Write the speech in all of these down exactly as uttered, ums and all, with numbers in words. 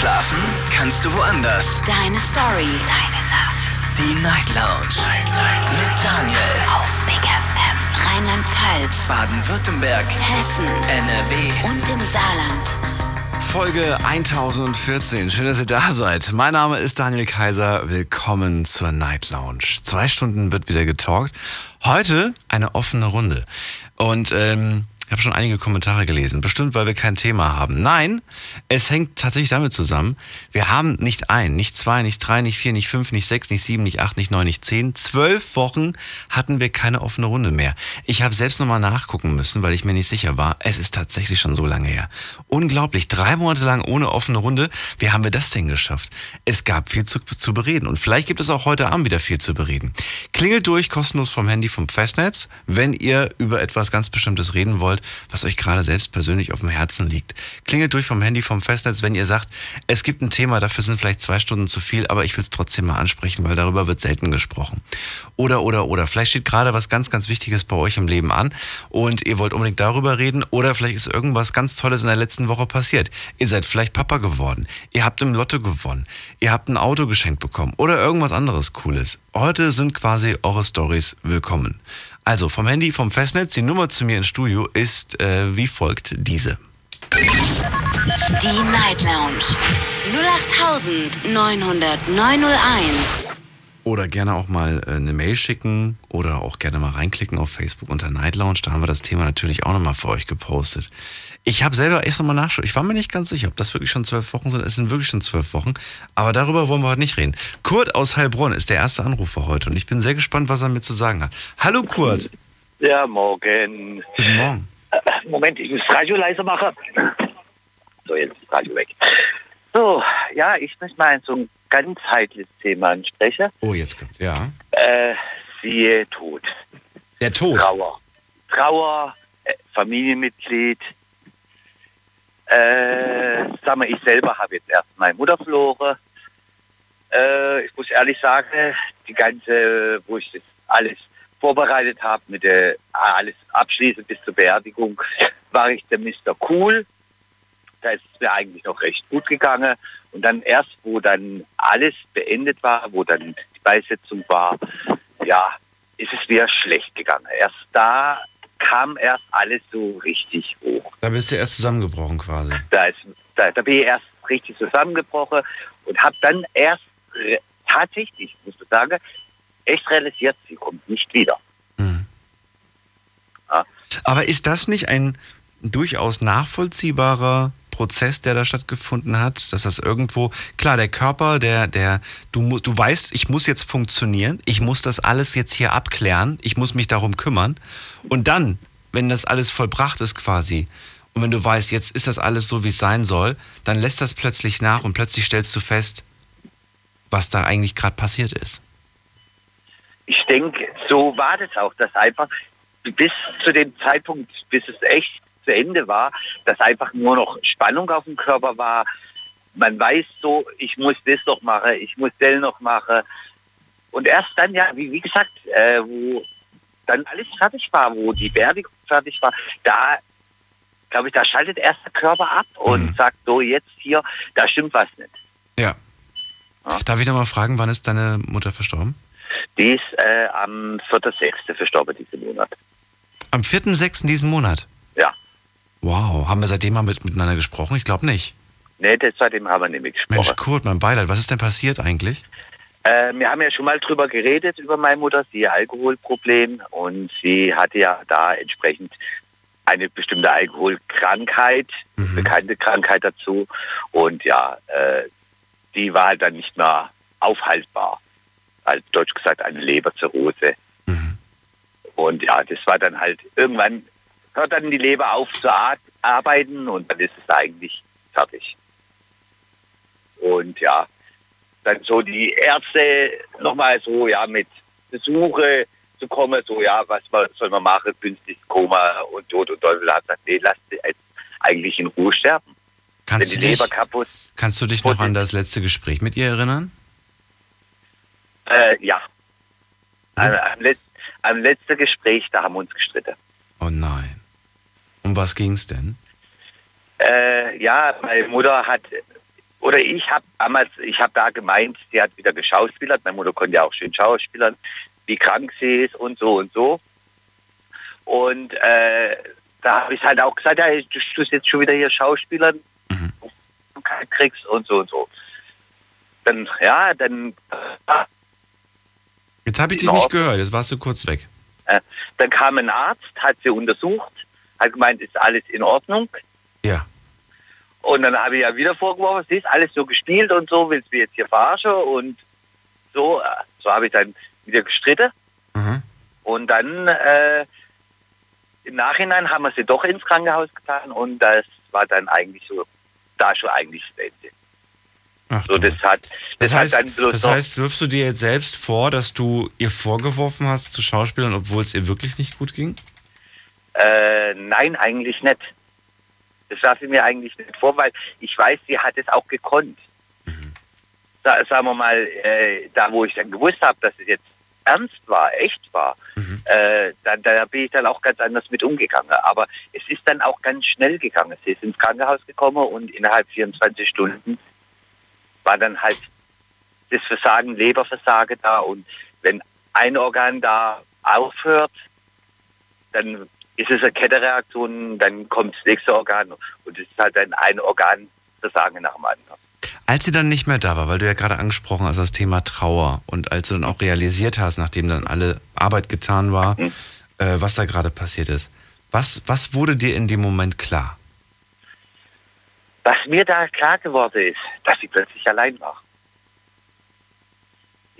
Schlafen kannst du woanders. Deine Story. Deine Nacht. Die Night Lounge. Night, Night. Mit Daniel. Auf Big F M. Rheinland-Pfalz. Baden-Württemberg. Hessen. N R W. Und im Saarland. Folge eintausendvierzehn. Schön, dass ihr da seid. Mein Name ist Daniel Kaiser. Willkommen zur Night Lounge. Zwei Stunden wird wieder getalkt. Heute eine offene Runde. Und, ähm... ich habe schon einige Kommentare gelesen, bestimmt, weil wir kein Thema haben. Nein, es hängt tatsächlich damit zusammen, wir haben nicht ein, nicht zwei, nicht drei, nicht vier, nicht fünf, nicht sechs, nicht sieben, nicht acht, nicht neun, nicht zehn. Zwölf Wochen hatten wir keine offene Runde mehr. Ich habe selbst nochmal nachgucken müssen, weil ich mir nicht sicher war. Es ist tatsächlich schon so lange her. Unglaublich, drei Monate lang ohne offene Runde. Wie haben wir das denn geschafft? Es gab viel zu, zu bereden und vielleicht gibt es auch heute Abend wieder viel zu bereden. Klingelt durch, kostenlos vom Handy, vom Festnetz, wenn ihr über etwas ganz Bestimmtes reden wollt, was euch gerade selbst persönlich auf dem Herzen liegt. Klingelt durch vom Handy, vom Festnetz, wenn ihr sagt, es gibt ein Thema, dafür sind vielleicht zwei Stunden zu viel, aber ich will es trotzdem mal ansprechen, weil darüber wird selten gesprochen. Oder, oder, oder. Vielleicht steht gerade was ganz, ganz Wichtiges bei euch im Leben an und ihr wollt unbedingt darüber reden oder vielleicht ist irgendwas ganz Tolles in der letzten Woche passiert. Ihr seid vielleicht Papa geworden, ihr habt im Lotto gewonnen, ihr habt ein Auto geschenkt bekommen oder irgendwas anderes Cooles. Heute sind quasi eure Storys willkommen. Also vom Handy, vom Festnetz, die Nummer zu mir ins Studio ist äh, wie folgt diese. Die Night Lounge null acht neun null neun null eins. Oder gerne auch mal eine Mail schicken oder auch gerne mal reinklicken auf Facebook unter Night Lounge. Da haben wir das Thema natürlich auch nochmal für euch gepostet. Ich habe selber erst nochmal nachgeschaut. Ich war mir nicht ganz sicher, ob das wirklich schon zwölf Wochen sind. Es sind wirklich schon zwölf Wochen. Aber darüber wollen wir heute nicht reden. Kurt aus Heilbronn ist der erste Anrufer heute. Und ich bin sehr gespannt, was er mir zu sagen hat. Hallo Kurt. Ja, morgen. Guten Morgen. Äh, Moment, ich muss das Radio leiser machen. So, jetzt ist das Radio weg. So, ja, ich möchte mal so ein ganzheitliches Thema ansprechen. Oh, jetzt kommt, ja. Äh, siehe Tod. Der Tod? Trauer. Trauer, äh, Familienmitglied. Äh, sag mal, ich selber habe jetzt erst meine Mutter verloren. Äh, ich muss ehrlich sagen, die ganze, wo ich das alles vorbereitet habe, mit der, alles abschließend bis zur Beerdigung, war ich der Mister Cool. Da ist es mir eigentlich noch recht gut gegangen. Und dann erst, wo dann alles beendet war, wo dann die Beisetzung war, ja, ist es mir schlecht gegangen. Erst da kam erst alles so richtig hoch. Da bist du erst zusammengebrochen quasi. Da, ist, da, da bin ich erst richtig zusammengebrochen und habe dann erst re- tatsächlich, muss ich sagen, echt realisiert, sie kommt nicht wieder. Mhm. Ja. Aber ist das nicht ein durchaus nachvollziehbarer Prozess, der da stattgefunden hat, dass das irgendwo, klar, der Körper, der, der, du, du weißt, ich muss jetzt funktionieren, ich muss das alles jetzt hier abklären, ich muss mich darum kümmern und dann, wenn das alles vollbracht ist quasi und wenn du weißt, jetzt ist das alles so, wie es sein soll, dann lässt das plötzlich nach und plötzlich stellst du fest, was da eigentlich gerade passiert ist. Ich denke, so war das auch, dass einfach bis zu dem Zeitpunkt, bis es echt Ende war, dass einfach nur noch Spannung auf dem Körper war. Man weiß so, ich muss das noch machen, ich muss das noch machen. Und erst dann, ja, wie, wie gesagt, äh, wo dann alles fertig war, wo die Beerdigung fertig war, da, glaube ich, da schaltet erst der Körper ab und mhm. sagt so, jetzt hier, da stimmt was nicht. Ja. ja. Darf ich noch mal fragen, wann ist deine Mutter verstorben? Die ist äh, am vierten sechsten verstorben diesen Monat. Am vierten sechsten diesen Monat? Ja. Wow, haben wir seitdem mal mit, miteinander gesprochen? Ich glaube nicht. Nee, das, seitdem haben wir nämlich gesprochen. Mensch, Kurt, mein Beileid, was ist denn passiert eigentlich? Äh, wir haben ja schon mal drüber geredet, über meine Mutter, sie hat Alkoholproblem und sie hatte ja da entsprechend eine bestimmte Alkoholkrankheit, mhm. bekannte Krankheit dazu und ja, äh, die war halt dann nicht mehr aufhaltbar. Also deutsch gesagt eine Leberzirrhose. Mhm. Und ja, das war dann halt irgendwann... hört dann die Leber auf zu arbeiten und dann ist es eigentlich fertig. Und ja, dann so die Ärzte nochmal so, ja, mit Besuche zu kommen, so, ja, was soll man machen, künstliches Koma und Tod und Teufel hat gesagt, nee, lass sie eigentlich in Ruhe sterben. Kannst, Wenn die du, Leber dich, kaputt, kannst du dich noch an das letzte Gespräch mit ihr erinnern? Äh, ja. Hm. Am, am, Let- am letzten Gespräch, da haben wir uns gestritten. Oh nein. Um was ging's denn? Äh, ja, meine Mutter hat Oder ich habe damals, ich habe da gemeint, sie hat wieder geschauspielert. Meine Mutter konnte ja auch schön schauspielern, wie krank sie ist und so und so. Und äh, da habe ich halt auch gesagt, ja, du tust jetzt schon wieder hier Schauspielern, mhm. du kriegst und so und so. Dann, ja, dann... Ah, jetzt habe ich dich nicht gehört, jetzt warst du kurz weg. Äh, dann kam ein Arzt, hat sie untersucht, hat gemeint, ist alles in Ordnung. Ja. Und dann habe ich ja wieder vorgeworfen, sie ist alles so gespielt und so, willst du jetzt hier verarschen und so. So habe ich dann wieder gestritten. Mhm. Und dann äh, im Nachhinein haben wir sie doch ins Krankenhaus getan und das war dann eigentlich so, da schon eigentlich das Ende. Ach, so, das hat, das, das, heißt, hat dann bloß das heißt, wirfst du dir jetzt selbst vor, dass du ihr vorgeworfen hast zu Schauspielern, obwohl es ihr wirklich nicht gut ging? Äh, nein, eigentlich nicht. Das warf ich mir eigentlich nicht vor, weil ich weiß, sie hat es auch gekonnt. Mhm. Da, sagen wir mal, äh, da wo ich dann gewusst habe, dass es jetzt ernst war, echt war, mhm. äh, da, da bin ich dann auch ganz anders mit umgegangen. Aber es ist dann auch ganz schnell gegangen. Sie ist ins Krankenhaus gekommen und innerhalb vierundzwanzig Stunden war dann halt das Versagen, Leberversagen da. Und wenn ein Organ da aufhört, dann ist es eine Kettenreaktion, dann kommt das nächste Organ und es ist halt dann ein Organversagen nach dem anderen. Als sie dann nicht mehr da war, weil du ja gerade angesprochen hast, das Thema Trauer und als du dann auch realisiert hast, nachdem dann alle Arbeit getan war, mhm. äh, was da gerade passiert ist, was, was wurde dir in dem Moment klar? Was mir da klar geworden ist, dass sie plötzlich allein war.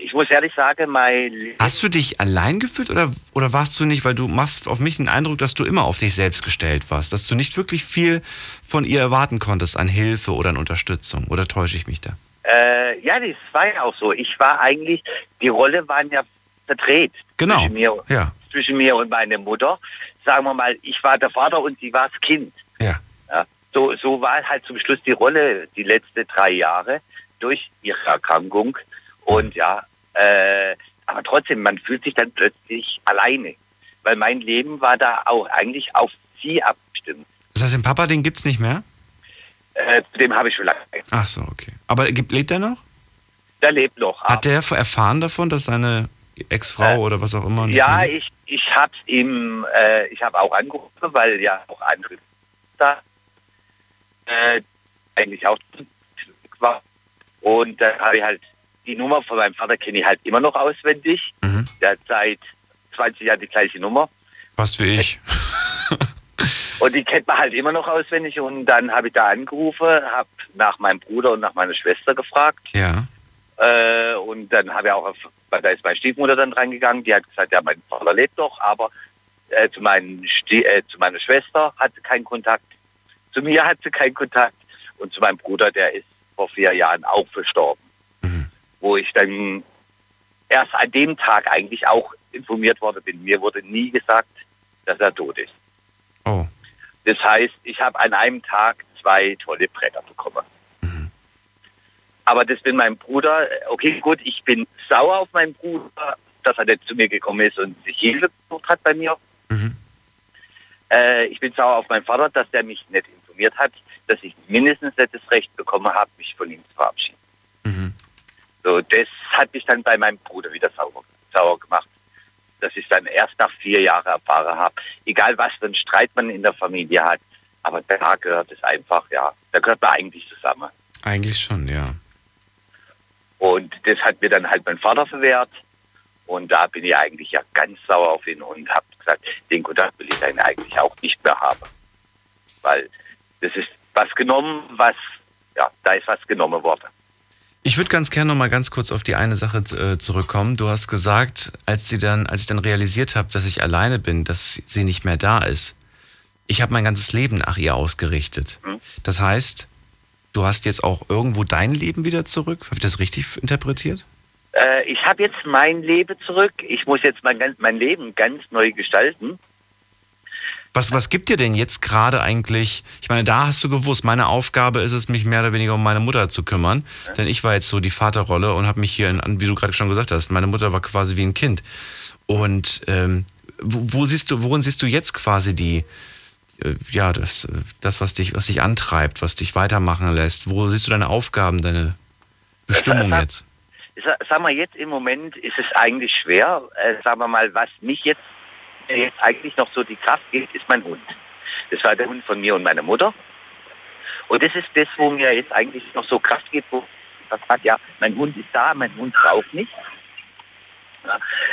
Ich muss ehrlich sagen, mein... Hast du dich allein gefühlt oder, oder warst du nicht, weil du machst auf mich den Eindruck, dass du immer auf dich selbst gestellt warst, dass du nicht wirklich viel von ihr erwarten konntest an Hilfe oder an Unterstützung, oder täusche ich mich da? Äh, ja, das war ja auch so. Ich war eigentlich, die Rolle waren ja verdreht. Genau, zwischen mir, ja. Zwischen mir und meiner Mutter. Sagen wir mal, ich war der Vater und sie war das Kind. Ja. Ja. So, so war halt zum Schluss die Rolle die letzten drei Jahre durch ihre Erkrankung. Und ja, äh, aber trotzdem, man fühlt sich dann plötzlich alleine. Weil mein Leben war da auch eigentlich auf sie abgestimmt. Das heißt, den Papa, den gibt's nicht mehr? Äh, dem habe ich schon lange. Ach so, okay. Aber lebt er noch? Der lebt noch. Hat der erfahren davon, dass seine Ex-Frau äh, oder was auch immer... Ja, ich, ich habe ihm, äh, ich habe auch angerufen, weil ja auch andere da äh, eigentlich auch war. Und dann habe ich halt die Nummer von meinem Vater kenne ich halt immer noch auswendig. Mhm. Der hat seit zwanzig Jahren die gleiche Nummer. Fast wie ich. Und die kennt man halt immer noch auswendig. Und dann habe ich da angerufen, habe nach meinem Bruder und nach meiner Schwester gefragt. Ja. Äh, und dann habe ich auch, auf, da ist meine Stiefmutter dann reingegangen. Die hat gesagt, ja, mein Vater lebt doch, aber äh, zu, meinen Stie- äh, zu meiner Schwester hat sie keinen Kontakt. Zu mir hat sie keinen Kontakt. Und zu meinem Bruder, der ist vor vier Jahren auch verstorben. Wo ich dann erst an dem Tag eigentlich auch informiert worden bin. Mir wurde nie gesagt, dass er tot ist. Oh. Das heißt, ich habe an einem Tag zwei tolle Bretter bekommen. Mhm. Aber das bin mein Bruder. Okay, gut, ich bin sauer auf meinen Bruder, dass er nicht zu mir gekommen ist und sich Hilfe gesucht hat bei mir. Mhm. Äh, ich bin sauer auf meinen Vater, dass der mich nicht informiert hat, dass ich mindestens nicht das Recht bekommen habe, mich von ihm zu verabschieden. Mhm. So, das hat mich dann bei meinem Bruder wieder sauer, sauer gemacht, dass ich dann erst nach vier Jahren erfahren habe. Egal was für einen Streit man in der Familie hat, aber da gehört es einfach, ja, da gehört man eigentlich zusammen. Eigentlich schon, ja. Und das hat mir dann halt mein Vater verwehrt und da bin ich eigentlich ja ganz sauer auf ihn und habe gesagt, den Kontakt will ich dann eigentlich auch nicht mehr haben. Weil das ist was genommen, was, ja, da ist was genommen worden. Ich würde ganz gerne noch mal ganz kurz auf die eine Sache äh, zurückkommen. Du hast gesagt, als, sie dann, als ich dann realisiert habe, dass ich alleine bin, dass sie nicht mehr da ist. Ich habe mein ganzes Leben nach ihr ausgerichtet. Mhm. Das heißt, du hast jetzt auch irgendwo dein Leben wieder zurück? Habe ich das richtig interpretiert? Äh, ich habe jetzt mein Leben zurück. Ich muss jetzt mein, mein Leben ganz neu gestalten. Was, was gibt dir denn jetzt gerade eigentlich, ich meine, da hast du gewusst, meine Aufgabe ist es, mich mehr oder weniger um meine Mutter zu kümmern, ja. Denn ich war jetzt so die Vaterrolle und habe mich hier, in, wie du gerade schon gesagt hast, meine Mutter war quasi wie ein Kind. Und ähm, wo, wo siehst du, worin siehst du jetzt quasi die, ja, das, das was, dich, was dich antreibt, was dich weitermachen lässt. Wo siehst du deine Aufgaben, deine Bestimmung jetzt? Sagen wir jetzt im Moment ist es eigentlich schwer. Äh, sagen wir mal, was mich jetzt, jetzt eigentlich noch so die Kraft gibt, ist mein Hund. Das war der Hund von mir und meiner Mutter. Und das ist das, wo mir jetzt eigentlich noch so Kraft gibt, wo man sagt, ja, mein Hund ist da, mein Hund braucht mich.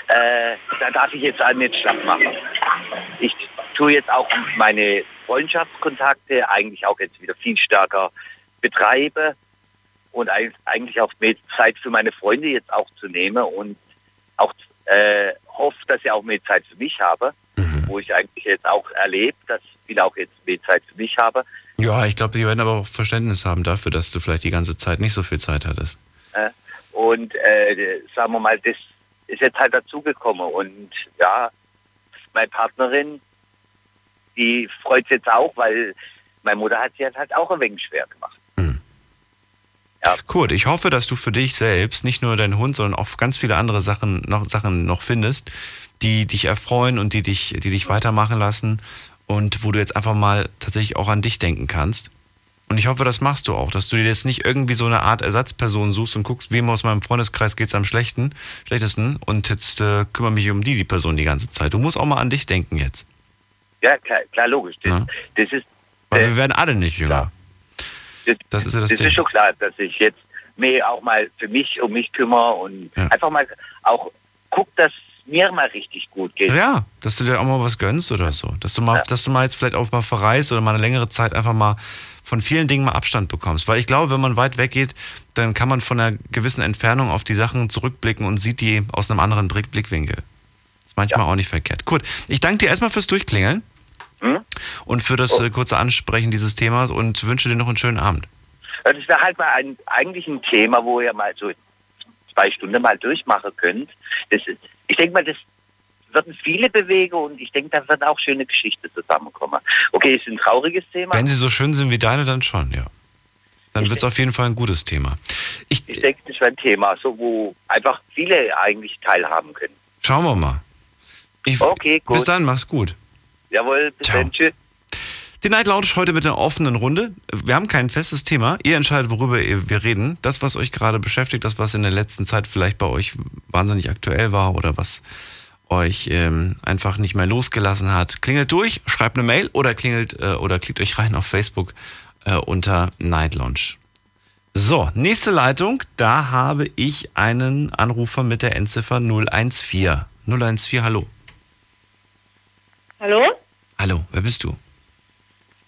Äh, da darf ich jetzt einen nicht schlapp machen. Ich tue jetzt auch meine Freundschaftskontakte eigentlich auch jetzt wieder viel stärker betreiben und eigentlich auch mehr Zeit für meine Freunde jetzt auch zu nehmen und auch äh, hoffe, dass ich auch mehr Zeit für mich habe, mhm. wo ich eigentlich jetzt auch erlebe, dass ich auch jetzt mehr Zeit für mich habe. Ja, ich glaube, die werden aber auch Verständnis haben dafür, dass du vielleicht die ganze Zeit nicht so viel Zeit hattest. Äh, und äh, sagen wir mal, das ist jetzt halt dazugekommen und ja, meine Partnerin, die freut sich jetzt auch, weil meine Mutter hat sich halt auch ein wenig schwer gemacht. Hm. Ja. Kurt, ich hoffe, dass du für dich selbst nicht nur deinen Hund, sondern auch ganz viele andere Sachen noch, Sachen noch findest, die dich erfreuen und die dich, die dich weitermachen lassen und wo du jetzt einfach mal tatsächlich auch an dich denken kannst. Und ich hoffe, das machst du auch, dass du dir jetzt nicht irgendwie so eine Art Ersatzperson suchst und guckst, wem aus meinem Freundeskreis geht es am schlechten, schlechtesten und jetzt äh, kümmere mich um die, die Person die ganze Zeit. Du musst auch mal an dich denken jetzt. Ja, klar, klar logisch. Das, ja. das ist, Weil äh, wir werden alle nicht jünger. Das, das ist ja das, das Thema. Ist schon klar, dass ich jetzt mir auch mal für mich um mich kümmere und ja. einfach mal auch guck, dass mir mal richtig gut geht. Ja, dass du dir auch mal was gönnst oder so. Dass du mal, ja. dass du mal jetzt vielleicht auch mal verreist oder mal eine längere Zeit einfach mal von vielen Dingen mal Abstand bekommst. Weil ich glaube, wenn man weit weggeht, dann kann man von einer gewissen Entfernung auf die Sachen zurückblicken und sieht die aus einem anderen Blickwinkel. Das ist manchmal ja. auch nicht verkehrt. Gut, ich danke dir erstmal fürs Durchklingeln hm? und für das oh. kurze Ansprechen dieses Themas und wünsche dir noch einen schönen Abend. Das wäre halt mal ein, eigentlich ein Thema, wo ihr mal so zwei Stunden mal durchmachen könnt. Das ist, ich denke mal, das werden viele bewegen und ich denke, da wird auch schöne Geschichte zusammenkommen. Okay, ist ein trauriges Thema. Wenn sie so schön sind wie deine, dann schon, ja. Dann wird es auf jeden Fall ein gutes Thema. Ich, ich denke, das wäre ein Thema, so, wo einfach viele eigentlich teilhaben können. Schauen wir mal. Ich, okay, gut. Bis dann, mach's gut. Jawohl, bis Ciao. Dann, tschüss. Die Night Lounge heute mit einer offenen Runde. Wir haben kein festes Thema. Ihr entscheidet, worüber wir reden. Das, was euch gerade beschäftigt, das, was in der letzten Zeit vielleicht bei euch wahnsinnig aktuell war oder was euch ähm, einfach nicht mehr losgelassen hat. Klingelt durch, schreibt eine Mail oder klingelt äh, oder klickt euch rein auf Facebook äh, unter Night Lounge. So, nächste Leitung. Da habe ich einen Anrufer mit der Endziffer null eins vier. null eins vier, hallo. Hallo? Hallo, wer bist du?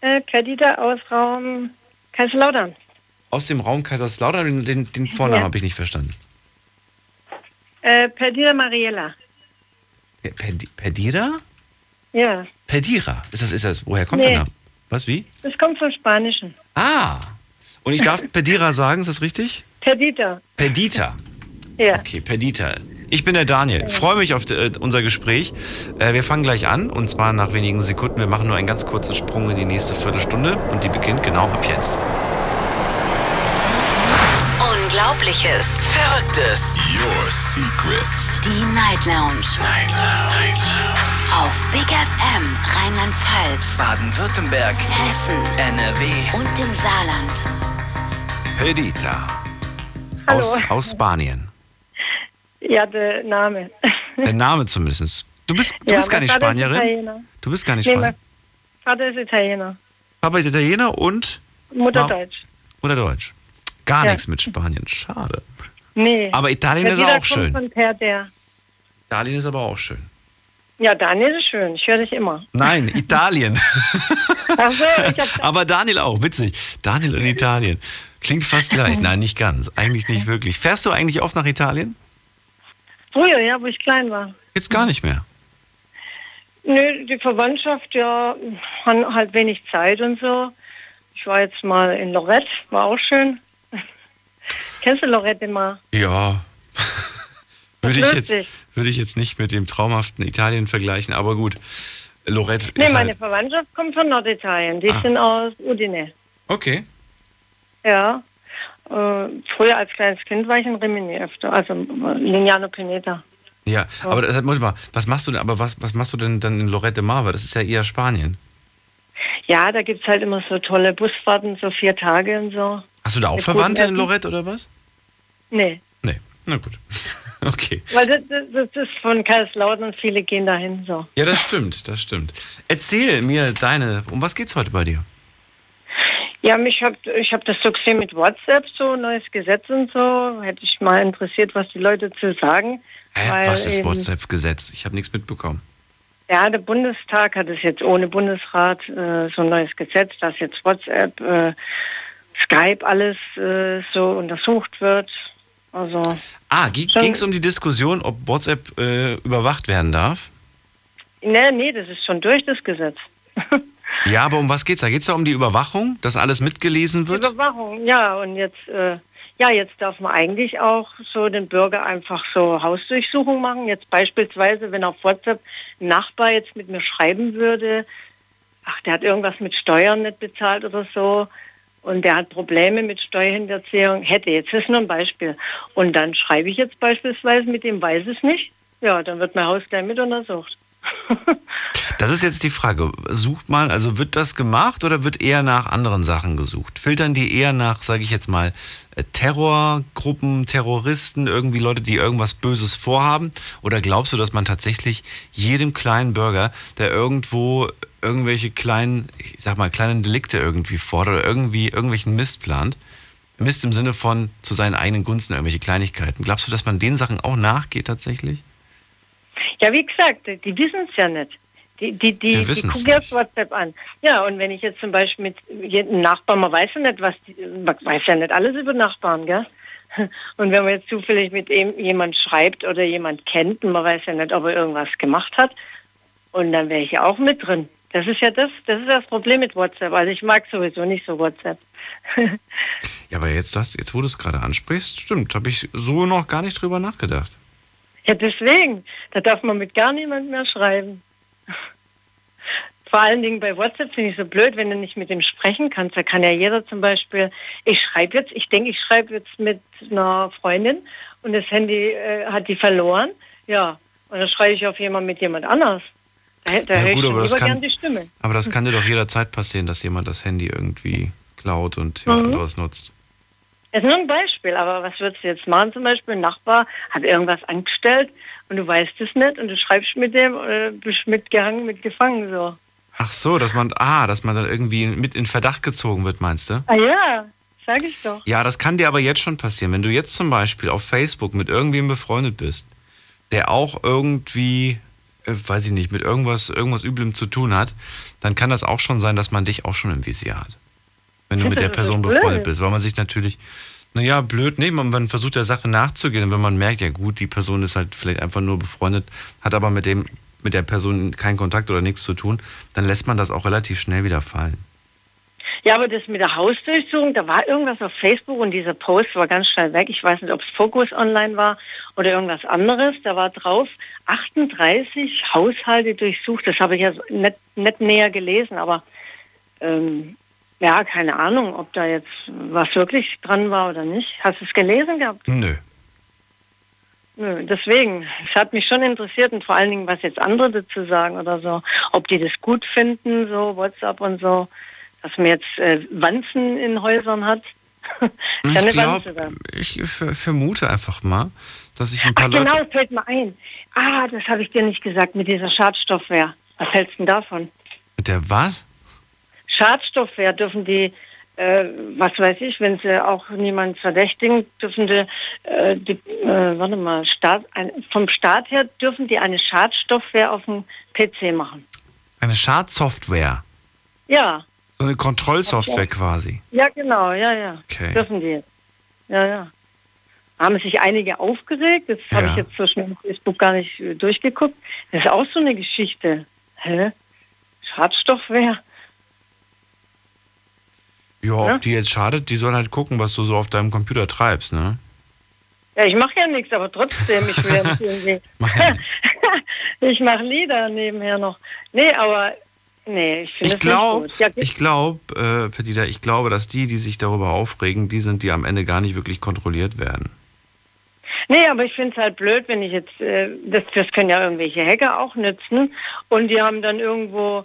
Pedita aus Raum Kaiserlautern. Aus dem Raum Kaiserslautern? Den, den Vornamen ja. habe ich nicht verstanden. Äh, Pedita Mariela. P- P- Pedira? Ja. Pedira? Ist das, ist das, woher kommt nee. der Name? Was, wie? Das kommt vom Spanischen. Ah. Und ich darf Pedira sagen, ist das richtig? Pedita. Pedita. Ja. Okay, Pedita. Ich bin der Daniel. Freue mich auf de, unser Gespräch. Äh, wir fangen gleich an und zwar nach wenigen Sekunden. Wir machen nur einen ganz kurzen Sprung in die nächste Viertelstunde und die beginnt genau ab jetzt. Unglaubliches, Verrücktes, Your Secrets, die Night Lounge, Night Lounge. Auf Big F M Rheinland-Pfalz, Baden-Württemberg, Hessen, N R W und im Saarland. Pedita aus, aus Spanien. Ja, der Name. Der Name zumindest. Du bist, du ja, bist gar nicht Vater Spanierin. Du bist gar nicht nee, Spanierin. Vater ist Italiener. Papa ist Italiener und? Mutter Ma- Deutsch. Mutter Deutsch. Gar ja. nichts mit Spanien. Schade. Nee. Aber Italien ja, ist auch schön. Von per der. Italien ist aber auch schön. Ja, Daniel ist schön. Ich höre dich immer. Nein, Italien. Ach so, ich hab aber Daniel auch. Witzig. Daniel und Italien. Klingt fast gleich. Nein, nicht ganz. Eigentlich nicht wirklich. Fährst du eigentlich oft nach Italien? Früher, ja, wo ich klein war. Jetzt gar nicht mehr? Nö, die Verwandtschaft, ja, haben halt wenig Zeit und so. Ich war jetzt mal in Loreto, war auch schön. Kennst du Loreto immer? Ja. würde, ich jetzt, würde ich jetzt nicht mit dem traumhaften Italien vergleichen, aber gut. Loreto ist Nee, meine halt Verwandtschaft kommt von Norditalien. Die ah. sind aus Udine. Okay. Ja. Äh, früher als kleines Kind war ich in Rimini öfter, also Lignano Pineta. Ja, so. Aber das, mal, was machst du denn? Aber was, was machst du denn dann in Loreto Mar? Das ist ja eher Spanien. Ja, da gibt es halt immer so tolle Busfahrten, so vier Tage und so. Hast du da auch mit Verwandte in Loreto oder was? Nee. Nee, na gut. Okay. Weil das, das, das ist von Kaiserlautern und viele gehen dahin so. Ja, das stimmt, das stimmt. Erzähl mir deine, um was geht's heute bei dir? Ja, mich hab, ich habe das so gesehen mit WhatsApp, so neues Gesetz und so. Hätte ich mal interessiert, was die Leute zu sagen. Hä, was ist WhatsApp-Gesetz? Ich habe nichts mitbekommen. Ja, der Bundestag hat es jetzt ohne Bundesrat äh, so ein neues Gesetz, dass jetzt WhatsApp, äh, Skype, alles äh, so untersucht wird. Also, ah, ging es um die Diskussion, ob WhatsApp äh, überwacht werden darf? Nee, nee, das ist schon durch das Gesetz. Ja, aber um was geht's da? Geht's da um die Überwachung, dass alles mitgelesen wird? Überwachung, ja. Und jetzt, äh, ja, jetzt darf man eigentlich auch so den Bürger einfach so Hausdurchsuchung machen. Jetzt beispielsweise, wenn auf WhatsApp ein Nachbar jetzt mit mir schreiben würde, ach, der hat irgendwas mit Steuern nicht bezahlt oder so. Und der hat Probleme mit Steuerhinterziehung, hätte, jetzt ist nur ein Beispiel. Und dann schreibe ich jetzt beispielsweise, mit dem weiß es nicht, ja, dann wird mein Haus gleich mit untersucht. Das ist jetzt die Frage, sucht man, also wird das gemacht oder wird eher nach anderen Sachen gesucht? Filtern die eher nach, sage ich jetzt mal, Terrorgruppen, Terroristen, irgendwie Leute, die irgendwas Böses vorhaben? Oder glaubst du, dass man tatsächlich jedem kleinen Bürger, der irgendwo irgendwelche kleinen, ich sag mal, kleinen Delikte irgendwie fordert oder irgendwie irgendwelchen Mist plant, Mist im Sinne von zu seinen eigenen Gunsten irgendwelche Kleinigkeiten, glaubst du, dass man den Sachen auch nachgeht tatsächlich? Ja, wie gesagt, die wissen es ja nicht. Die, die, die, die, die gucken jetzt WhatsApp an. Ja, und wenn ich jetzt zum Beispiel mit jedem Nachbarn, man weiß ja nicht, was, man weiß ja nicht alles über Nachbarn, gell? Und wenn man jetzt zufällig mit jemand schreibt oder jemand kennt und man weiß ja nicht, ob er irgendwas gemacht hat, und dann wäre ich ja auch mit drin. Das ist ja das, das ist das Problem mit WhatsApp. Also ich mag sowieso nicht so WhatsApp. Ja, aber jetzt, das, jetzt wo du es gerade ansprichst, stimmt, habe ich so noch gar nicht drüber nachgedacht. Ja, deswegen. Da darf man mit gar niemand mehr schreiben. Vor allen Dingen bei WhatsApp finde ich so blöd, wenn du nicht mit dem sprechen kannst. Da kann ja jeder zum Beispiel, ich schreibe jetzt, ich denke, ich schreibe jetzt mit einer Freundin und das Handy äh, hat die verloren. Ja, und dann schreibe ich auf jemand mit jemand anders. Da, da ja, höre gut, ich aber das kann, die Stimme. Aber das kann dir doch jederzeit passieren, dass jemand das Handy irgendwie klaut und jemand mhm. anderes nutzt. Das ist nur ein Beispiel, aber was würdest du jetzt machen? Zum Beispiel ein Nachbar hat irgendwas angestellt und du weißt es nicht und du schreibst mit dem oder bist mitgehangen, mitgefangen so. Ach so, dass man, ah, dass man dann irgendwie mit in Verdacht gezogen wird, meinst du? Ah ja, sag ich doch. Ja, das kann dir aber jetzt schon passieren. Wenn du jetzt zum Beispiel auf Facebook mit irgendwem befreundet bist, der auch irgendwie, äh, weiß ich nicht, mit irgendwas, irgendwas Üblem zu tun hat, dann kann das auch schon sein, dass man dich auch schon im Visier hat. Wenn du mit der Person befreundet bist, weil man sich natürlich, naja, blöd, nee, man versucht der Sache nachzugehen. Und wenn man merkt, ja gut, die Person ist halt vielleicht einfach nur befreundet, hat aber mit dem, mit der Person keinen Kontakt oder nichts zu tun, dann lässt man das auch relativ schnell wieder fallen. Ja, aber das mit der Hausdurchsuchung, da war irgendwas auf Facebook und dieser Post war ganz schnell weg. Ich weiß nicht, ob es Focus Online war oder irgendwas anderes. Da war drauf, achtunddreißig Haushalte durchsucht. Das habe ich ja nicht, nicht näher gelesen, aber... Ähm ja, keine Ahnung, ob da jetzt was wirklich dran war oder nicht. Hast du es gelesen gehabt? Nö. Nö, deswegen. Es hat mich schon interessiert und vor allen Dingen, was jetzt andere dazu sagen oder so. Ob die das gut finden, so WhatsApp und so, dass man jetzt äh, Wanzen in Häusern hat. Ich glaube, ich vermute einfach mal, dass ich ein paar Ach, genau, Leute... genau, das fällt mir ein. Ah, das habe ich dir nicht gesagt mit dieser Schadstoffwehr. Was hältst du denn davon? Mit der was? Schadstoffwehr dürfen die, äh, was weiß ich, wenn sie auch niemanden verdächtigen, dürfen die, äh, die äh, warte mal, Staat, ein, vom Staat her dürfen die eine Schadstoffwehr auf dem P C machen. Eine Schadsoftware? Ja. So eine Kontrollsoftware quasi? Ja, genau, ja, ja. Okay. Dürfen die. Ja, ja. Haben sich einige aufgeregt, das ja. habe ich jetzt so schnell auf Facebook gar nicht durchgeguckt. Das ist auch so eine Geschichte. Hä? Schadstoffwehr? Ja, ob ne? die jetzt schadet, die sollen halt gucken, was du so auf deinem Computer treibst, ne? Ja, ich mache ja nichts, aber trotzdem, ich will irgendwie... mach ja ich mache Lieder nebenher noch. Nee, aber... Nee, ich finde es glaub, nicht gut. Ja, ich glaube, äh, Pedita, ich glaube, dass die, die sich darüber aufregen, die sind, die am Ende gar nicht wirklich kontrolliert werden. Nee, aber ich finde es halt blöd, wenn ich jetzt... Äh, das, das können ja irgendwelche Hacker auch nützen. Und die haben dann irgendwo...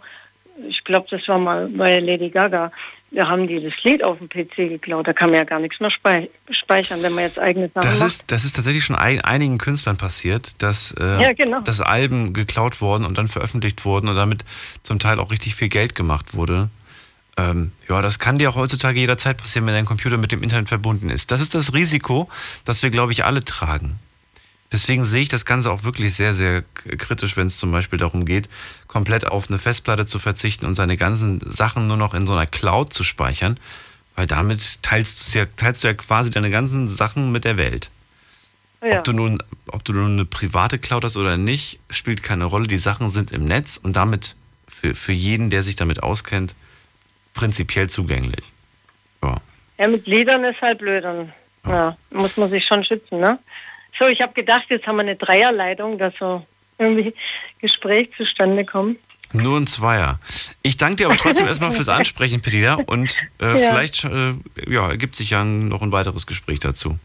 ich glaube, das war mal bei Lady Gaga, da haben die das Lied auf dem P C geklaut, da kann man ja gar nichts mehr speichern, wenn man jetzt eigene Sachen das macht. Ist, das ist tatsächlich schon ein, einigen Künstlern passiert, dass, äh, ja, genau. dass Alben geklaut wurden und dann veröffentlicht wurden und damit zum Teil auch richtig viel Geld gemacht wurde. Ähm, ja, das kann dir auch heutzutage jederzeit passieren, wenn dein Computer mit dem Internet verbunden ist. Das ist das Risiko, das wir, glaube ich, alle tragen. Deswegen sehe ich das Ganze auch wirklich sehr, sehr kritisch, wenn es zum Beispiel darum geht, komplett auf eine Festplatte zu verzichten und seine ganzen Sachen nur noch in so einer Cloud zu speichern, weil damit teilst du ja, teilst du ja quasi deine ganzen Sachen mit der Welt. Ja. Ob du nun, ob du nun eine private Cloud hast oder nicht, spielt keine Rolle. Die Sachen sind im Netz und damit für, für jeden, der sich damit auskennt, prinzipiell zugänglich. Ja, ja mit Liedern ist halt blöd. Ja. Ja, muss man sich schon schützen, ne? So, ich habe gedacht, jetzt haben wir eine Dreierleitung, dass so irgendwie Gespräch zustande kommt. Nur ein Zweier. Ich danke dir aber trotzdem erstmal fürs Ansprechen, Pedita. Und äh, ja. vielleicht äh, ja, ergibt sich ja noch ein weiteres Gespräch dazu.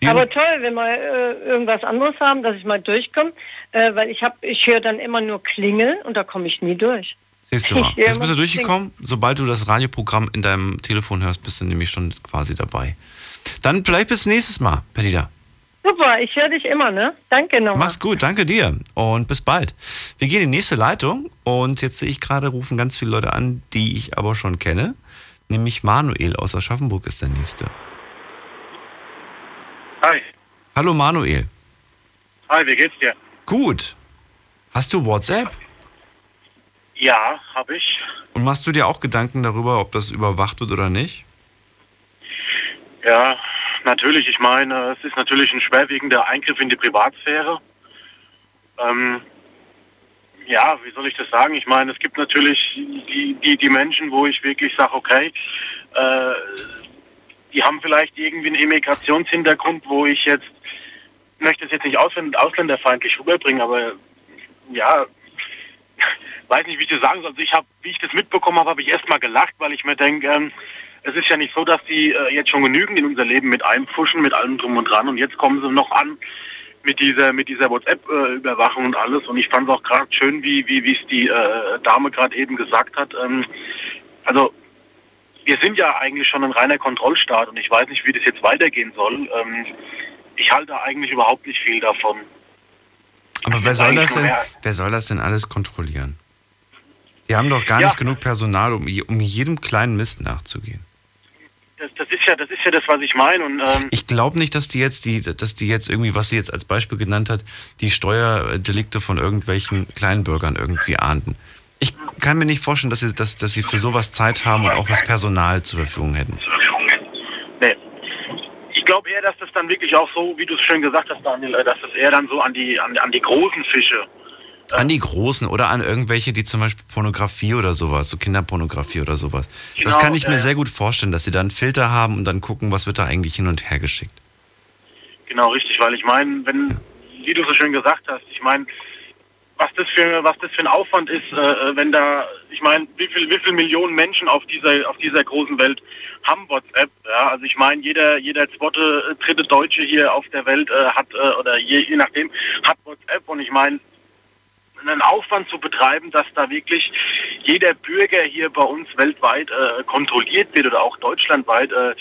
Die aber toll, wenn wir äh, irgendwas anderes haben, dass ich mal durchkomme. Äh, weil ich, ich höre dann immer nur Klingeln und da komme ich nie durch. Siehst du mal. Jetzt bist du durchgekommen. Klingeln. Sobald du das Radioprogramm in deinem Telefon hörst, bist du nämlich schon quasi dabei. Dann vielleicht bis nächstes Mal, Pedita. Super, ich höre dich immer, ne? Danke nochmal. Mach's gut, danke dir und bis bald. Wir gehen in die nächste Leitung und jetzt sehe ich gerade, rufen ganz viele Leute an, die ich aber schon kenne. Nämlich Manuel aus Aschaffenburg ist der Nächste. Hi. Hallo Manuel. Hi, wie geht's dir? Gut. Hast du WhatsApp? Ja, habe ich. Und machst du dir auch Gedanken darüber, ob das überwacht wird oder nicht? Ja, natürlich. Ich meine, es ist natürlich ein schwerwiegender Eingriff in die Privatsphäre. Ähm, ja, wie soll ich das sagen? Ich meine, es gibt natürlich die, die, die Menschen, wo ich wirklich sage, okay, äh, die haben vielleicht irgendwie einen Immigrationshintergrund, wo ich jetzt, möchte es jetzt nicht ausländerfeindlich rüberbringen, aber ja, weiß nicht, wie ich das sagen soll. Also ich habe, wie ich das mitbekommen habe, habe ich erst mal gelacht, weil ich mir denke, ähm, es ist ja nicht so, dass die äh, jetzt schon genügend in unser Leben mit einpfuschen, mit allem drum und dran. Und jetzt kommen sie noch an mit dieser mit dieser WhatsApp-Überwachung äh, und alles. Und ich fand es auch gerade schön, wie wie wie es die äh, Dame gerade eben gesagt hat. Ähm, also wir sind ja eigentlich schon ein reiner Kontrollstaat und ich weiß nicht, wie das jetzt weitergehen soll. Ähm, ich halte eigentlich überhaupt nicht viel davon. Aber wer soll das denn? Wer soll das denn alles kontrollieren? Die haben doch gar ja. nicht genug Personal, um, um jedem kleinen Mist nachzugehen. Das, das, ist ja, das ist ja das, was ich meine. Und, ähm ich glaube nicht, dass die jetzt die, dass die jetzt irgendwie, was sie jetzt als Beispiel genannt hat, die Steuerdelikte von irgendwelchen Kleinbürgern irgendwie ahnden. Ich kann mir nicht vorstellen, dass sie, dass, dass sie für sowas Zeit haben und auch das Personal zur Verfügung hätten. Nee. Ich glaube eher, dass das dann wirklich auch so, wie du es schön gesagt hast, Daniel, dass das eher dann so an die, an, an die großen Fische. An die Großen oder an irgendwelche, die zum Beispiel Pornografie oder sowas, so Kinderpornografie oder sowas. Genau, das kann ich mir äh, sehr gut vorstellen, dass sie da einen Filter haben und dann gucken, was wird da eigentlich hin und her geschickt. Genau, richtig, weil ich meine, wenn, ja. wie du so schön gesagt hast, ich meine, was das für, was das für ein Aufwand ist, äh, wenn da, ich meine, wie viel, wie viel Millionen Menschen auf dieser, auf dieser großen Welt haben WhatsApp, ja, also ich meine, jeder, jeder zweite, dritte Deutsche hier auf der Welt äh, hat, äh, oder je, je nachdem, hat WhatsApp und ich meine, einen Aufwand zu betreiben, dass da wirklich jeder Bürger hier bei uns weltweit äh, kontrolliert wird oder auch deutschlandweit, äh,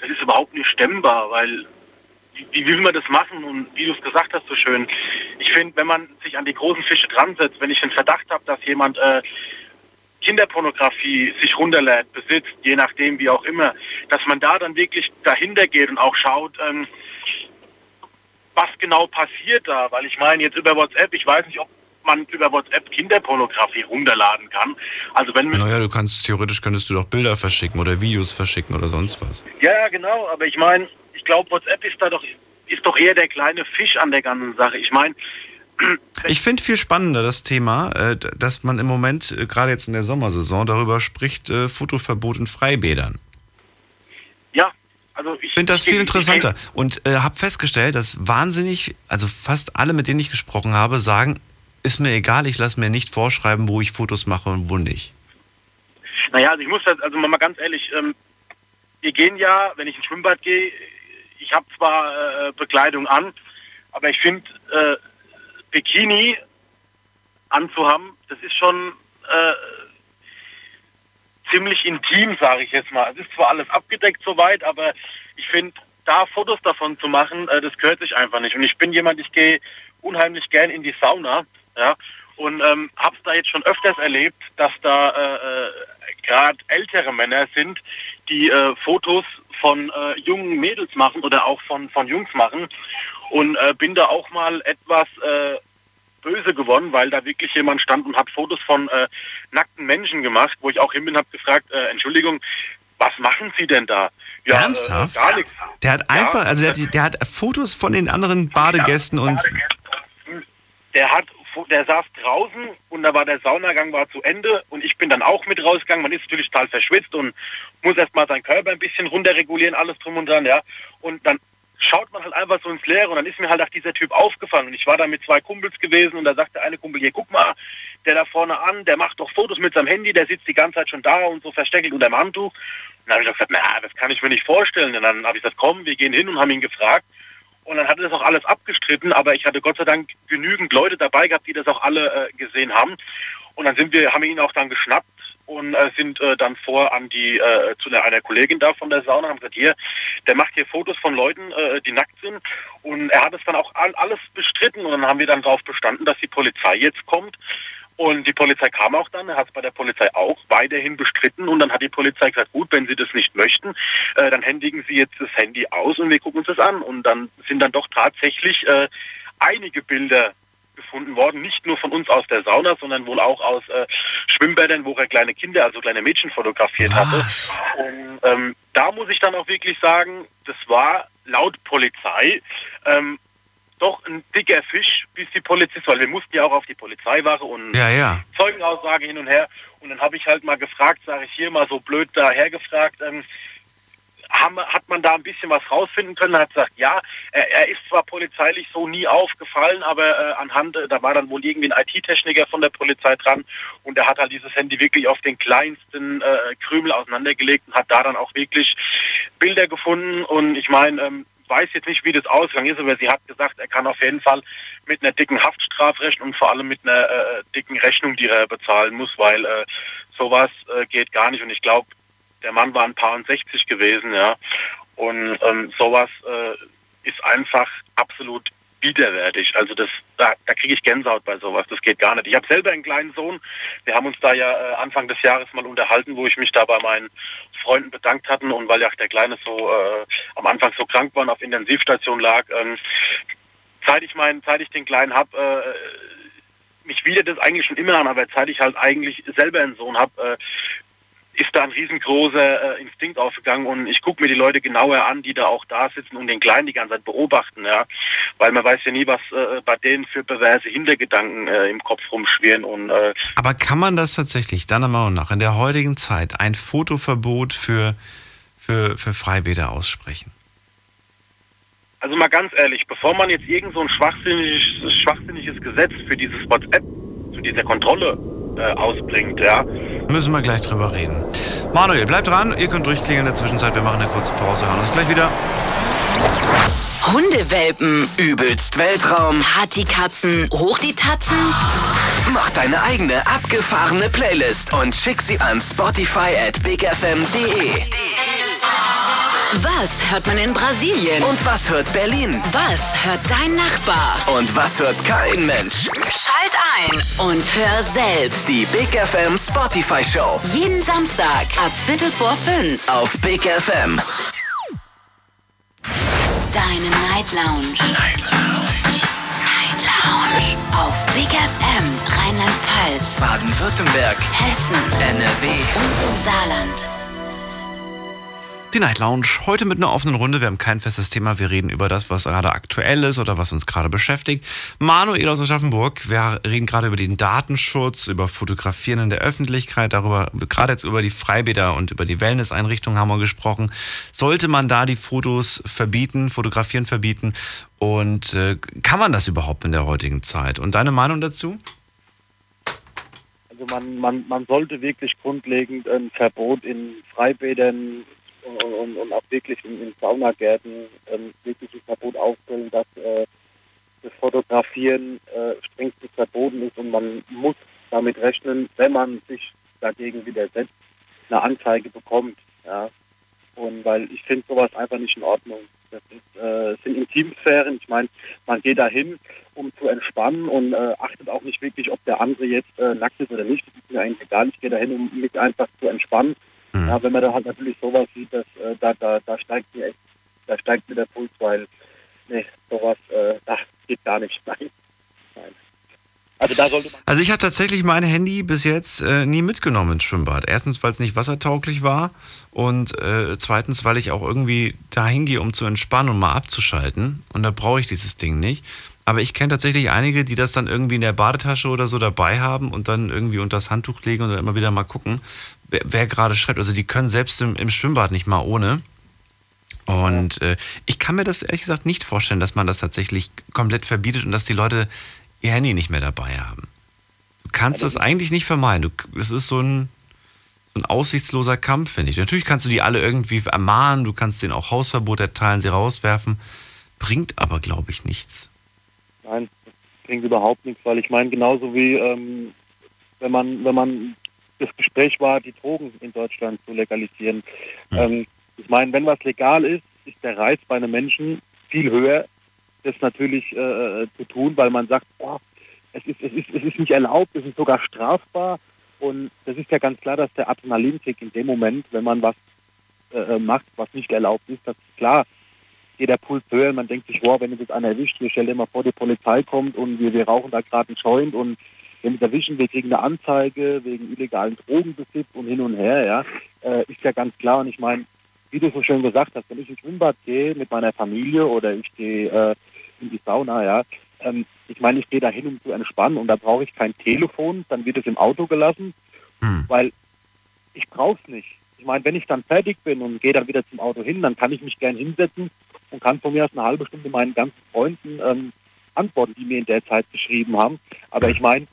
das ist überhaupt nicht stemmbar, weil wie, wie will man das machen und wie du es gesagt hast so schön, ich finde, wenn man sich an die großen Fische dran setzt, wenn ich den Verdacht habe, dass jemand äh, Kinderpornografie sich runterlädt, besitzt, je nachdem, wie auch immer, dass man da dann wirklich dahinter geht und auch schaut, ähm, was genau passiert da, weil ich meine, jetzt über WhatsApp, ich weiß nicht, ob man über WhatsApp Kinderpornografie runterladen kann. Also wenn naja, du kannst, theoretisch könntest du doch Bilder verschicken oder Videos verschicken oder sonst was. Ja, genau, aber ich meine, ich glaube, WhatsApp ist da doch, ist doch eher der kleine Fisch an der ganzen Sache. Ich meine... Ich finde viel spannender das Thema, dass man im Moment, gerade jetzt in der Sommersaison, darüber spricht, Fotoverbot in Freibädern. Ja, also ich... finde das ich, viel interessanter. Ich, ich, Und äh, habe festgestellt, dass wahnsinnig, also fast alle, mit denen ich gesprochen habe, sagen... Ist mir egal, ich lasse mir nicht vorschreiben, wo ich Fotos mache und wo nicht. Naja, also ich muss das, also mal ganz ehrlich, ähm, wir gehen ja, wenn ich ins Schwimmbad gehe, ich habe zwar äh, Bekleidung an, aber ich finde, äh, Bikini anzuhaben, das ist schon äh, ziemlich intim, sage ich jetzt mal. Es ist zwar alles abgedeckt soweit, aber ich finde, da Fotos davon zu machen, äh, das gehört sich einfach nicht. Und ich bin jemand, ich gehe unheimlich gern in die Sauna, ja, und ähm, habe es da jetzt schon öfters erlebt, dass da äh, gerade ältere Männer sind, die äh, Fotos von äh, jungen Mädels machen oder auch von, von Jungs machen. Und äh, bin da auch mal etwas äh, böse geworden, weil da wirklich jemand stand und hat Fotos von äh, nackten Menschen gemacht, wo ich auch hin bin, habe gefragt, äh, Entschuldigung, was machen Sie denn da? Ja, ernsthaft? Äh, gar nichts. Der hat einfach, ja, also der, der hat Fotos von den anderen Badegästen ja, und... Der hat, der saß draußen und da war der Saunagang war zu Ende und ich bin dann auch mit rausgegangen. Man ist natürlich total verschwitzt und muss erstmal seinen Körper ein bisschen runterregulieren, alles drum und dran, ja. Und dann schaut man halt einfach so ins Leere und dann ist mir halt auch dieser Typ aufgefallen. Und ich war da mit zwei Kumpels gewesen und da sagt der eine Kumpel, hier guck mal, der da vorne an, der macht doch Fotos mit seinem Handy, der sitzt die ganze Zeit schon da und so versteckt unter dem Handtuch. Und dann habe ich doch gesagt, na, das kann ich mir nicht vorstellen. Und dann habe ich gesagt, komm, wir gehen hin und haben ihn gefragt. Und dann hat er das auch alles abgestritten, aber ich hatte Gott sei Dank genügend Leute dabei gehabt, die das auch alle äh, gesehen haben. Und dann sind wir, haben wir ihn auch dann geschnappt und äh, sind äh, dann vor an die, äh, zu einer, einer Kollegin da von der Sauna, haben gesagt, hier, der macht hier Fotos von Leuten, äh, die nackt sind. Und er hat es dann auch all, alles bestritten und dann haben wir dann darauf bestanden, dass die Polizei jetzt kommt. Und die Polizei kam auch dann, er hat es bei der Polizei auch weiterhin bestritten und dann hat die Polizei gesagt, gut, wenn Sie das nicht möchten, äh, dann händigen Sie jetzt das Handy aus und wir gucken uns das an. Und dann sind dann doch tatsächlich äh, einige Bilder gefunden worden, nicht nur von uns aus der Sauna, sondern wohl auch aus äh, Schwimmbädern, wo er kleine Kinder, also kleine Mädchen fotografiert Was? hatte. Und ähm, da muss ich dann auch wirklich sagen, das war laut Polizei ähm, doch ein dicker Fisch, bis die Polizei, weil wir mussten ja auch auf die Polizeiwache und ja, ja. Zeugenaussage hin und her. Und dann habe ich halt mal gefragt, sage ich hier mal so blöd daher gefragt, ähm, haben, hat man da ein bisschen was rausfinden können? Er hat gesagt, ja, er, er ist zwar polizeilich so nie aufgefallen, aber äh, anhand, da war dann wohl irgendwie ein I T-Techniker von der Polizei dran und er hat halt dieses Handy wirklich auf den kleinsten äh, Krümel auseinandergelegt und hat da dann auch wirklich Bilder gefunden. Und ich meine, ähm, weiß jetzt nicht, wie das ausgegangen ist, aber sie hat gesagt, er kann auf jeden Fall mit einer dicken Haftstrafrechnung und vor allem mit einer äh, dicken Rechnung, die er bezahlen muss, weil äh, sowas äh, geht gar nicht. Und ich glaube, der Mann war ein paar und sechzig gewesen, ja. Und ähm, sowas äh, ist einfach absolut widerwärtig. Also das, da, da kriege ich Gänsehaut bei sowas. Das geht gar nicht. Ich habe selber einen kleinen Sohn. Wir haben uns da ja äh, Anfang des Jahres mal unterhalten, wo ich mich da bei meinen Freunden bedankt hatten. Und weil ja der Kleine so äh, am Anfang so krank war und auf Intensivstation lag, ähm, seit ich meinen, seit ich den Kleinen habe, äh, mich widert das eigentlich schon immer an, aber seit ich halt eigentlich selber einen Sohn habe, äh, ist da ein riesengroßer äh, Instinkt aufgegangen und ich gucke mir die Leute genauer an, die da auch da sitzen und den Kleinen die ganze Zeit beobachten, ja, weil man weiß ja nie, was äh, bei denen für perverse Hintergedanken äh, im Kopf rumschwirren. Und, äh Aber kann man das tatsächlich, deiner Meinung nach, in der heutigen Zeit ein Fotoverbot für, für, für Freibäder aussprechen? Also mal ganz ehrlich, bevor man jetzt irgend so ein schwachsinniges, schwachsinniges Gesetz für dieses WhatsApp, zu dieser Kontrolle äh, ausbringt, ja, müssen wir gleich drüber reden. Manuel, bleibt dran. Ihr könnt durchklingeln in der Zwischenzeit. Wir machen eine kurze Pause. Hören uns gleich wieder. Hundewelpen, übelst Weltraum, Partykatzen, hoch die Tatzen. Mach deine eigene abgefahrene Playlist und schick sie an Spotify at big f m punkt d e. Was hört man in Brasilien? Und was hört Berlin? Was hört dein Nachbar? Und was hört kein Mensch? Schalt ein und hör selbst die Big F M Spotify Show. Jeden Samstag ab Viertel vor fünf auf Big F M. Deine Night Lounge. Night Lounge. Night Lounge. Auf Big F M Rheinland-Pfalz, Baden-Württemberg, Hessen, N R W und im Saarland. Die Night Lounge, heute mit einer offenen Runde. Wir haben kein festes Thema, wir reden über das, was gerade aktuell ist oder was uns gerade beschäftigt. Manuel aus Aschaffenburg, wir reden gerade über den Datenschutz, über Fotografieren in der Öffentlichkeit, darüber, gerade jetzt über die Freibäder und über die Wellnesseinrichtungen haben wir gesprochen. Sollte man da die Fotos verbieten, Fotografieren verbieten und äh, kann man das überhaupt in der heutigen Zeit? Und deine Meinung dazu? Also man, man, man sollte wirklich grundlegend ein Verbot in Freibädern Und, und, und auch wirklich in, in Saunagärten ähm, wirklich ein Verbot aufstellen, dass äh, das Fotografieren äh, strengstens verboten ist und man muss damit rechnen, wenn man sich dagegen widersetzt, eine Anzeige bekommt. Ja. Und weil ich finde sowas einfach nicht in Ordnung. Das ist, äh, sind Intimsphären. Ich meine, man geht dahin, um zu entspannen und äh, achtet auch nicht wirklich, ob der andere jetzt äh, nackt ist oder nicht. Das ist mir eigentlich egal. Ich gehe dahin, um mich einfach zu entspannen. Mhm. Ja, wenn man da halt natürlich sowas sieht, dass äh, da da da steigt mir echt, da steigt mir der Puls, weil nee, sowas äh, das geht gar nicht. Nein. Nein. Also, da sollte man also ich habe tatsächlich mein Handy bis jetzt äh, nie mitgenommen ins Schwimmbad. Erstens, weil es nicht wassertauglich war und äh, zweitens, weil ich auch irgendwie dahin gehe, um zu entspannen und mal abzuschalten. Und da brauche ich dieses Ding nicht. Aber ich kenne tatsächlich einige, die das dann irgendwie in der Badetasche oder so dabei haben und dann irgendwie unter das Handtuch legen und dann immer wieder mal gucken, wer, wer gerade schreibt. Also die können selbst im, im Schwimmbad nicht mal ohne. Und äh, ich kann mir das ehrlich gesagt nicht vorstellen, dass man das tatsächlich komplett verbietet und dass die Leute ihr Handy nicht mehr dabei haben. Du kannst das eigentlich nicht vermeiden. Es ist so ein, so ein aussichtsloser Kampf, finde ich. Natürlich kannst du die alle irgendwie ermahnen, du kannst denen auch Hausverbot erteilen, sie rauswerfen. Bringt aber, glaube ich, nichts. Nein, das bringt überhaupt nichts, weil ich meine, genauso wie ähm, wenn man, wenn man das Gespräch war, die Drogen in Deutschland zu legalisieren. Hm. Ähm, ich meine, wenn was legal ist, ist der Reiz bei einem Menschen viel höher, das natürlich äh, zu tun, weil man sagt, oh, es ist, es ist, es ist nicht erlaubt, es ist sogar strafbar. Und das ist ja ganz klar, dass der Adrenalinkick in dem Moment, wenn man was äh, macht, was nicht erlaubt ist, das ist klar, geht der Puls höher. Man denkt sich, wow, wenn uns jetzt einer erwischt, wir stellen immer vor, die Polizei kommt und wir, wir rauchen da gerade einen Joint und wenn wir uns erwischen, wir kriegen eine Anzeige wegen illegalen Drogenbesitz und hin und her, ja, äh, ist ja ganz klar. Und ich meine, wie du so schön gesagt hast, wenn ich ins Schwimmbad gehe mit meiner Familie oder ich gehe äh, in die Sauna, ja, ähm, ich meine, ich gehe dahin, um zu entspannen und da brauche ich kein Telefon, dann wird es im Auto gelassen, hm. weil ich brauche es nicht. Ich meine, wenn ich dann fertig bin und gehe dann wieder zum Auto hin, dann kann ich mich gern hinsetzen und kann von mir aus eine halbe Stunde meinen ganzen Freunden ähm, antworten, die mir in der Zeit geschrieben haben. Aber ich meine,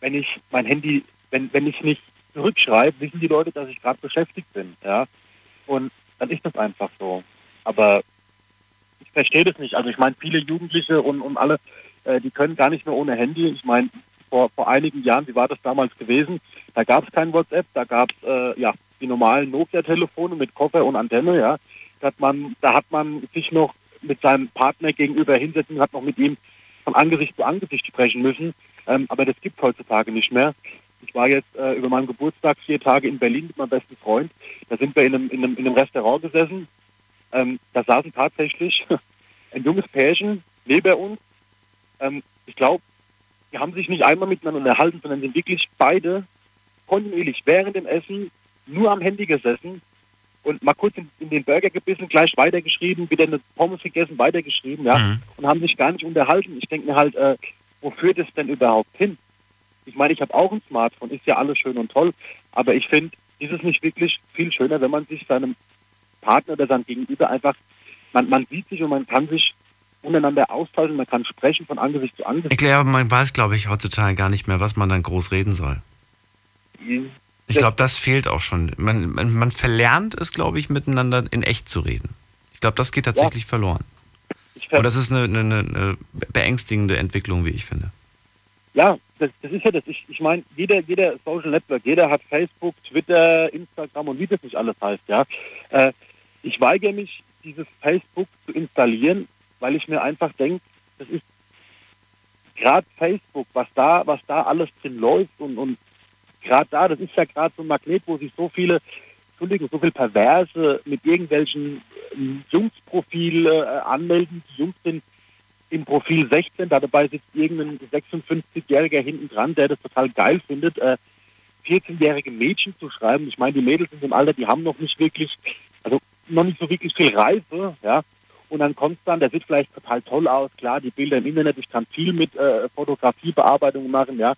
wenn ich mein Handy, wenn wenn ich nicht zurückschreibe, wissen die Leute, dass ich gerade beschäftigt bin, ja, und dann ist das einfach so. Aber ich verstehe das nicht. Also ich meine, viele Jugendliche und, und alle, äh, die können gar nicht mehr ohne Handy. Ich meine, vor, vor einigen Jahren, wie war das damals gewesen? Da gab es kein WhatsApp, da gab es äh, ja, die normalen Nokia-Telefone mit Koffer und Antenne. Ja, da hat man, da hat man sich noch mit seinem Partner gegenüber hinsetzen, hat noch mit ihm von Angesicht zu Angesicht sprechen müssen. Ähm, aber das gibt es heutzutage nicht mehr. Ich war jetzt äh, über meinen Geburtstag vier Tage in Berlin mit meinem besten Freund. Da sind wir in einem, in einem, in einem Restaurant gesessen. Ähm, da saßen tatsächlich ein junges Pärchen neben uns. Ähm, ich glaube, die haben sich nicht einmal miteinander unterhalten, sondern sind wirklich beide kontinuierlich während dem Essen nur am Handy gesessen und mal kurz in, in den Burger gebissen, gleich weitergeschrieben, wieder eine Pommes gegessen, weitergeschrieben, ja, mhm. und haben sich gar nicht unterhalten. Ich denke mir halt, äh, wo führt es denn überhaupt hin? Ich meine, ich habe auch ein Smartphone, ist ja alles schön und toll, aber ich finde, ist es nicht wirklich viel schöner, wenn man sich seinem Partner oder seinem Gegenüber einfach, man, man sieht sich und man kann sich untereinander austauschen, man kann sprechen von Angesicht zu Angesicht. Ich glaube, man weiß, glaube ich, heutzutage gar nicht mehr, was man dann groß reden soll. Ich glaube, das fehlt auch schon. Man, man, man verlernt es, glaube ich, miteinander in echt zu reden. Ich glaube, das geht tatsächlich ja. verloren. Und das ist eine, eine, eine beängstigende Entwicklung, wie ich finde. Ja, das, das ist ja das. Ich, ich meine, jeder, jeder Social Network, jeder hat Facebook, Twitter, Instagram und wie das nicht alles heißt, ja. Äh, ich weigere mich, dieses Facebook zu installieren, weil ich mir einfach denke, das ist gerade Facebook, was da, was da alles drin läuft und, und gerade da, das ist ja gerade so ein Magnet, wo sich so viele, Entschuldigung, so viele Perverse mit irgendwelchen Jungsprofilen äh, anmelden, die Jungs sind im Profil sechzehn, da dabei sitzt irgendein sechsundfünfzigjähriger hinten dran, der das total geil findet, äh, vierzehnjährige Mädchen zu schreiben. Ich meine, die Mädels in dem Alter, die haben noch nicht wirklich, also noch nicht so wirklich viel Reife, ja. Und dann kommt es dann, der sieht vielleicht total toll aus, klar, die Bilder im Internet, ich kann viel mit äh, Fotografiebearbeitungen machen, ja.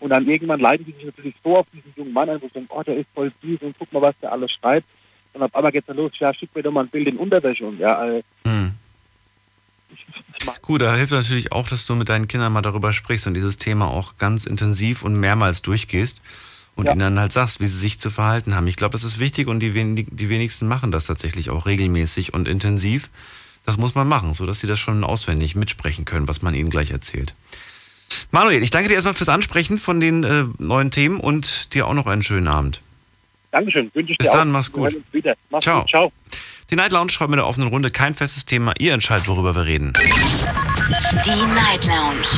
Und dann irgendwann leiten die sich natürlich so auf diesen jungen Mann ein, wo ich denke, oh, der ist voll süß und guck mal, was der alles schreibt. Und ab aber geht's dann los, ja, schick mir doch mal ein Bild in Unterwäsche und ja, äh, mhm. Gut, da hilft natürlich auch, dass du mit deinen Kindern mal darüber sprichst und dieses Thema auch ganz intensiv und mehrmals durchgehst und ja. ihnen dann halt sagst, wie sie sich zu verhalten haben. Ich glaube, das ist wichtig und die wenigsten machen das tatsächlich auch regelmäßig und intensiv. Das muss man machen, sodass sie das schon auswendig mitsprechen können, was man ihnen gleich erzählt. Manuel, ich danke dir erstmal fürs Ansprechen von den äh, neuen Themen und dir auch noch einen schönen Abend. Dankeschön. Wünsche ich dir. Bis dann, auch. Mach's gut. Wieder. Mach's Ciao. Gut. Ciao. Die Night Lounge schreibt mit der offenen Runde kein festes Thema. Ihr entscheidet, worüber wir reden. Die Night Lounge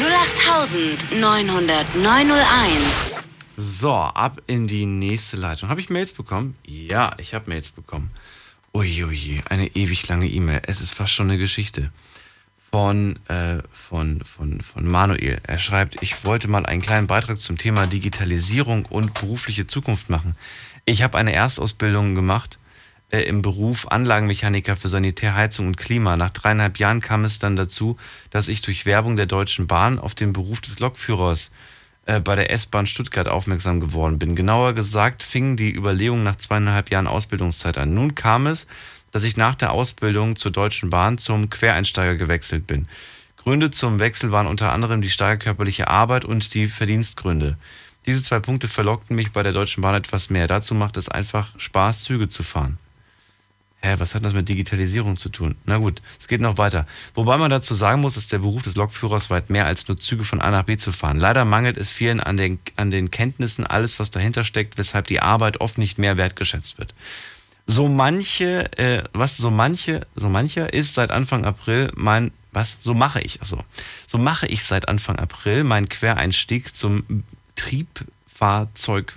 null acht neun null neun null eins. So, ab in die nächste Leitung. Habe ich Mails bekommen? Ja, ich habe Mails bekommen. Uiuiui, eine ewig lange E-Mail. Es ist fast schon eine Geschichte. Von, äh, von, von, von Manuel. Er schreibt, ich wollte mal einen kleinen Beitrag zum Thema Digitalisierung und berufliche Zukunft machen. Ich habe eine Erstausbildung gemacht äh, im Beruf Anlagenmechaniker für Sanitär, Heizung und Klima. Nach dreieinhalb Jahren kam es dann dazu, dass ich durch Werbung der Deutschen Bahn auf den Beruf des Lokführers äh, bei der S-Bahn Stuttgart aufmerksam geworden bin. Genauer gesagt fingen die Überlegungen nach zweieinhalb Jahren Ausbildungszeit an. Nun kam es, dass ich nach der Ausbildung zur Deutschen Bahn zum Quereinsteiger gewechselt bin. Gründe zum Wechsel waren unter anderem die starke körperliche Arbeit und die Verdienstgründe. Diese zwei Punkte verlockten mich bei der Deutschen Bahn etwas mehr. Dazu macht es einfach Spaß, Züge zu fahren. Hä, was hat das mit Digitalisierung zu tun? Na gut, es geht noch weiter. Wobei man dazu sagen muss, ist der Beruf des Lokführers weit mehr als nur Züge von A nach B zu fahren. Leider mangelt es vielen an den, an den Kenntnissen, alles was dahinter steckt, weshalb die Arbeit oft nicht mehr wertgeschätzt wird. So manche, äh, was, so manche, so mancher ist seit Anfang April mein, was, so mache ich, achso, so mache ich seit Anfang April meinen Quereinstieg zum Triebfahrzeug,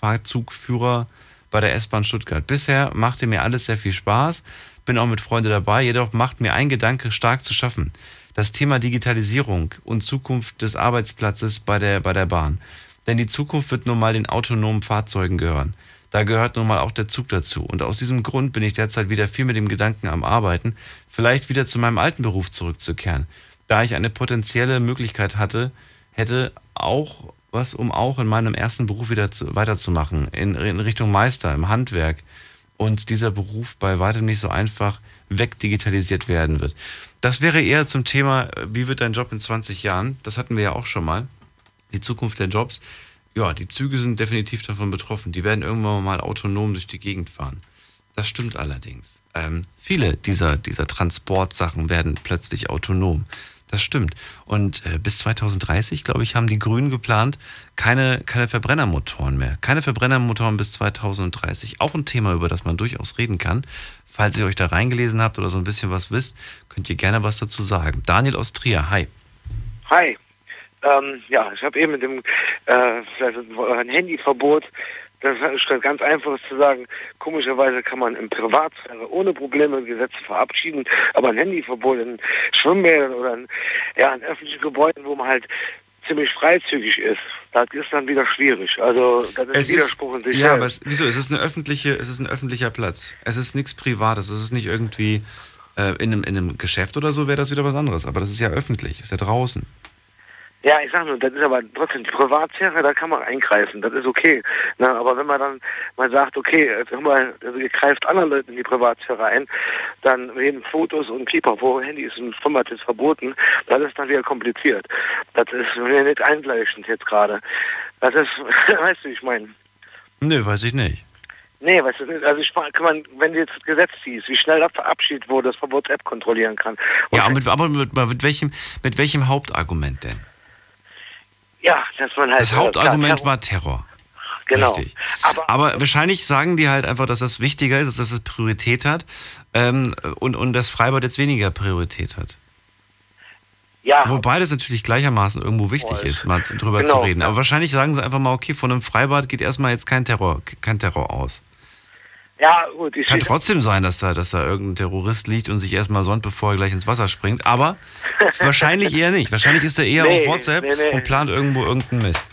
Fahrzeugführer bei der S-Bahn Stuttgart. Bisher machte mir alles sehr viel Spaß, bin auch mit Freunden dabei, jedoch macht mir ein Gedanke stark zu schaffen. Das Thema Digitalisierung und Zukunft des Arbeitsplatzes bei der, bei der Bahn. Denn die Zukunft wird nun mal den autonomen Fahrzeugen gehören. Da gehört nun mal auch der Zug dazu. Und aus diesem Grund bin ich derzeit wieder viel mit dem Gedanken am Arbeiten, vielleicht wieder zu meinem alten Beruf zurückzukehren. Da ich eine potenzielle Möglichkeit hatte, hätte auch was, um auch in meinem ersten Beruf wieder zu, weiterzumachen, in, in Richtung Meister, im Handwerk. Und dieser Beruf bei weitem nicht so einfach wegdigitalisiert werden wird. Das wäre eher zum Thema, wie wird dein Job in zwanzig Jahren? Das hatten wir ja auch schon mal. Die Zukunft der Jobs. Ja, die Züge sind definitiv davon betroffen. Die werden irgendwann mal autonom durch die Gegend fahren. Das stimmt allerdings. Ähm, viele dieser, dieser Transportsachen werden plötzlich autonom. Das stimmt. Und äh, bis zwanzig dreißig, glaube ich, haben die Grünen geplant, keine, keine Verbrennermotoren mehr. Keine Verbrennermotoren bis zwanzig dreißig. Auch ein Thema, über das man durchaus reden kann. Falls ihr euch da reingelesen habt oder so ein bisschen was wisst, könnt ihr gerne was dazu sagen. Daniel aus Trier, hi. Hi. Ähm, ja, ich habe eben mit dem äh, ein Handyverbot, das ist ganz einfach zu sagen, komischerweise kann man im Privatsphäre ohne Probleme Gesetze verabschieden, aber ein Handyverbot in Schwimmbädern oder in, ja, in öffentlichen Gebäuden, wo man halt ziemlich freizügig ist, das ist dann wieder schwierig. Also das ist es ein Widerspruch ist, in sich. Ja, aber es, wieso? Es ist eine öffentliche, es ist ein öffentlicher Platz. Es ist nichts Privates, es ist nicht irgendwie äh, in, einem, in einem Geschäft oder so wäre das wieder was anderes, aber das ist ja öffentlich, ist ja draußen. Ja, ich sag nur, das ist aber trotzdem die Privatsphäre, da kann man eingreifen, das ist okay. Na, aber wenn man dann mal sagt, okay, sag mal, also ihr greift anderen Leuten in die Privatsphäre ein, dann reden Fotos und Pipapo, Handy ist ein Format ist verboten, das ist dann wieder kompliziert. Das ist mir nicht eingleichend jetzt gerade. Das ist, weißt du, wie ich meine? Nö, weiß ich nicht. Nee, weißt du nicht, also ich kann man, wenn du jetzt das Gesetz siehst, wie schnell das verabschiedet wurde, dass man WhatsApp kontrollieren kann. Und ja, aber, mit, aber mit, mit, welchem, mit welchem Hauptargument denn? Ja, dass man halt das Hauptargument war Terror. Genau. Richtig. Aber, Aber wahrscheinlich sagen die halt einfach, dass das wichtiger ist, dass das Priorität hat ähm, und, und das Freibad jetzt weniger Priorität hat. Ja. Wobei das natürlich gleichermaßen irgendwo wichtig voll. Ist, mal drüber genau. zu reden. Aber wahrscheinlich sagen sie einfach mal, okay, von einem Freibad geht erstmal jetzt kein Terror, kein Terror aus. Ja, gut. Ich Kann trotzdem sein, dass da, dass da irgendein Terrorist liegt und sich erstmal sonnt, bevor er gleich ins Wasser springt. Aber wahrscheinlich eher nicht. Wahrscheinlich ist er eher nee, auf WhatsApp nee, nee. und plant irgendwo irgendeinen Mist.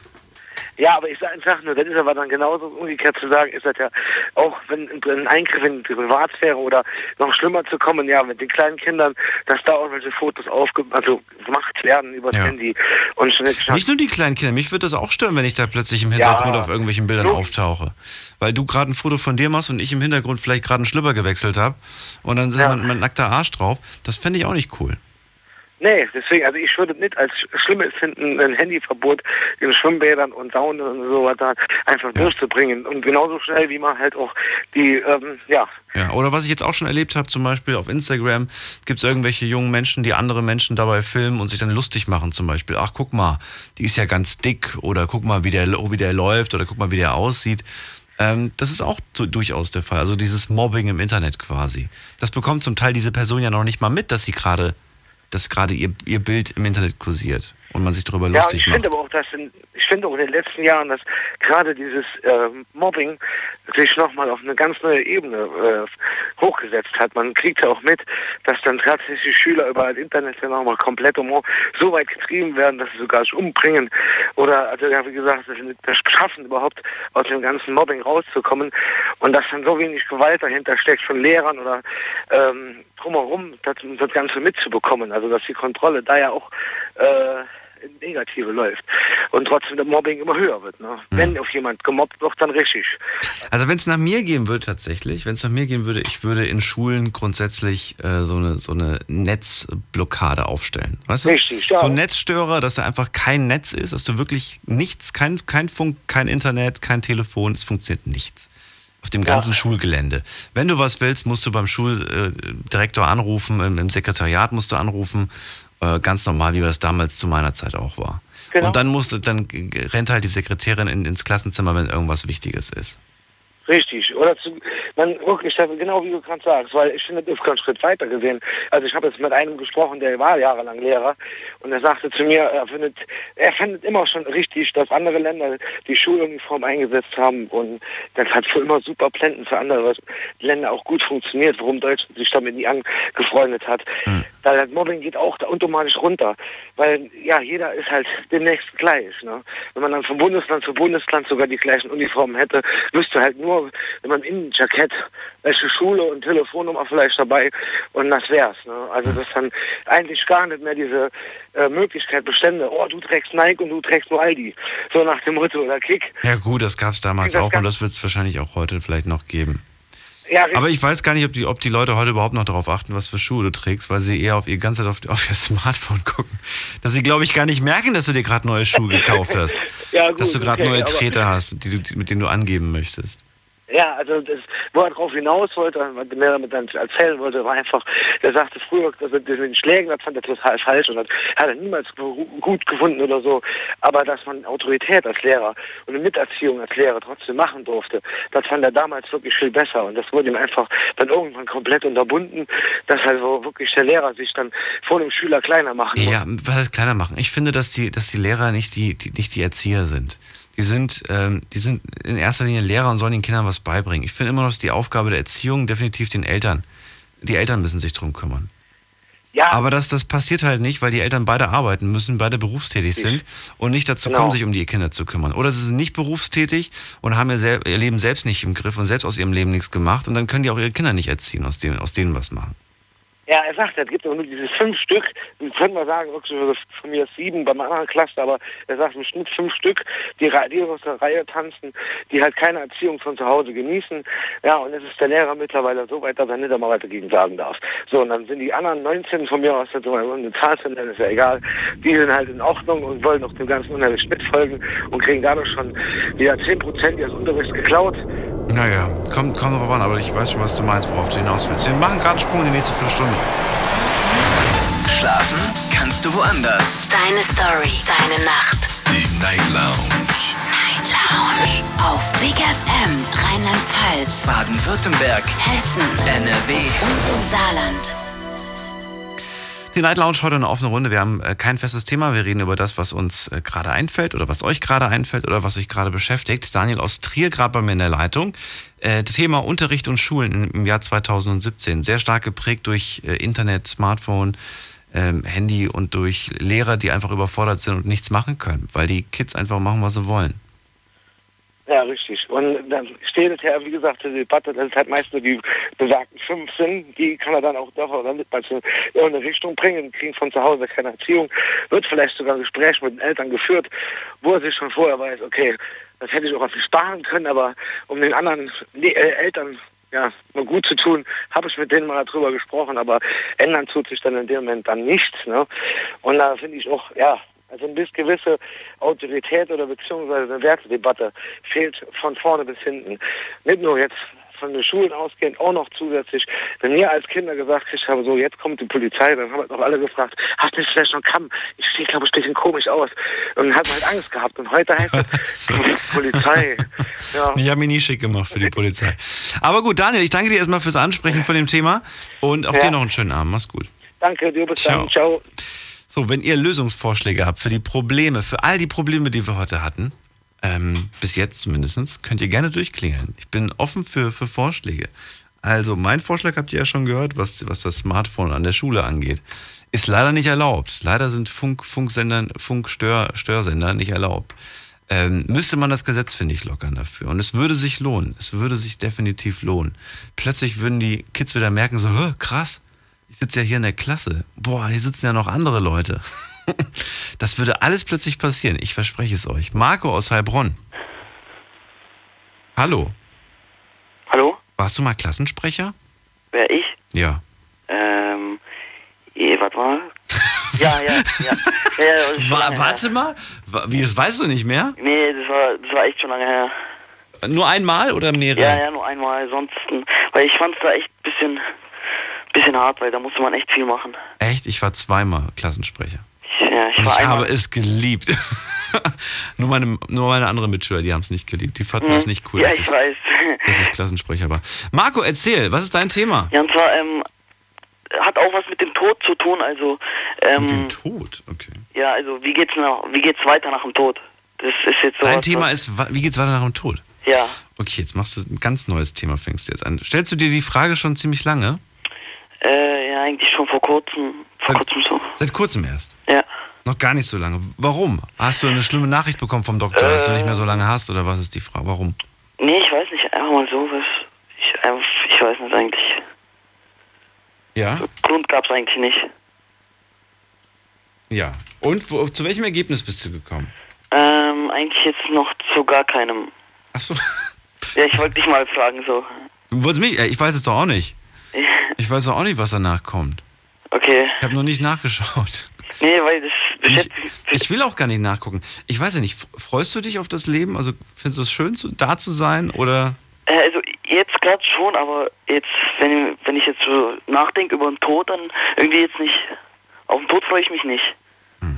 Ja, aber ich sage nur, das ist aber dann genauso umgekehrt zu sagen, ist das ja auch, wenn ein Eingriff in die Privatsphäre oder noch schlimmer zu kommen, ja, mit den kleinen Kindern, dass da auch welche Fotos aufge- also gemacht werden über das ja. Handy. Und schon jetzt nicht nur die kleinen Kinder, mich würde das auch stören, wenn ich da plötzlich im Hintergrund ja. auf irgendwelchen Bildern so. auftauche. Weil du gerade ein Foto von dir machst und ich im Hintergrund vielleicht gerade einen Schlüpper gewechselt habe und dann ist ja. mein, mein nackter Arsch drauf, das fände ich auch nicht cool. Nee, deswegen, also ich würde nicht als Schlimmes finden, ein Handyverbot in Schwimmbädern und Saunen und so weiter einfach ja. durchzubringen. Und genauso schnell, wie man halt auch die, ähm, ja. Ja, oder was ich jetzt auch schon erlebt habe, zum Beispiel auf Instagram, gibt es irgendwelche jungen Menschen, die andere Menschen dabei filmen und sich dann lustig machen zum Beispiel. Ach, guck mal, die ist ja ganz dick oder guck mal, wie der, wie der läuft oder guck mal, wie der aussieht. Ähm, das ist auch zu, durchaus der Fall. Also dieses Mobbing im Internet quasi. Das bekommt zum Teil diese Person ja noch nicht mal mit, dass sie gerade, dass gerade ihr, ihr Bild im Internet kursiert und man sich darüber ja, lustig ich macht. Finde aber auch, dass in, ich finde auch in den letzten Jahren, dass gerade dieses äh, Mobbing sich nochmal auf eine ganz neue Ebene äh, hochgesetzt hat. Man kriegt ja auch mit, dass dann tatsächlich Schüler über das Internet ja nochmal komplett um, so weit getrieben werden, dass sie sogar sich umbringen. Oder, also ja, wie gesagt, das Schaffen überhaupt aus dem ganzen Mobbing rauszukommen und dass dann so wenig Gewalt dahinter steckt von Lehrern oder ähm, drumherum, das, das Ganze mitzubekommen. Also dass die Kontrolle da ja auch äh, Negative läuft und trotzdem der Mobbing immer höher wird. Ne? Mhm. Wenn auf jemand gemobbt wird, dann richtig. Also wenn es nach mir gehen würde tatsächlich, wenn es nach mir gehen würde, ich würde in Schulen grundsätzlich äh, so eine so eine Netzblockade aufstellen. Weißt du? Richtig, ja. So ein Netzstörer, dass da einfach kein Netz ist, dass du wirklich nichts, kein, kein Funk, kein Internet, kein Telefon, es funktioniert nichts. Auf dem ganzen ja. Schulgelände. Wenn du was willst, musst du beim Schuldirektor anrufen, im, im Sekretariat musst du anrufen, ganz normal, wie das damals zu meiner Zeit auch war. Genau. Und dann musste, dann rennt halt die Sekretärin in, ins Klassenzimmer, wenn irgendwas Wichtiges ist. Richtig, oder zu, man wirklich, genau wie du gerade sagst, weil ich finde, das ist kein Schritt weiter gesehen. Also ich habe jetzt mit einem gesprochen, der war jahrelang Lehrer und er sagte zu mir, er findet, er findet immer schon richtig, dass andere Länder die Schuluniform eingesetzt haben und das hat für immer super Blenden für andere Länder auch gut funktioniert, warum Deutschland sich damit nie angefreundet hat. Hm. Weil das Mobbing geht auch automatisch runter, weil ja, jeder ist halt demnächst gleich. Ne? Wenn man dann von Bundesland zu Bundesland sogar die gleichen Uniformen hätte, wüsste halt nur, wenn man in ein Jackett, welche Schule und Telefonnummer vielleicht dabei und das wär's. Ne? Also dass dann eigentlich gar nicht mehr diese äh, Möglichkeit bestände, oh, du trägst Nike und du trägst nur Aldi. So nach dem Motto oder Kick. Ja gut, das gab's damals das auch gab's und das wird es wahrscheinlich auch heute vielleicht noch geben. Ja, aber ich weiß gar nicht, ob die, ob die Leute heute überhaupt noch darauf achten, was für Schuhe du trägst, weil sie eher auf ihr ganzes auf, auf ihr Smartphone gucken. Dass sie, glaube ich, gar nicht merken, dass du dir gerade neue Schuhe gekauft hast. Ja, gut, dass du gerade okay, neue Treter hast, die, die, mit denen du angeben möchtest. Ja, also das, wo er drauf hinaus wollte, was er mir damit dann erzählen wollte, war einfach, der sagte früher, dass er den Schlägen, das fand er total falsch und das hat er niemals gut gefunden oder so, aber dass man Autorität als Lehrer und eine Miterziehung als Lehrer trotzdem machen durfte, das fand er damals wirklich viel besser und das wurde ihm einfach dann irgendwann komplett unterbunden, dass also wirklich der Lehrer sich dann vor dem Schüler kleiner machen muss. Ja, was heißt kleiner machen? Ich finde, dass die, dass die Lehrer nicht die, die, nicht die Erzieher sind. Die sind, ähm, die sind in erster Linie Lehrer und sollen den Kindern was beibringen. Ich finde immer noch, dass die Aufgabe der Erziehung definitiv den Eltern. Die Eltern müssen sich drum kümmern. Ja. Aber das, das passiert halt nicht, weil die Eltern beide arbeiten müssen, beide berufstätig sind und nicht dazu genau. kommen, sich um die Kinder zu kümmern. Oder sie sind nicht berufstätig und haben ihr, sel- ihr Leben selbst nicht im Griff und selbst aus ihrem Leben nichts gemacht und dann können die auch ihre Kinder nicht erziehen, aus denen, aus denen was machen. Ja, er sagt, es gibt nur diese fünf Stück, können wir sagen, von mir sieben, bei meiner anderen Klasse, aber er sagt im Schnitt fünf Stück, die, die aus der Reihe tanzen, die halt keine Erziehung von zu Hause genießen. Ja, und es ist der Lehrer mittlerweile so weit, dass er nicht einmal weiter gegen sagen darf. So, und dann sind die anderen neunzehn von mir aus, das eine Zahl sind, dann ist ja egal, die sind halt in Ordnung und wollen auch dem ganzen Unterricht mitfolgen und kriegen dadurch schon wieder zehn Prozent ihres Unterrichts geklaut. Naja, kommt, kommt drauf an, aber ich weiß schon, was du meinst, worauf du hinaus willst. Wir machen gerade einen Sprung in die nächste Viertelstunde. Schlafen kannst du woanders. Deine Story, deine Nacht. Die Night Lounge. Night Lounge. Auf Big F M, Rheinland-Pfalz, Baden-Württemberg, Hessen, N R W und im Saarland. Die Night Lounge heute eine offene Runde. Wir haben äh, kein festes Thema. Wir reden über das, was uns äh, gerade einfällt oder was euch gerade einfällt oder was euch gerade beschäftigt. Daniel aus Trier, gerade bei mir in der Leitung. Äh, Thema Unterricht und Schulen im Jahr zweitausendsiebzehn. Sehr stark geprägt durch äh, Internet, Smartphone, äh, Handy und durch Lehrer, die einfach überfordert sind und nichts machen können, weil die Kids einfach machen, was sie wollen. Ja, richtig. Und dann steht es ja, wie gesagt, die Debatte, das ist halt meistens die besagten fünf sind, die kann er dann auch doch oder mit in irgendeine Richtung bringen, kriegen von zu Hause keine Erziehung, wird vielleicht sogar ein Gespräch mit den Eltern geführt, wo er sich schon vorher weiß, okay, das hätte ich auch auf mich sparen können, aber um den anderen äh, Eltern ja mal gut zu tun, habe ich mit denen mal darüber gesprochen, aber ändern tut sich dann in dem Moment dann nichts. Ne? Und da finde ich auch, ja, also eine gewisse Autorität oder beziehungsweise eine Wertedebatte fehlt von vorne bis hinten. Nicht nur jetzt von den Schulen ausgehend auch noch zusätzlich, wenn wir als Kinder gesagt ich habe, so jetzt kommt die Polizei, dann haben halt auch alle gefragt, hast du nicht vielleicht noch einen Kamm? Ich sehe, glaube ich, ein bisschen komisch aus. Und dann hat man halt Angst gehabt. Und heute heißt es Polizei. Ja. Ich habe mich nie schick gemacht für die Polizei. Aber gut, Daniel, ich danke dir erstmal fürs Ansprechen von dem Thema und auch ja. dir noch einen schönen Abend. Mach's gut. Danke, dir bis dann. Ciao. So, wenn ihr Lösungsvorschläge habt für die Probleme, für all die Probleme, die wir heute hatten, ähm, bis jetzt zumindest, könnt ihr gerne durchklingeln. Ich bin offen für, für Vorschläge. Also, mein Vorschlag habt ihr ja schon gehört, was, was das Smartphone an der Schule angeht. Ist leider nicht erlaubt. Leider sind Funk, Funksender, Funkstör-Störsender nicht erlaubt. Ähm, müsste man das Gesetz, finde ich, lockern dafür. Und es würde sich lohnen. Es würde sich definitiv lohnen. Plötzlich würden die Kids wieder merken, so, krass, ich sitze ja hier in der Klasse. Boah, hier sitzen ja noch andere Leute. Das würde alles plötzlich passieren. Ich verspreche es euch. Marco aus Heilbronn. Hallo. Hallo? Warst du mal Klassensprecher? Wer, ich? Ja. Ähm, warte mal. Ja, ja, ja. ja, ja war, warte her. mal? Wie, das weißt du nicht mehr? Nee, das war, das war echt schon lange her. Nur einmal oder mehrere? Ja, ja, nur einmal. Sonst, weil ich fand es da echt ein bisschen, bisschen hart, weil da musste man echt viel machen. Echt? Ich war zweimal Klassensprecher. Ja, ich, war ich habe es geliebt. nur, meine, nur meine anderen Mitschüler, die haben es nicht geliebt. Die fanden es mhm. nicht cool, ja, dass, ich ich, weiß. dass ich Klassensprecher war. Marco, erzähl, was ist dein Thema? Ja, und zwar ähm, hat auch was mit dem Tod zu tun. Also, ähm, mit dem Tod? Okay. Ja, also wie geht's nach, wie geht's weiter nach dem Tod? Das ist jetzt so. Dein Thema ist, wie geht's weiter nach dem Tod? Ja. Okay, jetzt machst du ein ganz neues Thema, fängst du jetzt an. Stellst du dir die Frage schon ziemlich lange? Äh, ja, eigentlich schon vor kurzem. Vor seit, kurzem so. Seit kurzem erst? Ja. Noch gar nicht so lange. Warum? Hast du eine schlimme Nachricht bekommen vom Doktor, äh, dass du nicht mehr so lange hast? Oder was ist die Frage? Warum? Nee, ich weiß nicht. Einfach mal so. Was ich, einfach, ich weiß nicht eigentlich. Ja? So, Grund gab es eigentlich nicht. Ja. Und wo, zu welchem Ergebnis bist du gekommen? Ähm, eigentlich jetzt noch zu gar keinem. Ach so. Ja, ich wollte dich mal fragen, so. Du wolltest mich? Ich weiß es doch auch nicht. Ich weiß auch nicht, was danach kommt. Okay. Ich habe noch nicht nachgeschaut. Nee, weil das... Ich, ich will auch gar nicht nachgucken. Ich weiß ja nicht, freust du dich auf das Leben? Also findest du es schön, da zu sein oder... Also jetzt gerade schon, aber jetzt, wenn, wenn ich jetzt so nachdenke über den Tod, dann irgendwie jetzt nicht... Auf den Tod freue ich mich nicht. Hm.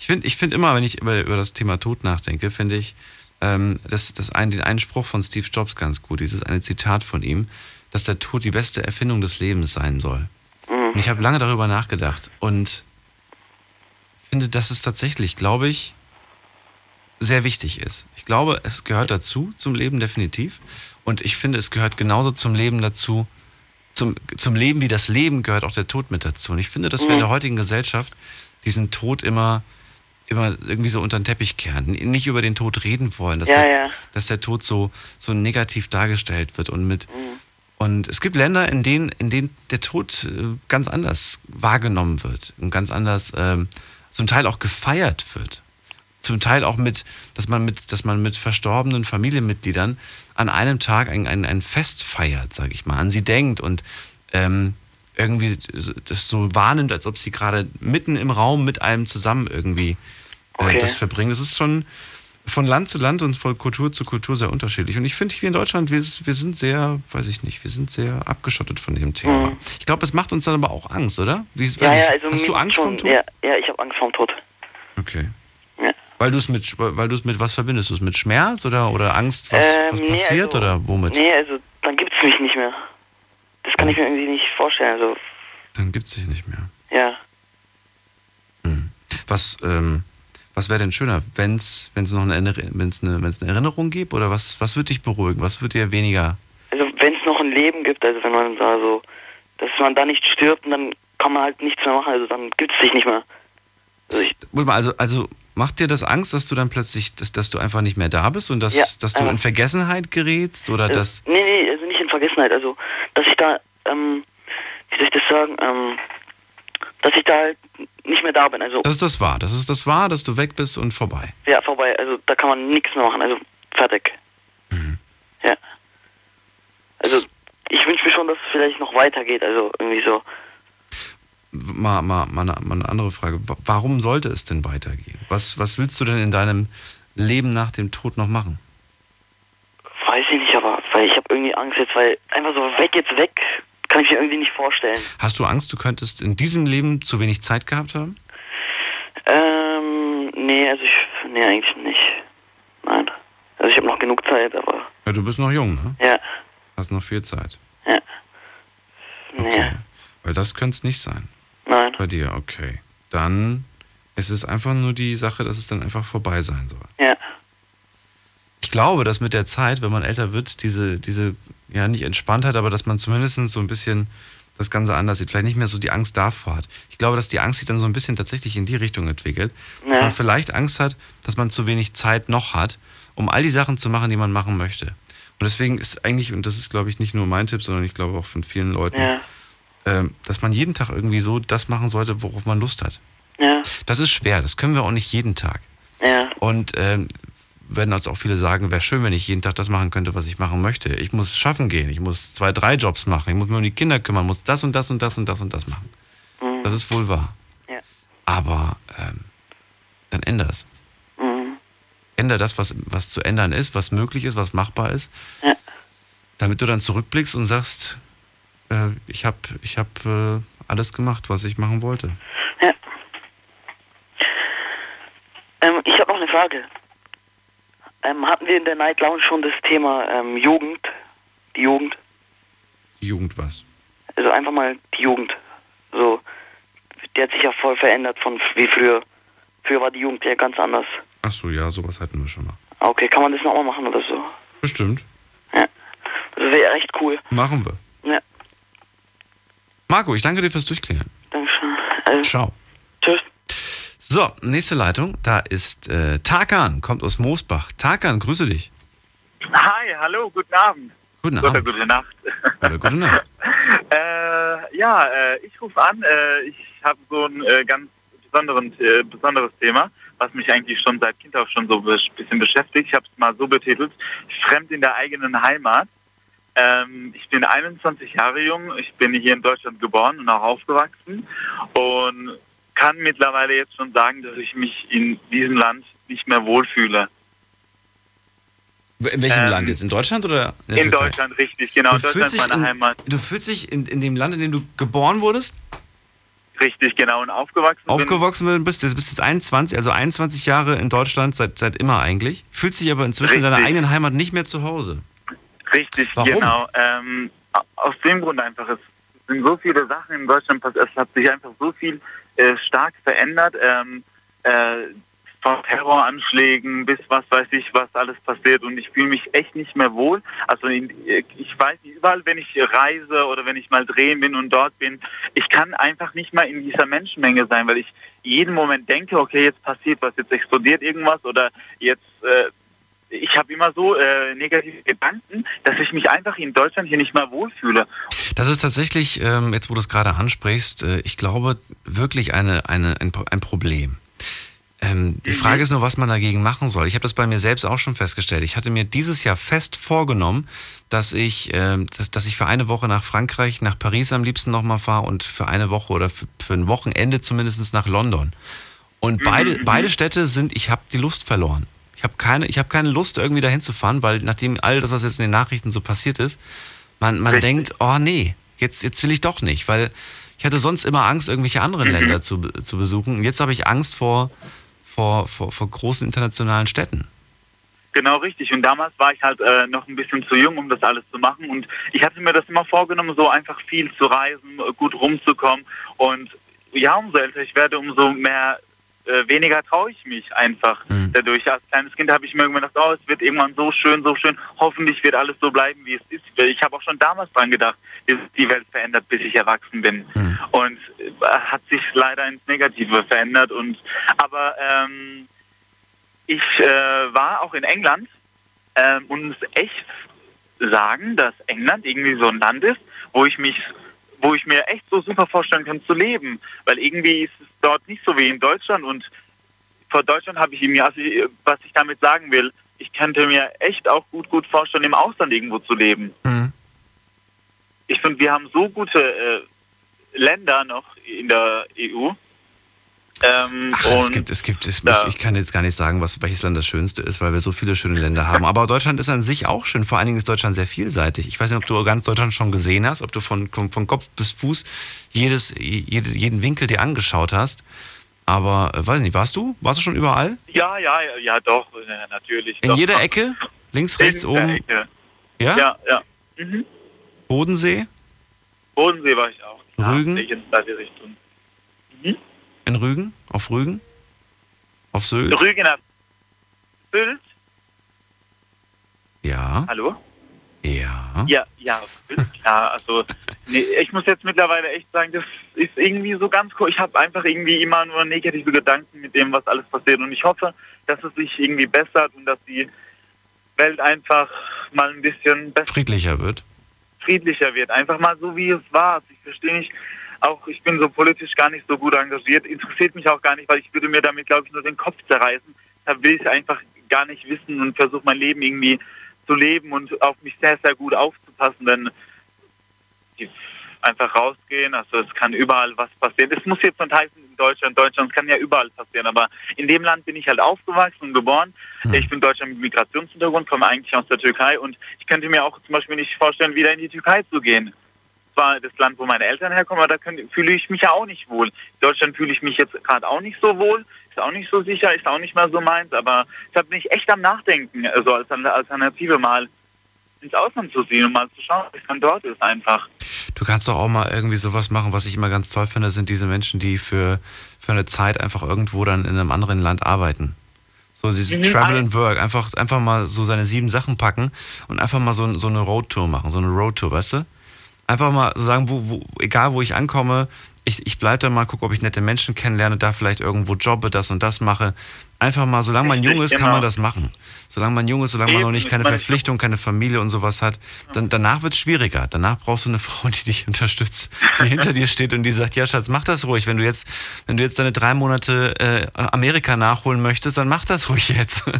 Ich finde ich find immer, wenn ich über, über das Thema Tod nachdenke, finde ich ähm, das, das ein, den Einspruch von Steve Jobs ganz gut. Dieses eine Zitat von ihm, dass der Tod die beste Erfindung des Lebens sein soll. Mhm. Und ich habe lange darüber nachgedacht und finde, dass es tatsächlich, glaube ich, sehr wichtig ist. Ich glaube, es gehört dazu, zum Leben definitiv. Und ich finde, es gehört genauso zum Leben dazu, zum, zum Leben wie das Leben gehört auch der Tod mit dazu. Und ich finde, dass mhm. wir in der heutigen Gesellschaft diesen Tod immer... immer irgendwie so unter den Teppich kehren, nicht über den Tod reden wollen, dass, ja, der, ja. dass der Tod so, so negativ dargestellt wird. Und, mit, mhm. und es gibt Länder, in denen, in denen der Tod ganz anders wahrgenommen wird und ganz anders ähm, zum Teil auch gefeiert wird. Zum Teil auch mit, dass man mit, dass man mit verstorbenen Familienmitgliedern an einem Tag ein, ein, ein Fest feiert, sag ich mal, an sie denkt und ähm, irgendwie das so wahrnimmt, als ob sie gerade mitten im Raum mit einem zusammen irgendwie äh, okay. das verbringen. Das ist schon von Land zu Land und von Kultur zu Kultur sehr unterschiedlich. Und ich finde, hier in Deutschland, wir, wir sind sehr, weiß ich nicht, wir sind sehr abgeschottet von dem Thema. Mhm. Ich glaube, es macht uns dann aber auch Angst, oder? Wie, ja, ja, also hast du Angst schon, vom Tod? Ja, ja ich habe Angst vom Tod. Okay. Ja. Weil du es mit, weil du es mit was verbindest? Du es mit Schmerz oder, oder Angst, was, ähm, was nee, passiert also, oder womit? Nee, also dann gibt es mich nicht mehr. Das kann ich mir irgendwie nicht vorstellen. Also dann gibt's dich nicht mehr. Ja. Hm. Was, ähm, was wäre denn schöner, wenn es noch eine, wenn's eine, wenn's eine Erinnerung gibt? Oder was, was würde dich beruhigen? Was würde dir weniger... Also wenn es noch ein Leben gibt, also wenn man da so, dass man da nicht stirbt und dann kann man halt nichts mehr machen, also dann gibt's dich nicht mehr. Also, ich also, also macht dir das Angst, dass du dann plötzlich, dass, dass du einfach nicht mehr da bist und dass, ja, dass du in Vergessenheit gerätst? Oder also, dass... Nee, nee, also nicht in Vergessenheit, also dass ich da, ähm, wie soll ich das sagen, ähm, dass ich da halt nicht mehr da bin. Also das ist das wahr, das ist das wahr, dass du weg bist und vorbei. Ja, vorbei, also da kann man nichts mehr machen, also fertig. Mhm. Ja. Also ich wünsche mir schon, dass es vielleicht noch weitergeht, also irgendwie so. Mal, mal, mal, eine, mal eine andere Frage, warum sollte es denn weitergehen? Was, was willst du denn in deinem Leben nach dem Tod noch machen? Weiß ich nicht, aber weil ich irgendwie Angst jetzt, weil einfach so weg jetzt weg, kann ich mir irgendwie nicht vorstellen. Hast du Angst, du könntest in diesem Leben zu wenig Zeit gehabt haben? Ähm, nee, also ich, nee, eigentlich nicht. Nein. Also ich habe noch genug Zeit, aber... Ja, du bist noch jung, ne? Ja. Hast noch viel Zeit. Ja. Nee. Okay. Weil das könnte es nicht sein. Nein. Bei dir, okay. Dann ist es einfach nur die Sache, dass es dann einfach vorbei sein soll. Ja. Ich glaube, dass mit der Zeit, wenn man älter wird, diese, diese ja, nicht Entspanntheit, aber dass man zumindest so ein bisschen das Ganze anders sieht. Vielleicht nicht mehr so die Angst davor hat. Ich glaube, dass die Angst sich dann so ein bisschen tatsächlich in die Richtung entwickelt. Ja. Dass man vielleicht Angst hat, dass man zu wenig Zeit noch hat, um all die Sachen zu machen, die man machen möchte. Und deswegen ist eigentlich, und das ist, glaube ich, nicht nur mein Tipp, sondern ich glaube auch von vielen Leuten, ja. äh, dass man jeden Tag irgendwie so das machen sollte, worauf man Lust hat. Ja. Das ist schwer, das können wir auch nicht jeden Tag. Ja. Und ähm, werden uns also auch viele sagen, wäre schön, wenn ich jeden Tag das machen könnte, was ich machen möchte. Ich muss schaffen gehen, ich muss zwei, drei Jobs machen, ich muss mich um die Kinder kümmern, muss das und das und das und das und das machen. Mhm. Das ist wohl wahr. Ja. Aber ähm, dann änder es. Mhm. Änder das, was, was zu ändern ist, was möglich ist, was machbar ist. Ja. Damit du dann zurückblickst und sagst, äh, ich habe ich hab, äh, alles gemacht, was ich machen wollte. Ja. Ähm, ich habe noch eine Frage. Ähm, hatten wir in der Night Lounge schon das Thema ähm, Jugend? Die Jugend? Die Jugend was? Also einfach mal die Jugend. So, die hat sich ja voll verändert von wie früher. Früher war die Jugend ja ganz anders. Ach so, ja, sowas hatten wir schon mal. Okay, kann man das nochmal machen oder so? Bestimmt. Ja, das wäre echt cool. Machen wir. Ja. Marco, ich danke dir fürs Durchklären. Dankeschön. Also, ciao. Tschüss. So, nächste Leitung, da ist äh, Tarkan, kommt aus Moosbach. Tarkan, grüße dich. Hi, hallo, guten Abend. Guten Abend. Oder gute Nacht. Oder gute Nacht. äh, ja, äh, ich rufe an, äh, ich habe so ein äh, ganz besonderen, äh, besonderes Thema, was mich eigentlich schon seit Kind auch schon so ein besch- bisschen beschäftigt. Ich habe es mal so betitelt, Fremd in der eigenen Heimat. Ich bin einundzwanzig Jahre jung, ich bin hier in Deutschland geboren und auch aufgewachsen und kann mittlerweile jetzt schon sagen, dass ich mich in diesem Land nicht mehr wohlfühle. In welchem ähm, Land jetzt? In Deutschland oder in der In Türkei? Deutschland, richtig, genau. Du Deutschland ist meine in, Heimat. Du fühlst dich in, in dem Land, in dem du geboren wurdest? Richtig, genau. Und aufgewachsen bin. Aufgewachsen bist du bist jetzt einundzwanzig, also einundzwanzig Jahre in Deutschland, seit, seit immer eigentlich. Fühlst dich aber inzwischen richtig. In deiner eigenen Heimat nicht mehr zu Hause. Richtig, warum? Genau. Ähm, aus dem Grund einfach, es sind so viele Sachen in Deutschland passiert, es hat sich einfach so viel äh, stark verändert, ähm, äh, von Terroranschlägen bis was weiß ich, was alles passiert und ich fühle mich echt nicht mehr wohl. Also in, ich weiß nicht, überall, wenn ich reise oder wenn ich mal drehen bin und dort bin, ich kann einfach nicht mal in dieser Menschenmenge sein, weil ich jeden Moment denke, okay, jetzt passiert was, jetzt explodiert irgendwas oder jetzt... Äh, ich habe immer so äh, negative Gedanken, dass ich mich einfach in Deutschland hier nicht mehr wohlfühle. Das ist tatsächlich, ähm, jetzt wo du es gerade ansprichst, äh, ich glaube wirklich eine, eine, ein, ein Problem. Ähm, die mhm. Frage ist nur, was man dagegen machen soll. Ich habe das bei mir selbst auch schon festgestellt. Ich hatte mir dieses Jahr fest vorgenommen, dass ich, äh, dass, dass ich für eine Woche nach Frankreich, nach Paris am liebsten nochmal fahre und für eine Woche oder für, für ein Wochenende zumindest nach London. Und mhm. beide, beide Städte sind, ich habe die Lust verloren. Ich habe keine, ich hab keine Lust, irgendwie dahin zu fahren, weil nachdem all das, was jetzt in den Nachrichten so passiert ist, man, man denkt, oh nee, jetzt, jetzt will ich doch nicht, weil ich hatte sonst immer Angst, irgendwelche anderen Länder zu, zu besuchen. Und jetzt habe ich Angst vor, vor, vor, vor großen internationalen Städten. Genau, richtig. Und damals war ich halt äh, noch ein bisschen zu jung, um das alles zu machen. Und ich hatte mir das immer vorgenommen, so einfach viel zu reisen, gut rumzukommen. Und ja, umso älter ich werde, umso mehr... weniger traue ich mich einfach mhm. dadurch. Als kleines Kind habe ich mir gedacht, oh, es wird irgendwann so schön, so schön. Hoffentlich wird alles so bleiben, wie es ist. Ich habe auch schon damals dran gedacht, dass die Welt verändert, bis ich erwachsen bin. Mhm. Und hat sich leider ins Negative verändert. Und aber ähm, ich äh, war auch in England ähm, und muss echt sagen, dass England irgendwie so ein Land ist, wo ich mich... wo ich mir echt so super vorstellen kann zu leben, weil irgendwie ist es dort nicht so wie in Deutschland und vor Deutschland habe ich mir, also was ich damit sagen will, ich könnte mir echt auch gut, gut vorstellen, im Ausland irgendwo zu leben. Mhm. Ich finde, wir haben so gute äh, Länder noch in der E U. Ähm, Ach, und es gibt, es gibt, es, ja. ich, ich kann jetzt gar nicht sagen, was, welches Land das schönste ist, weil wir so viele schöne Länder haben. Aber Deutschland ist an sich auch schön. Vor allen Dingen ist Deutschland sehr vielseitig. Ich weiß nicht, ob du ganz Deutschland schon gesehen hast, ob du von, von Kopf bis Fuß jedes, jede, jeden Winkel dir angeschaut hast. Aber, äh, weiß nicht, warst du? Warst du schon überall? Ja, ja, ja, doch, natürlich. In doch. jeder Ecke? Links, rechts, in oben? Ecke. Ja? Ja, ja. Mhm. Bodensee? Bodensee war ich auch. Rügen? Ja, in die Richtung. Mhm. In Rügen? Auf Rügen? Auf Sylt? Rügen auf Sylt? Ja. Hallo? Ja. Ja, ja, klar. Also, nee, ich muss jetzt mittlerweile echt sagen, das ist irgendwie so ganz cool. Ich habe einfach irgendwie immer nur negative Gedanken mit dem, was alles passiert. Und ich hoffe, dass es sich irgendwie bessert und dass die Welt einfach mal ein bisschen besser friedlicher wird. Friedlicher wird. Einfach mal so, wie es war. Ich verstehe nicht. Auch ich bin so politisch gar nicht so gut engagiert. Interessiert mich auch gar nicht, weil ich würde mir damit, glaube ich, nur den Kopf zerreißen. Da will ich einfach gar nicht wissen und versuche mein Leben irgendwie zu leben und auf mich sehr, sehr gut aufzupassen, denn einfach rausgehen, also es kann überall was passieren. Es muss jetzt nicht heißen, in Deutschland, Deutschland, es kann ja überall passieren, aber in dem Land bin ich halt aufgewachsen und geboren. Hm. Ich bin Deutscher mit Migrationshintergrund, komme eigentlich aus der Türkei und ich könnte mir auch zum Beispiel nicht vorstellen, wieder in die Türkei zu gehen. War das Land, wo meine Eltern herkommen, aber da können, fühle ich mich ja auch nicht wohl. In Deutschland fühle ich mich jetzt gerade auch nicht so wohl, ist auch nicht so sicher, ist auch nicht mehr so meins, aber da bin ich echt am Nachdenken, so also als Alternative mal ins Ausland zu ziehen und mal zu schauen, was dann dort ist einfach. Du kannst doch auch mal irgendwie sowas machen, was ich immer ganz toll finde, sind diese Menschen, die für, für eine Zeit einfach irgendwo dann in einem anderen Land arbeiten. So dieses Travel and Work, einfach, einfach mal so seine sieben Sachen packen und einfach mal so, so eine Roadtour machen, so eine Roadtour, weißt du? Einfach mal so sagen, wo, wo, egal wo ich ankomme, ich, ich bleibe da mal, gucke, ob ich nette Menschen kennenlerne, da vielleicht irgendwo jobbe, das und das mache. Einfach mal, solange man jung ist, kann man das machen. Solange man jung ist, solange man noch nicht keine Verpflichtung, keine Familie und sowas hat, dann, danach wird es schwieriger. Danach brauchst du eine Frau, die dich unterstützt, die hinter dir steht und die sagt, ja Schatz, mach das ruhig. Wenn du jetzt, wenn du jetzt deine drei Monate äh, Amerika nachholen möchtest, dann mach das ruhig jetzt.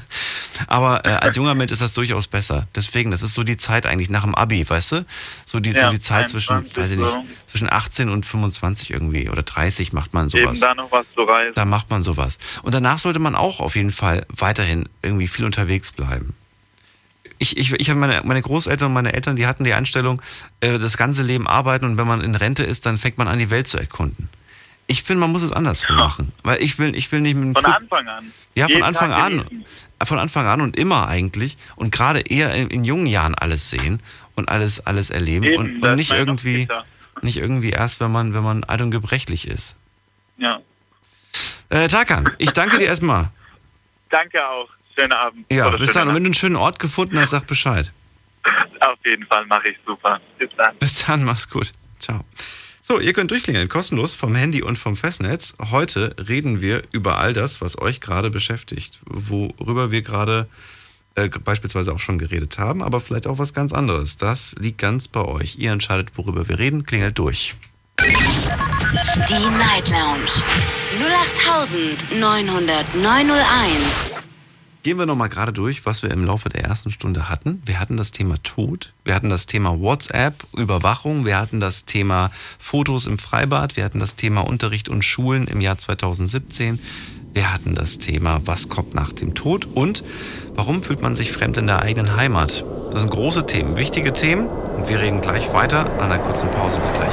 Aber äh, als junger Mensch ist das durchaus besser. Deswegen, das ist so die Zeit eigentlich nach dem Abi, weißt du? So die, so die Zeit zwischen, weiß ich nicht, zwischen achtzehn und fünfundzwanzig irgendwie oder dreißig macht man sowas. Eben da noch was zu reisen. Da macht man sowas. Und danach sollte man auch auf jeden Fall weiterhin irgendwie viel unterwegs bleiben. Ich, ich, ich habe meine, meine Großeltern und meine Eltern, die hatten die Einstellung, äh, das ganze Leben arbeiten und wenn man in Rente ist, dann fängt man an, die Welt zu erkunden. Ich finde, man muss es andersrum machen, weil ich will, ich will nicht mit dem Von Anfang an. Ja, von Anfang an. Von Anfang an und immer eigentlich und gerade eher in, in jungen Jahren alles sehen und alles, alles erleben Eben, und, und nicht irgendwie, nicht irgendwie erst, wenn man, wenn man alt und gebrechlich ist. Ja. Äh, Tarkan, ich danke dir erstmal. Danke auch. Schönen Abend. Ja, bis dann. Und wenn du einen schönen Ort gefunden hast, sag Bescheid. Auf jeden Fall mache ich super. Bis dann. Bis dann, mach's gut. Ciao. So, ihr könnt durchklingeln, kostenlos vom Handy und vom Festnetz. Heute reden wir über all das, was euch gerade beschäftigt, worüber wir gerade äh, beispielsweise auch schon geredet haben, aber vielleicht auch was ganz anderes. Das liegt ganz bei euch. Ihr entscheidet, worüber wir reden, klingelt durch. Die Night Lounge null acht neun null null neun null eins. Gehen wir nochmal gerade durch, was wir im Laufe der ersten Stunde hatten. Wir hatten das Thema Tod, wir hatten das Thema WhatsApp, Überwachung, wir hatten das Thema Fotos im Freibad, wir hatten das Thema Unterricht und Schulen im Jahr zweitausendsiebzehn, wir hatten das Thema, was kommt nach dem Tod und warum fühlt man sich fremd in der eigenen Heimat. Das sind große Themen, wichtige Themen und wir reden gleich weiter an einer kurzen Pause. Bis gleich.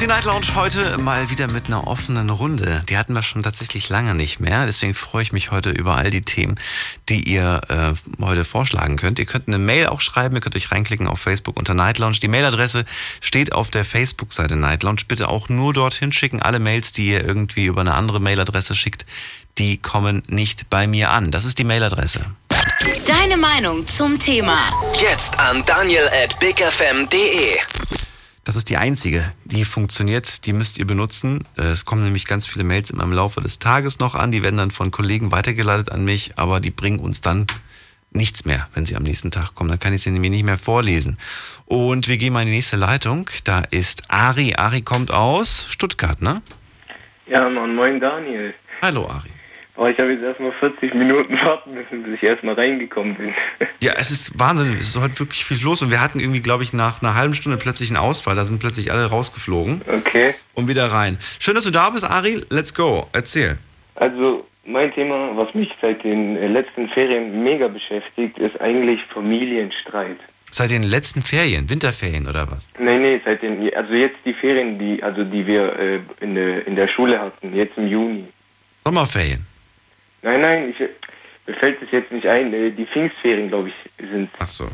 Die Night Lounge heute mal wieder mit einer offenen Runde. Die hatten wir schon tatsächlich lange nicht mehr. Deswegen freue ich mich heute über all die Themen, die ihr äh, heute vorschlagen könnt. Ihr könnt eine Mail auch schreiben. Ihr könnt euch reinklicken auf Facebook unter Night Lounge. Die Mailadresse steht auf der Facebook-Seite Night Lounge. Bitte auch nur dorthin schicken. Alle Mails, die ihr irgendwie über eine andere Mailadresse schickt, die kommen nicht bei mir an. Das ist die Mailadresse. Deine Meinung zum Thema. Jetzt an Daniel at bigfm.de. Das ist die einzige, die funktioniert, die müsst ihr benutzen. Es kommen nämlich ganz viele Mails in meinem Laufe des Tages noch an, die werden dann von Kollegen weitergeleitet an mich, aber die bringen uns dann nichts mehr, wenn sie am nächsten Tag kommen. Dann kann ich sie nämlich nicht mehr vorlesen. Und wir gehen mal in die nächste Leitung. Da ist Ari. Ari kommt aus Stuttgart, ne? Ja, Mann, moin Daniel. Hallo Ari. Boah, ich habe jetzt erstmal vierzig Minuten warten müssen, bis ich erstmal reingekommen bin. Ja, es ist Wahnsinn. Es ist heute wirklich viel los und wir hatten irgendwie, glaube ich, nach einer halben Stunde plötzlich einen Ausfall. Da sind plötzlich alle rausgeflogen. Okay. Und wieder rein. Schön, dass du da bist, Ari. Let's go. Erzähl. Also, mein Thema, was mich seit den letzten Ferien mega beschäftigt, ist eigentlich Familienstreit. Seit den letzten Ferien? Winterferien oder was? Nee, nee, seit den, also jetzt die Ferien, die, also die wir äh, in, der, in der Schule hatten, jetzt im Juni. Sommerferien? Nein, nein, ich, mir fällt es jetzt nicht ein. Die Pfingstferien, glaube ich, sind... Ach so.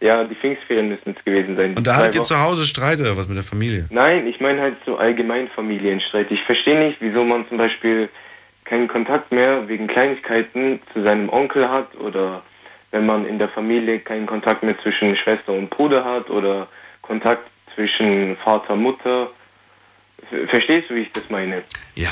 Ja, die Pfingstferien müssen es gewesen sein. Und da hattet ihr zu Hause Streit oder was mit der Familie? Nein, ich meine halt so allgemein Familienstreit. Ich verstehe nicht, wieso man zum Beispiel keinen Kontakt mehr wegen Kleinigkeiten zu seinem Onkel hat oder wenn man in der Familie keinen Kontakt mehr zwischen Schwester und Bruder hat oder Kontakt zwischen Vater und Mutter. Verstehst du, wie ich das meine? Ja.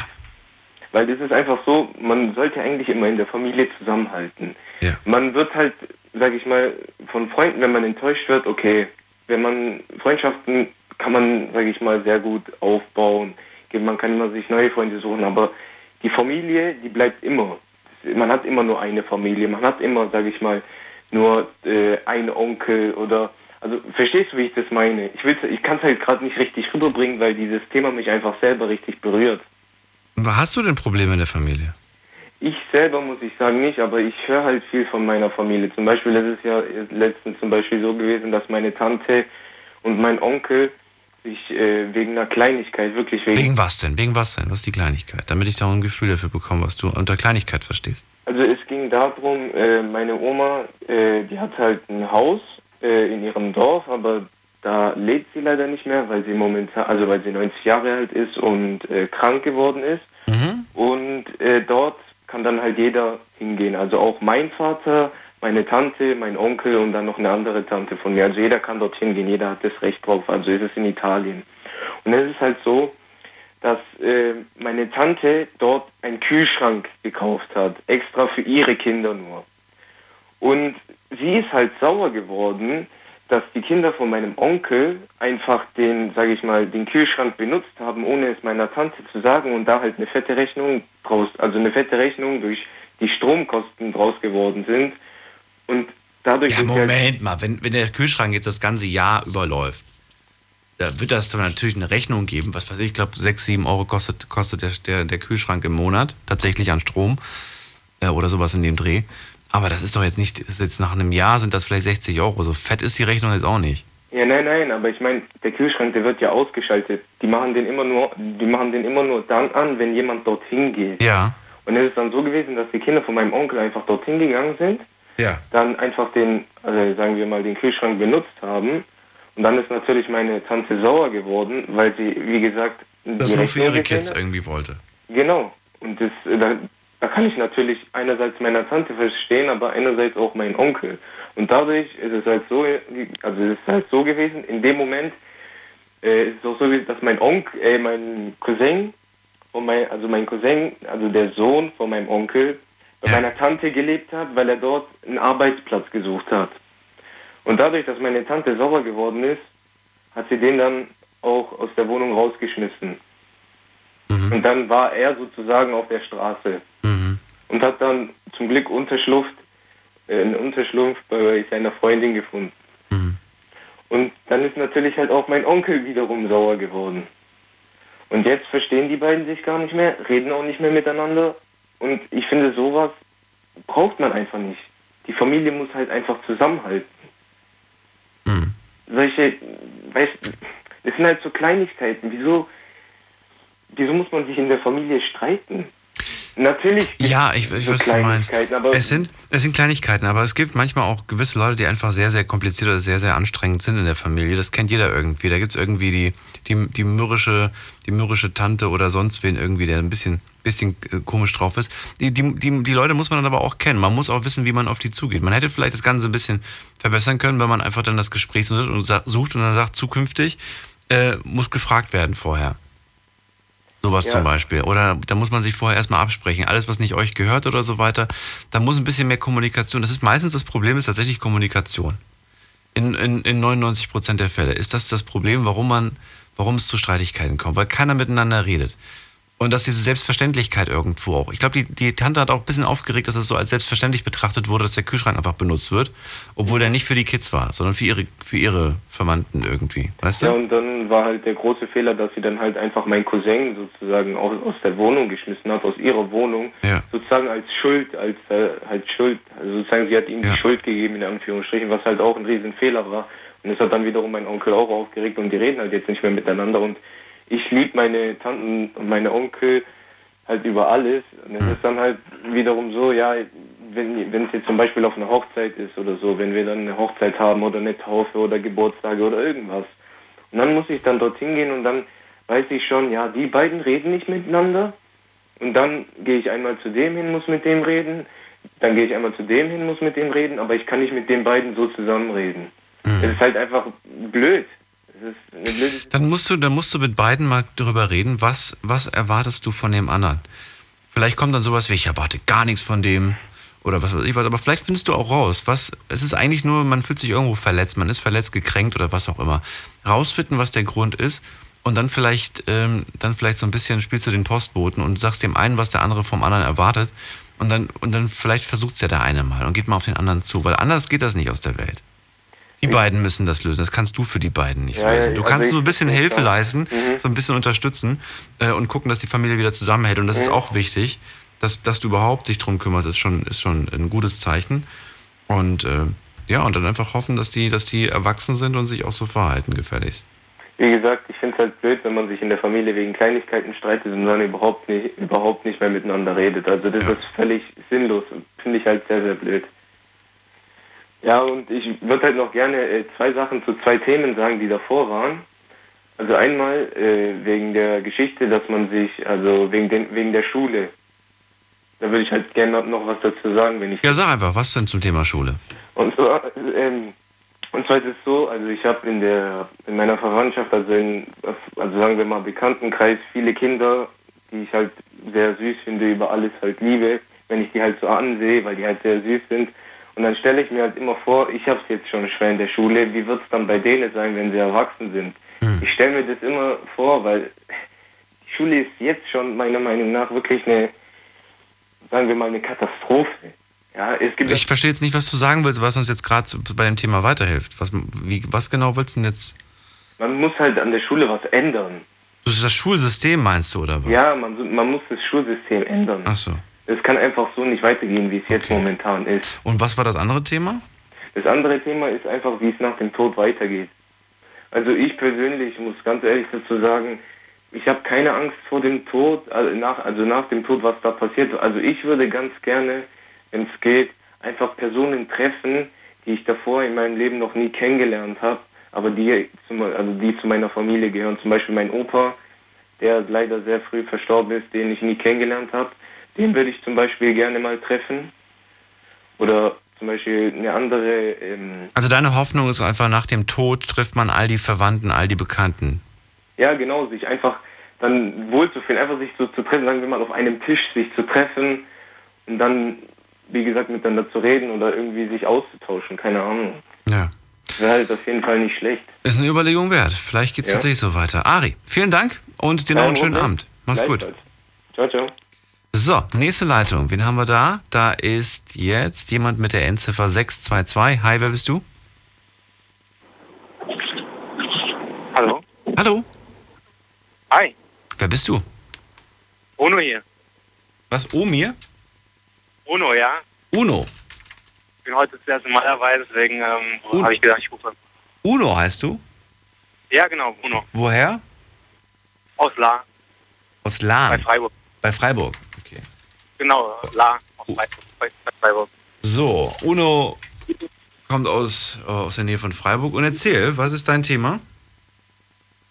Weil das ist einfach so, man sollte eigentlich immer in der Familie zusammenhalten. Ja. Man wird halt, sag ich mal, von Freunden, wenn man enttäuscht wird, okay, wenn man Freundschaften kann man, sag ich mal, sehr gut aufbauen. Man kann immer sich neue Freunde suchen, aber die Familie, die bleibt immer. Man hat immer nur eine Familie, man hat immer, sag ich mal, nur äh, einen Onkel oder... Also verstehst du, wie ich das meine? Ich will, ich kann es halt gerade nicht richtig rüberbringen, weil dieses Thema mich einfach selber richtig berührt. Hast du denn Probleme in der Familie? Ich selber muss ich sagen nicht, aber ich höre halt viel von meiner Familie. Zum Beispiel, das ist ja letztens zum Beispiel so gewesen, dass meine Tante und mein Onkel sich äh, wegen einer Kleinigkeit, wirklich wegen... Wegen was denn? Wegen was denn? Was ist die Kleinigkeit? Damit ich da ein Gefühl dafür bekomme, was du unter Kleinigkeit verstehst. Also es ging darum, äh, meine Oma, äh, die hat halt ein Haus äh, in ihrem Dorf, aber da lebt sie leider nicht mehr, weil sie momentan, also weil sie neunzig Jahre alt ist und äh, krank geworden ist. Mhm. Und äh, dort kann dann halt jeder hingehen. Also auch mein Vater, meine Tante, mein Onkel und dann noch eine andere Tante von mir. Also jeder kann dort hingehen, jeder hat das Recht drauf. Also ist es in Italien. Und es ist halt so, dass äh, meine Tante dort einen Kühlschrank gekauft hat, extra für ihre Kinder nur. Und sie ist halt sauer geworden, dass die Kinder von meinem Onkel einfach den, sage ich mal, den Kühlschrank benutzt haben, ohne es meiner Tante zu sagen und da halt eine fette Rechnung draus, also eine fette Rechnung durch die Stromkosten draus geworden sind und dadurch... Ja, Moment mal, wenn, wenn der Kühlschrank jetzt das ganze Jahr überläuft, da wird das dann natürlich eine Rechnung geben, was weiß ich, ich glaube sechs, sieben Euro kostet, kostet der, der, der Kühlschrank im Monat, tatsächlich an Strom äh, oder sowas in dem Dreh. Aber das ist doch jetzt nicht, ist jetzt nach einem Jahr sind das vielleicht sechzig Euro. So fett ist die Rechnung jetzt auch nicht. Ja, nein, nein, aber ich meine, der Kühlschrank, der wird ja ausgeschaltet. Die machen den immer nur, die machen den immer nur dann an, wenn jemand dorthin geht. Ja. Und es ist dann so gewesen, dass die Kinder von meinem Onkel einfach dorthin gegangen sind. Ja. Dann einfach den, also sagen wir mal, den Kühlschrank benutzt haben. Und dann ist natürlich meine Tante sauer geworden, weil sie, wie gesagt, das nur für ihre Kids irgendwie wollte. Genau. Und das, da, Da kann ich natürlich einerseits meiner Tante verstehen, aber einerseits auch meinen Onkel. Und dadurch ist es halt so, also es ist halt so gewesen, in dem Moment äh, ist es auch so gewesen, dass mein Onkel, äh, mein Cousin, und mein, also mein Cousin, also der Sohn von meinem Onkel, bei meiner Tante gelebt hat, weil er dort einen Arbeitsplatz gesucht hat. Und dadurch, dass meine Tante sauer geworden ist, hat sie den dann auch aus der Wohnung rausgeschmissen. Mhm. Und dann war er sozusagen auf der Straße. Mhm. Und hat dann zum Glück Unterschlupf, äh, einen Unterschlupf bei seiner Freundin gefunden. Mhm. Und dann ist natürlich halt auch mein Onkel wiederum sauer geworden. Und jetzt verstehen die beiden sich gar nicht mehr, reden auch nicht mehr miteinander. Und ich finde, sowas braucht man einfach nicht. Die Familie muss halt einfach zusammenhalten. Mhm. Solche, weißt du, es sind halt so Kleinigkeiten. Wieso... Wieso muss man sich in der Familie streiten? Natürlich gibt ja, ich, ich so weiß, Kleinigkeiten, aber es sind, es sind Kleinigkeiten, aber es gibt manchmal auch gewisse Leute, die einfach sehr, sehr kompliziert oder sehr, sehr anstrengend sind in der Familie. Das kennt jeder irgendwie. Da gibt es irgendwie die, die, die, mürrische, die mürrische Tante oder sonst wen irgendwie, der ein bisschen, bisschen komisch drauf ist. Die, die, die, die Leute muss man dann aber auch kennen. Man muss auch wissen, wie man auf die zugeht. Man hätte vielleicht das Ganze ein bisschen verbessern können, wenn man einfach dann das Gespräch sucht und dann sagt, zukünftig äh, muss gefragt werden vorher. Sowas ja. Zum Beispiel. Oder da muss man sich vorher erstmal absprechen. Alles, was nicht euch gehört oder so weiter, da muss ein bisschen mehr Kommunikation. Das ist meistens das Problem, ist tatsächlich Kommunikation. In, in, in neunundneunzig Prozent der Fälle ist das das Problem, warum man, warum es zu Streitigkeiten kommt. Weil keiner miteinander redet. Und dass diese Selbstverständlichkeit irgendwo auch. Ich glaube, die, die Tante hat auch ein bisschen aufgeregt, dass das so als selbstverständlich betrachtet wurde, dass der Kühlschrank einfach benutzt wird. Obwohl der nicht für die Kids war, sondern für ihre, für ihre Verwandten irgendwie. Weißt du? Ja, und dann war halt der große Fehler, dass sie dann halt einfach meinen Cousin sozusagen aus, aus der Wohnung geschmissen hat, aus ihrer Wohnung. Ja. Sozusagen als Schuld, als äh, halt Schuld. Also sozusagen sie hat ihm ja. die Schuld gegeben, in Anführungsstrichen, was halt auch ein riesen Fehler war. Und das hat dann wiederum mein Onkel auch aufgeregt und die reden halt jetzt nicht mehr miteinander und ich liebe meine Tanten und meine Onkel halt über alles. Und es ist dann halt wiederum so, ja, wenn wenn es jetzt zum Beispiel auf einer Hochzeit ist oder so, wenn wir dann eine Hochzeit haben oder eine Taufe oder Geburtstage oder irgendwas. Und dann muss ich dann dorthin gehen und dann weiß ich schon, ja, die beiden reden nicht miteinander. Und dann gehe ich einmal zu dem hin, muss mit dem reden. Dann gehe ich einmal zu dem hin, muss mit dem reden. Aber ich kann nicht mit den beiden so zusammenreden. Das ist halt einfach blöd. Dann musst du, dann musst du mit beiden mal darüber reden, was, was erwartest du von dem anderen? Vielleicht kommt dann sowas wie, ich erwarte gar nichts von dem oder was weiß ich was, aber vielleicht findest du auch raus, was, es ist eigentlich nur, man fühlt sich irgendwo verletzt, man ist verletzt, gekränkt oder was auch immer. Rausfinden, was der Grund ist und dann vielleicht, ähm, dann vielleicht so ein bisschen spielst du den Postboten und sagst dem einen, was der andere vom anderen erwartet und dann, und dann vielleicht versucht's ja der eine mal und geht mal auf den anderen zu, weil anders geht das nicht aus der Welt. Die beiden müssen das lösen. Das kannst du für die beiden nicht ja, lösen. Du also kannst so ein bisschen Hilfe leisten, mhm. so ein bisschen unterstützen äh, und gucken, dass die Familie wieder zusammenhält. Und das mhm. ist auch wichtig, dass, dass du überhaupt dich drum kümmerst, ist schon, ist schon ein gutes Zeichen. Und äh, ja, und dann einfach hoffen, dass die, dass die erwachsen sind und sich auch so verhalten gefälligst. Wie gesagt, ich finde es halt blöd, wenn man sich in der Familie wegen Kleinigkeiten streitet und dann überhaupt nicht, überhaupt nicht mehr miteinander redet. Also das ja. ist völlig sinnlos und finde ich halt sehr, sehr blöd. Ja, und ich würde halt noch gerne äh, zwei Sachen zu zwei Themen sagen, die davor waren. Also einmal äh, wegen der Geschichte, dass man sich, also wegen, den, wegen der Schule. Da würde ich halt gerne noch was dazu sagen, wenn ich... Ja, sag einfach, was denn zum Thema Schule? Und zwar, ähm, und zwar ist es so, also ich habe in der in meiner Verwandtschaft, also in, also sagen wir mal Bekanntenkreis, viele Kinder, die ich halt sehr süß finde, über alles halt liebe, wenn ich die halt so ansehe, weil die halt sehr süß sind. Und dann stelle ich mir halt immer vor, ich habe es jetzt schon schwer in der Schule, wie wird es dann bei denen sein, wenn sie erwachsen sind? Mhm. Ich stelle mir das immer vor, weil die Schule ist jetzt schon meiner Meinung nach wirklich eine, sagen wir mal, eine Katastrophe. Ja, es gibt ich verstehe jetzt nicht, was du sagen willst, was uns jetzt gerade bei dem Thema weiterhilft. Was, wie, was genau willst du denn jetzt? Man muss halt an der Schule was ändern. Das ist das Schulsystem, meinst du, oder was? Ja, man, man muss das Schulsystem ändern. Ach so. Es kann einfach so nicht weitergehen, wie es okay. jetzt momentan ist. Und was war das andere Thema? Das andere Thema ist einfach, wie es nach dem Tod weitergeht. Also ich persönlich muss ganz ehrlich dazu sagen, ich habe keine Angst vor dem Tod, also nach, also nach dem Tod, was da passiert. Also ich würde ganz gerne, wenn es geht, einfach Personen treffen, die ich davor in meinem Leben noch nie kennengelernt habe, aber die, also die zu meiner Familie gehören. Zum Beispiel mein Opa, der leider sehr früh verstorben ist, den ich nie kennengelernt habe. Den würde ich zum Beispiel gerne mal treffen. Oder zum Beispiel eine andere... Ähm also deine Hoffnung ist einfach, nach dem Tod trifft man all die Verwandten, all die Bekannten. Ja, genau, sich einfach dann wohlzufühlen, einfach sich so zu treffen, sagen wir mal auf einem Tisch sich zu treffen und dann, wie gesagt, miteinander zu reden oder irgendwie sich auszutauschen, keine Ahnung. Ja. Wäre halt auf jeden Fall nicht schlecht. Ist eine Überlegung wert, vielleicht geht es ja. tatsächlich so weiter. Ari, vielen Dank und dir noch einen schönen Moment. Abend. Mach's gut. Ciao, ciao. So, nächste Leitung. Wen haben wir da? Da ist jetzt jemand mit der Endziffer sechs zwei zwei. Hi, wer bist du? Hallo. Hallo. Hi. Wer bist du? Uno hier. Was, Omir? Uno, ja. Uno. Ich bin heute zuerst im Malerwein, deswegen ähm, habe ich gedacht, ich rufe. Uno heißt du? Ja, genau, Uno. Woher? Aus Lahn. Aus Lahn? Bei Freiburg. Bei Freiburg. Genau, Lahn, Freiburg. So, Uno kommt aus, aus der Nähe von Freiburg. Und erzähl, was ist dein Thema?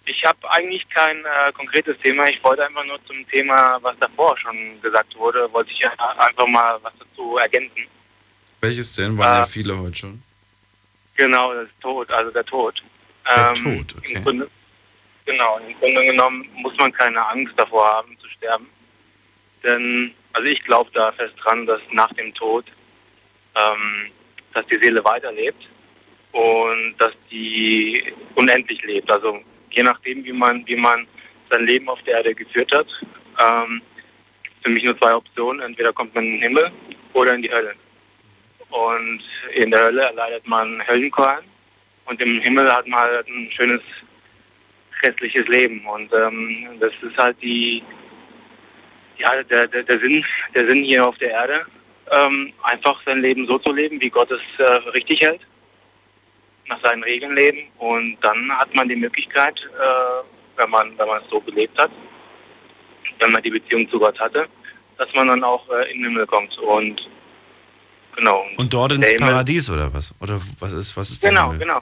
Ich habe eigentlich kein äh, konkretes Thema. Ich wollte einfach nur zum Thema, was davor schon gesagt wurde, wollte ich einfach mal was dazu ergänzen. Welches denn? Waren äh, ja viele heute schon. Genau, das Tod, also der Tod. Der ähm, Tod, okay. Im Grunde, genau, im Grunde genommen muss man keine Angst davor haben, zu sterben. Denn... Also ich glaube da fest dran, dass nach dem Tod, ähm, dass die Seele weiterlebt und dass die unendlich lebt. Also je nachdem, wie man wie man sein Leben auf der Erde geführt hat, ähm, für mich nur zwei Optionen. Entweder kommt man in den Himmel oder in die Hölle. Und in der Hölle erleidet man Höllenqualen und im Himmel hat man halt ein schönes restliches Leben. Und ähm, das ist halt die, ja, der, der, der, Sinn, der Sinn hier auf der Erde, ähm, einfach sein Leben so zu leben, wie Gott es äh, richtig hält, nach seinen Regeln leben. Und dann hat man die Möglichkeit, äh, wenn man wenn man es so gelebt hat, wenn man die Beziehung zu Gott hatte, dass man dann auch äh, in den Himmel kommt. Und genau. Und dort ins Himmel, Paradies oder was? Oder was ist was ist der Genau, Himmel? genau.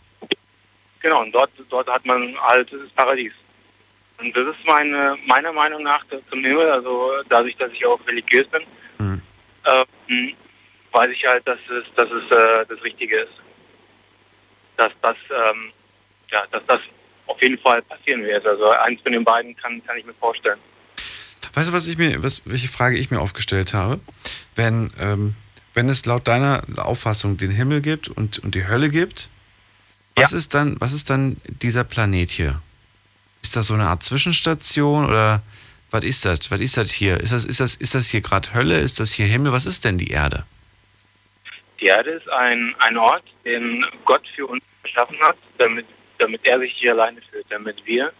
Genau, und dort, dort hat man halt das Paradies. Und das ist meine, meiner Meinung nach zum Himmel, also dadurch, dass ich auch religiös bin, mhm. ähm, weiß ich halt, dass es, dass es äh, das Richtige ist. Dass das, ähm, ja, dass das auf jeden Fall passieren wird. Also eins von den beiden kann, kann ich mir vorstellen. Weißt du, was ich mir, was, welche Frage ich mir aufgestellt habe? Wenn, ähm, wenn es laut deiner Auffassung den Himmel gibt und, und die Hölle gibt, was, ja. ist dann, was ist dann dieser Planet hier? Ist das so eine Art Zwischenstation oder was ist das? Was ist das hier? Ist das, ist das, ist das hier gerade Hölle? Ist das hier Himmel? Was ist denn die Erde? Die Erde ist ein, ein Ort, den Gott für uns geschaffen hat, damit, damit er sich hier alleine fühlt, damit wir,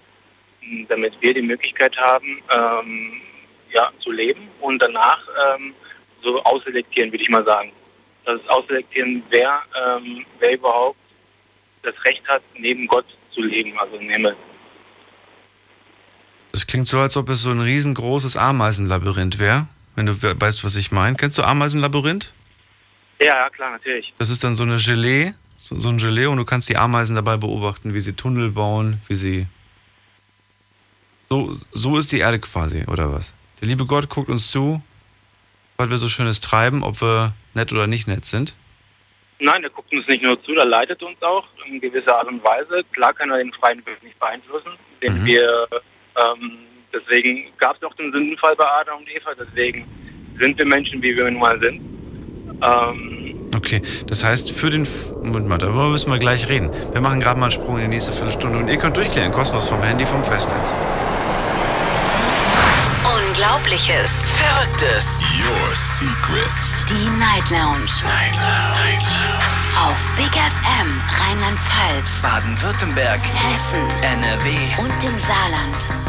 damit wir die Möglichkeit haben, ähm, ja, zu leben und danach ähm, so ausselektieren, würde ich mal sagen. Das ist ausselektieren, wer, ähm, wer überhaupt das Recht hat, neben Gott zu leben, also im Himmel. Das klingt so, als ob es so ein riesengroßes Ameisenlabyrinth wäre, wenn du weißt, was ich meine. Kennst du Ameisenlabyrinth? Ja, klar, natürlich. Das ist dann so eine Gelee, so, so ein Gelee, und du kannst die Ameisen dabei beobachten, wie sie Tunnel bauen, wie sie... So, so ist die Erde quasi, oder was? Der liebe Gott guckt uns zu, was wir so Schönes treiben, ob wir nett oder nicht nett sind. Nein, er guckt uns nicht nur zu, er leitet uns auch in gewisser Art und Weise. Klar kann er den freien Willen nicht beeinflussen, den mhm. wir... Ähm, deswegen gab es auch den Sündenfall bei Adam und Eva, deswegen sind wir Menschen, wie wir nun mal sind. Okay, das heißt für den... Moment mal, darüber müssen wir gleich reden. Wir machen gerade mal einen Sprung in die nächste Viertelstunde und ihr könnt durchklären, kostenlos vom Handy, vom Festnetz. Unglaubliches, Verrücktes, Your Secrets, die Night Lounge, Night Lounge, auf Big F M, Rheinland-Pfalz, Baden-Württemberg, Hessen, N R W und im Saarland.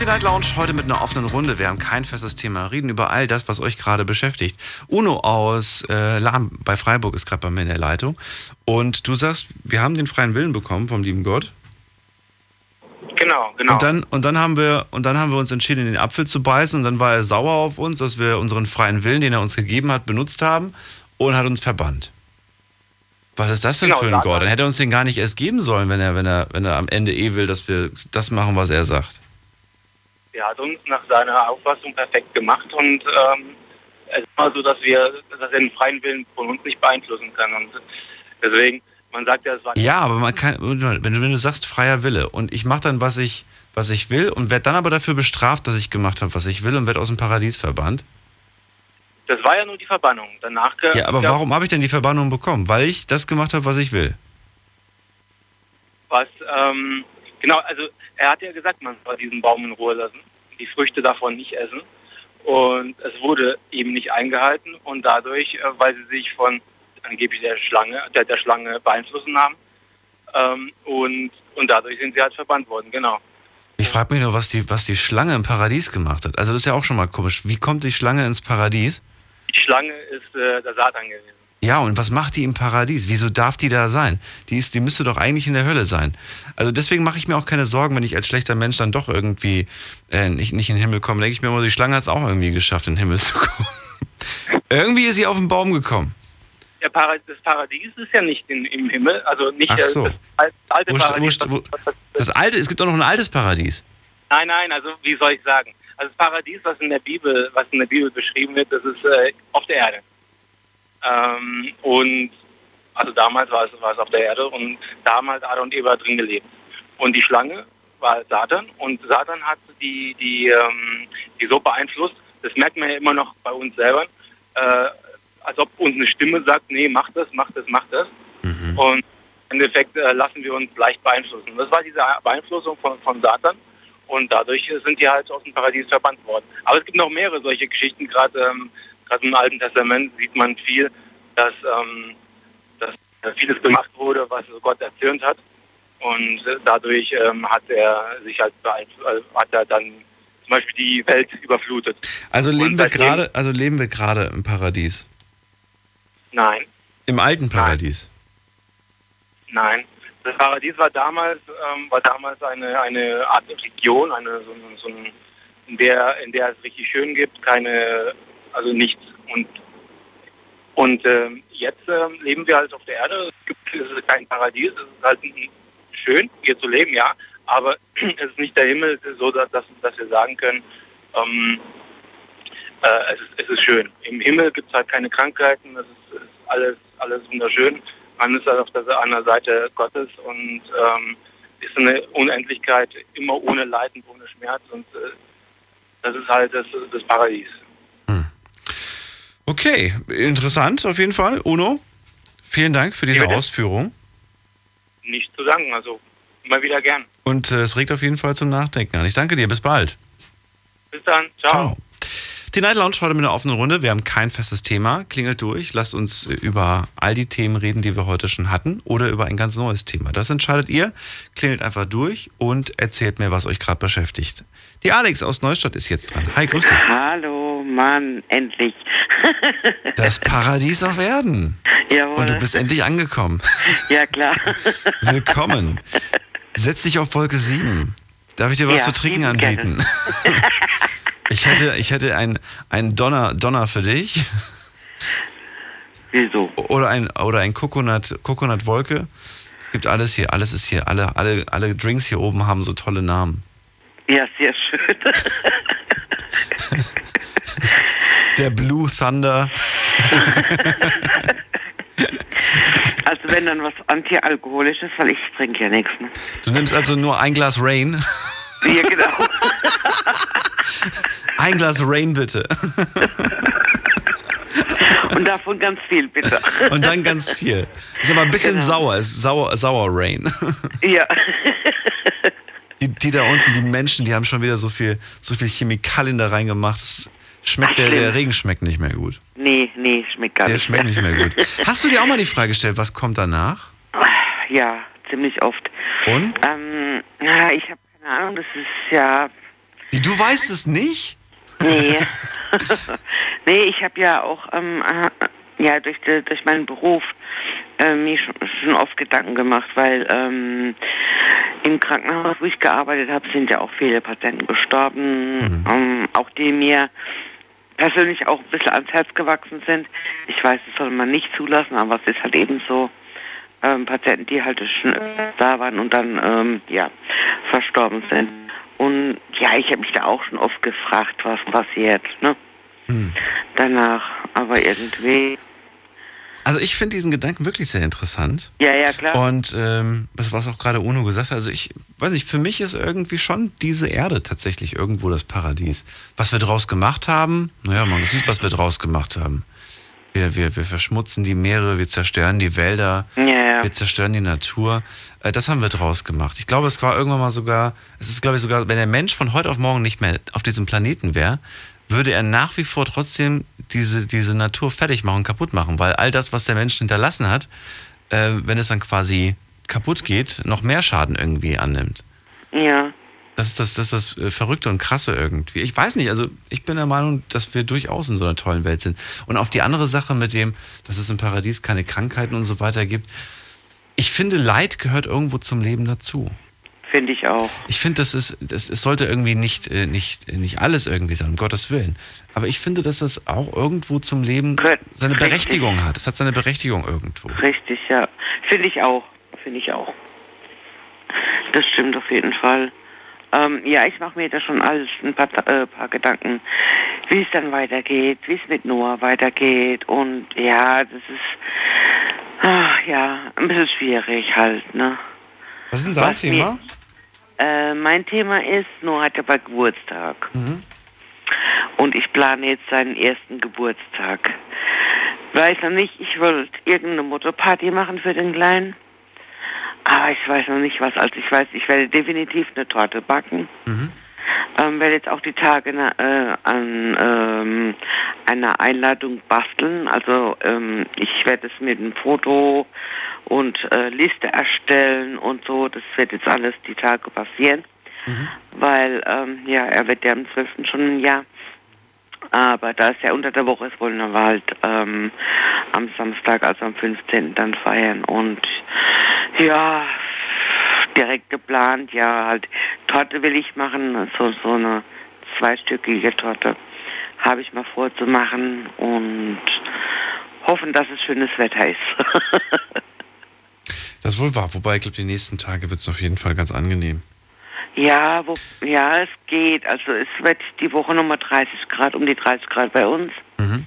Die Night Lounge heute mit einer offenen Runde. Wir haben kein festes Thema. Reden über all das, was euch gerade beschäftigt. Uno aus äh, Lahn bei Freiburg ist gerade bei mir in der Leitung. Und du sagst, wir haben den freien Willen bekommen vom lieben Gott. Genau, genau. Und dann, und dann, haben, wir, und dann haben wir uns entschieden, in den Apfel zu beißen. Und dann war er sauer auf uns, dass wir unseren freien Willen, den er uns gegeben hat, benutzt haben und hat uns verbannt. Was ist das denn genau, für ein Gott? Dann hätte er uns den gar nicht erst geben sollen, wenn er, wenn er, wenn er am Ende eh will, dass wir das machen, was er sagt. Er hat uns nach seiner Auffassung perfekt gemacht und ähm, es ist immer so, dass wir dass er den freien Willen von uns nicht beeinflussen kann. Und deswegen, man sagt ja, es war... Ja, aber man kann, wenn du, wenn du sagst, freier Wille und ich mache dann, was ich, was ich will und werde dann aber dafür bestraft, dass ich gemacht habe, was ich will und werde aus dem Paradies verbannt. Das war ja nur die Verbannung. Danach ge- ja, aber ja, warum habe ich denn die Verbannung bekommen? Weil ich das gemacht habe, was ich will. Was, ähm... Genau, also er hat ja gesagt, man soll diesen Baum in Ruhe lassen, die Früchte davon nicht essen. Und es wurde eben nicht eingehalten und dadurch, weil sie sich von angeblich der Schlange, der, der Schlange beeinflussen haben, ähm, und, und dadurch sind sie halt verbannt worden, genau. Ich frage mich nur, was die, was die Schlange im Paradies gemacht hat. Also das ist ja auch schon mal komisch. Wie kommt die Schlange ins Paradies? Die Schlange ist äh, der Satan gewesen. Ja, und was macht die im Paradies? Wieso darf die da sein? Die ist, die müsste doch eigentlich in der Hölle sein. Also deswegen mache ich mir auch keine Sorgen, wenn ich als schlechter Mensch dann doch irgendwie äh, nicht, nicht in den Himmel komme. Denke ich mir immer, die Schlange hat es auch irgendwie geschafft, in den Himmel zu kommen. Irgendwie ist sie auf den Baum gekommen. Ja, das Paradies ist ja nicht in, im Himmel. Also nicht Ach so. das alte wo, Paradies. Wo, wo, das alte, es gibt doch noch ein altes Paradies. Nein, nein, also wie soll ich sagen? Also das Paradies, was in der Bibel, was in der Bibel beschrieben wird, das ist äh, auf der Erde. Ähm, und also damals war es, war es auf der Erde und damals Adam und Eva drin gelebt. Und die Schlange war Satan und Satan hat die, die, ähm, die so beeinflusst, das merkt man ja immer noch bei uns selber, äh, als ob uns eine Stimme sagt, nee, mach das, mach das, mach das. Mhm. Und im Endeffekt äh, lassen wir uns leicht beeinflussen. Das war diese Beeinflussung von, von Satan Und dadurch sind die halt aus dem Paradies verbannt worden. Aber es gibt noch mehrere solche Geschichten. Gerade ähm, gerade im Alten Testament sieht man viel, dass, ähm, dass vieles gemacht wurde, was Gott erzürnt hat. Und dadurch ähm, hat er sich halt hat er dann zum Beispiel die Welt überflutet. Also leben wir gerade, also leben wir gerade im Paradies? Nein. Im alten Paradies? Nein. Nein. Das Paradies war damals ähm, war damals eine eine Art Region, eine so, so ein, in der in der es richtig schön gibt, keine also nichts und und äh, jetzt äh, leben wir halt auf der Erde. Es gibt es ist kein Paradies, es ist halt schön hier zu leben, ja, aber es ist nicht der Himmel, so dass dass wir sagen können, ähm, äh, es ist es ist schön. Im Himmel gibt es halt keine Krankheiten, es ist, ist alles alles wunderschön. Man ist halt auf der anderen Seite Gottes und ähm, ist eine Unendlichkeit, immer ohne Leiden, ohne Schmerz und äh, das ist halt das, das Paradies. Hm. Okay, interessant auf jeden Fall. Uno, vielen Dank für diese Ausführung. Nicht zu danken, also immer wieder gern. Und äh, es regt auf jeden Fall zum Nachdenken an. Ich danke dir, bis bald. Bis dann, ciao. Ciao. Die Night Lounge heute mit einer offenen Runde. Wir haben kein festes Thema. Klingelt durch. Lasst uns über all die Themen reden, die wir heute schon hatten oder über ein ganz neues Thema. Das entscheidet ihr. Klingelt einfach durch und erzählt mir, was euch gerade beschäftigt. Die Alex aus Neustadt ist jetzt dran. Hi, grüß dich. Hallo, Mann. Endlich. Das Paradies auf Erden. Jawohl. Und du bist endlich angekommen. Ja, klar. Willkommen. Setz dich auf Wolke sieben. Darf ich dir was ja, zu trinken anbieten? Ich hätte, ich hätte einen, einen Donner, Donner für dich. Wieso? Oder ein, oder ein Coconut, Coconut-Wolke. Es gibt alles hier, alles ist hier, alle, alle, alle Drinks hier oben haben so tolle Namen. Ja, sehr schön. Der Blue Thunder. Also wenn dann was Antialkoholisches, weil ich trinke ja nichts. Ne? Du nimmst also nur ein Glas Rain. Ja, genau. Ein Glas Rain, bitte. Und davon ganz viel, bitte. Und dann ganz viel. Ist aber ein bisschen genau. sauer, ist sauer, sauer Rain. Ja. Die, die da unten, die Menschen, die haben schon wieder so viel, so viel Chemikalien da reingemacht. Das schmeckt der, der Regen schmeckt nicht mehr gut. Nee, nee, schmeckt gar der nicht. Der schmeckt nicht mehr gut. Hast du dir auch mal die Frage gestellt, was kommt danach? Ja, ziemlich oft. Und? Ähm, na, ich habe keine Ahnung, das ist ja... Wie, du weißt es nicht? Nee. Nee, ich habe ja auch ähm, ja, durch, die, durch meinen Beruf äh, mir schon oft Gedanken gemacht, weil ähm, im Krankenhaus, wo ich gearbeitet habe, sind ja auch viele Patienten gestorben, mhm. ähm, auch die mir persönlich auch ein bisschen ans Herz gewachsen sind. Ich weiß, das soll man nicht zulassen, aber es ist halt eben so. Ähm, Patienten, die halt schon da waren und dann ähm, ja, verstorben sind. Und ja, ich habe mich da auch schon oft gefragt, was passiert, ne? Hm. Danach, aber irgendwie... Also ich finde diesen Gedanken wirklich sehr interessant. Ja, ja, klar. Und ähm, das, was auch gerade Uno gesagt hat, also ich weiß nicht, für mich ist irgendwie schon diese Erde tatsächlich irgendwo das Paradies. Was wir draus gemacht haben, naja, man sieht, was wir draus gemacht haben. Wir, wir, wir verschmutzen die Meere, wir zerstören die Wälder, ja, ja. wir zerstören die Natur. Das haben wir draus gemacht. Ich glaube, es war irgendwann mal sogar, es ist glaube ich sogar, wenn der Mensch von heute auf morgen nicht mehr auf diesem Planeten wäre, würde er nach wie vor trotzdem diese, diese Natur fertig machen, kaputt machen. Weil all das, was der Mensch hinterlassen hat, wenn es dann quasi kaputt geht, noch mehr Schaden irgendwie annimmt. Ja. Das ist das, das ist das Verrückte und Krasse irgendwie. Ich weiß nicht, also ich bin der Meinung, dass wir durchaus in so einer tollen Welt sind. Und auf die andere Sache mit dem, dass es im Paradies keine Krankheiten und so weiter gibt. Ich finde, Leid gehört irgendwo zum Leben dazu. Finde ich auch. Ich finde, das ist, das, es sollte irgendwie nicht, nicht, nicht alles irgendwie sein, um Gottes Willen. Aber ich finde, dass das auch irgendwo zum Leben seine Berechtigung hat. Es hat seine Berechtigung irgendwo. Richtig, ja. Finde ich auch. Finde ich auch. Das stimmt auf jeden Fall. Ähm, ja, ich mache mir da schon alles ein paar, äh, paar Gedanken, wie es dann weitergeht, wie es mit Noah weitergeht und ja, das ist ach, ja ein bisschen schwierig halt, ne? Was ist denn dein Was Thema? Mir, äh, mein Thema ist, Noah hat ja bald Geburtstag mhm. und ich plane jetzt seinen ersten Geburtstag. Weiß noch nicht, ich wollte irgendeine Motto-Party machen für den Kleinen. Aber ich weiß noch nicht was. Also ich weiß, ich werde definitiv eine Torte backen. Mhm. Ähm, werde jetzt auch die Tage äh, an ähm, einer Einladung basteln. Also ähm, ich werde es mit einem Foto und äh, Liste erstellen und so. Das wird jetzt alles die Tage passieren. Mhm. Weil, ähm, ja, er wird ja am zwölften schon ein Jahr. Aber da es ja unter der Woche ist, wollen wir halt ähm, am Samstag, also am fünfzehnten dann feiern. Und ja, direkt geplant, ja, halt Torte will ich machen, so, so eine zweistöckige Torte habe ich mal vor zu machen und hoffen, dass es schönes Wetter ist. Das ist wohl wahr, wobei ich glaube, die nächsten Tage wird es auf jeden Fall ganz angenehm. Ja, wo, ja, es geht. Also es wird die Woche nochmal dreißig Grad, um die dreißig Grad bei uns. Mhm.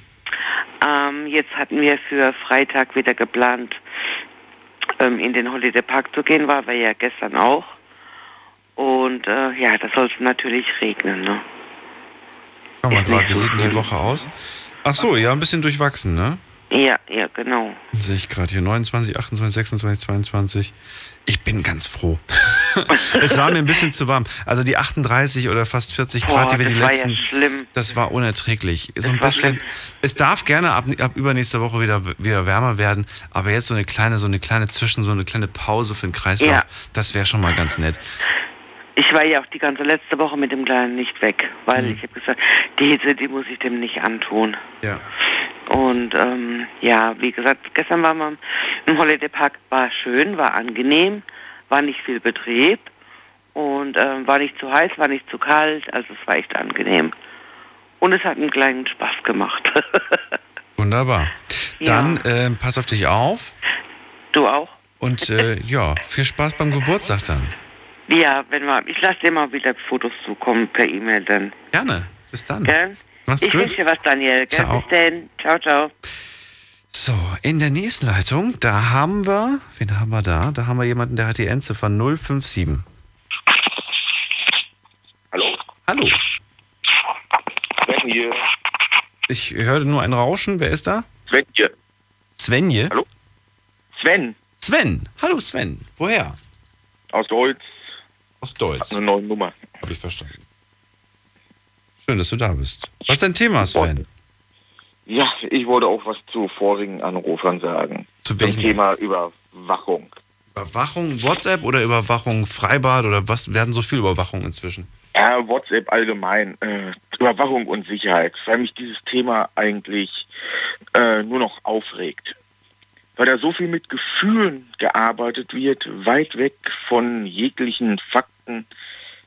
Ähm, jetzt hatten wir für Freitag wieder geplant, ähm, in den Holiday Park zu gehen, war wir ja gestern auch. Und äh, ja, das soll es natürlich regnen. Ne? Schau mal gerade, wie sieht denn die Woche aus? Ach so, ja, ein bisschen durchwachsen, ne? Ja, ja, genau. Sehe ich gerade hier, neunundzwanzig, achtundzwanzig, sechsundzwanzig, zweiundzwanzig. Ich bin ganz froh. Es war mir ein bisschen zu warm. Also die achtunddreißig oder fast vierzig Boah, Grad, die wir die letzten... Das war ja schlimm. Das war unerträglich. So ein bisschen. Schlimm. Es darf gerne ab, ab übernächster Woche wieder, wieder wärmer werden, aber jetzt so eine kleine, so eine kleine Zwischen, so eine kleine Pause für den Kreislauf, ja. Das wäre schon mal ganz nett. Ich war ja auch die ganze letzte Woche mit dem Kleinen nicht weg, weil mhm. ich habe gesagt, die Hitze, die muss ich dem nicht antun. Ja. Und ähm, ja, wie gesagt, gestern waren wir im Holiday Park, war schön, war angenehm, war nicht viel Betrieb und ähm, war nicht zu heiß, war nicht zu kalt, also es war echt angenehm. Und es hat einen kleinen Spaß gemacht. Wunderbar. Dann ja. äh, pass auf dich auf. Du auch. Und äh, ja, viel Spaß beim Geburtstag dann. Ja, wenn wir, ich lasse dir mal wieder Fotos zukommen per E-Mail dann. Gerne, bis dann. Gell? Mach's ich gut. Wünsche dir was, Daniel. Gell? Ciao. Bis dann. Ciao, ciao. So, in der nächsten Leitung, da haben wir, wen haben wir da? Da haben wir jemanden, der hat die Endziffer null fünf sieben. Hallo? Hallo. Sven hier. Ich höre nur ein Rauschen, wer ist da? Sven hier. Sven hier? Hallo? Sven. Sven, hallo Sven, woher? Aus Deutsch. Aus Deutsch. Hat eine neue Nummer. Hab ich verstanden. Schön, dass du da bist. Was ist dein Thema, Sven? Ja, ich wollte auch was zu vorigen Anrufern sagen. Zu welchem? Zum Thema Überwachung. Überwachung WhatsApp oder Überwachung Freibad oder was? Werden so viel Überwachung inzwischen? Ja, WhatsApp allgemein. Äh, Überwachung und Sicherheit. Weil mich dieses Thema eigentlich äh, nur noch aufregt. Weil da so viel mit Gefühlen gearbeitet wird, weit weg von jeglichen Fakten,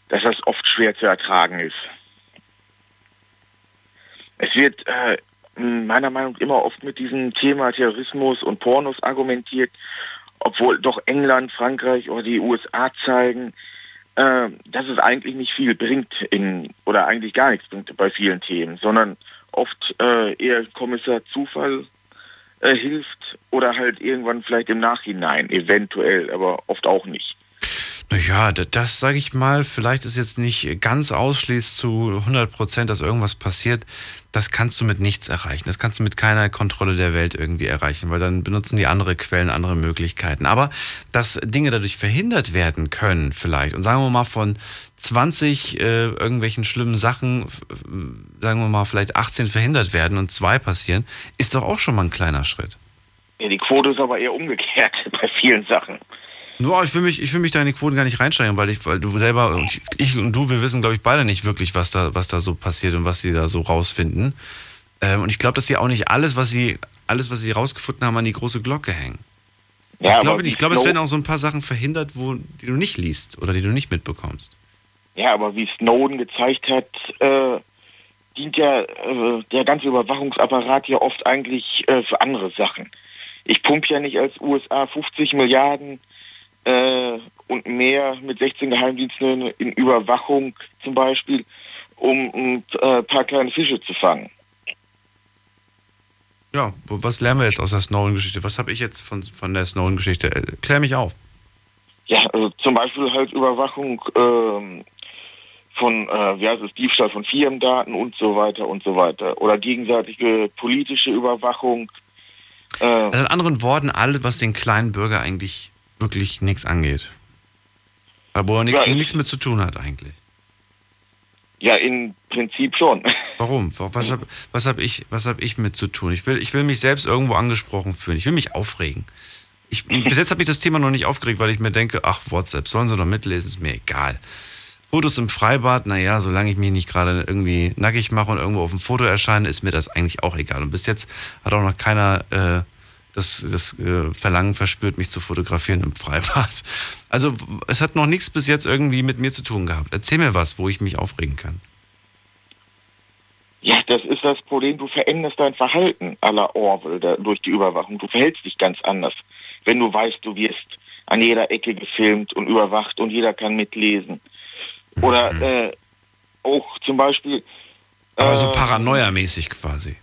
dass das oft schwer zu ertragen ist. Es wird äh, meiner Meinung nach immer oft mit diesem Thema Terrorismus und Pornos argumentiert, obwohl doch England, Frankreich oder die U S A zeigen, äh, dass es eigentlich nicht viel bringt in oder eigentlich gar nichts bringt bei vielen Themen, sondern oft äh, eher Kommissar Zufall Äh, hilft oder halt irgendwann vielleicht im Nachhinein, eventuell, aber oft auch nicht. Naja, das, das sage ich mal, vielleicht ist jetzt nicht ganz ausschließlich zu hundert Prozent, dass irgendwas passiert. Das kannst du mit nichts erreichen. Das kannst du mit keiner Kontrolle der Welt irgendwie erreichen, weil dann benutzen die andere Quellen, andere Möglichkeiten. Aber dass Dinge dadurch verhindert werden können vielleicht und sagen wir mal von zwanzig äh, irgendwelchen schlimmen Sachen, sagen wir mal, vielleicht achtzehn verhindert werden und zwei passieren, ist doch auch schon mal ein kleiner Schritt. Ja, die Quote ist aber eher umgekehrt bei vielen Sachen. Nur, ich will mich, ich will mich da in die Quoten gar nicht reinsteigen, weil ich, weil du selber, ich, ich und du, wir wissen, glaube ich, beide nicht wirklich, was da, was da so passiert und was sie da so rausfinden. Ähm, und ich glaube, dass sie auch nicht alles, was sie, alles, was sie rausgefunden haben, an die große Glocke hängen. Ja, ich glaube, ich glaube, es werden auch so ein paar Sachen verhindert, wo, die du nicht liest oder die du nicht mitbekommst. Ja, aber wie Snowden gezeigt hat, äh, dient ja äh, der ganze Überwachungsapparat ja oft eigentlich äh, für andere Sachen. Ich pumpe ja nicht als U S A fünfzig Milliarden äh, und mehr mit sechzehn Geheimdiensten in Überwachung zum Beispiel, um ein äh, paar kleine Fische zu fangen. Ja, was lernen wir jetzt aus der Snowden-Geschichte? Was habe ich jetzt von, von der Snowden-Geschichte? Klär mich auf. Ja, also zum Beispiel halt Überwachung ähm, von, äh, wie heißt es, Diebstahl von Firmendaten und so weiter und so weiter. Oder gegenseitige politische Überwachung. Äh also in anderen Worten, alles, was den kleinen Bürger eigentlich wirklich nichts angeht. Aber wo er nichts, ja, nichts mit zu tun hat eigentlich. Ja, im Prinzip schon. Warum? Was habe was hab ich, hab ich mit zu tun? Ich will, ich will mich selbst irgendwo angesprochen fühlen. Ich will mich aufregen. Ich, bis jetzt hat mich das Thema noch nicht aufgeregt, weil ich mir denke, ach, WhatsApp, sollen sie doch mitlesen, ist mir egal. Fotos im Freibad, naja, solange ich mich nicht gerade irgendwie nackig mache und irgendwo auf dem Foto erscheine, ist mir das eigentlich auch egal. Und bis jetzt hat auch noch keiner äh, das, das äh, Verlangen verspürt, mich zu fotografieren im Freibad. Also es hat noch nichts bis jetzt irgendwie mit mir zu tun gehabt. Erzähl mir was, wo ich mich aufregen kann. Ja, das ist das Problem. Du veränderst dein Verhalten à la Orwell da, durch die Überwachung. Du verhältst dich ganz anders, wenn du weißt, du wirst an jeder Ecke gefilmt und überwacht und jeder kann mitlesen. Oder äh, auch zum Beispiel... Äh, also paranoiamäßig quasi.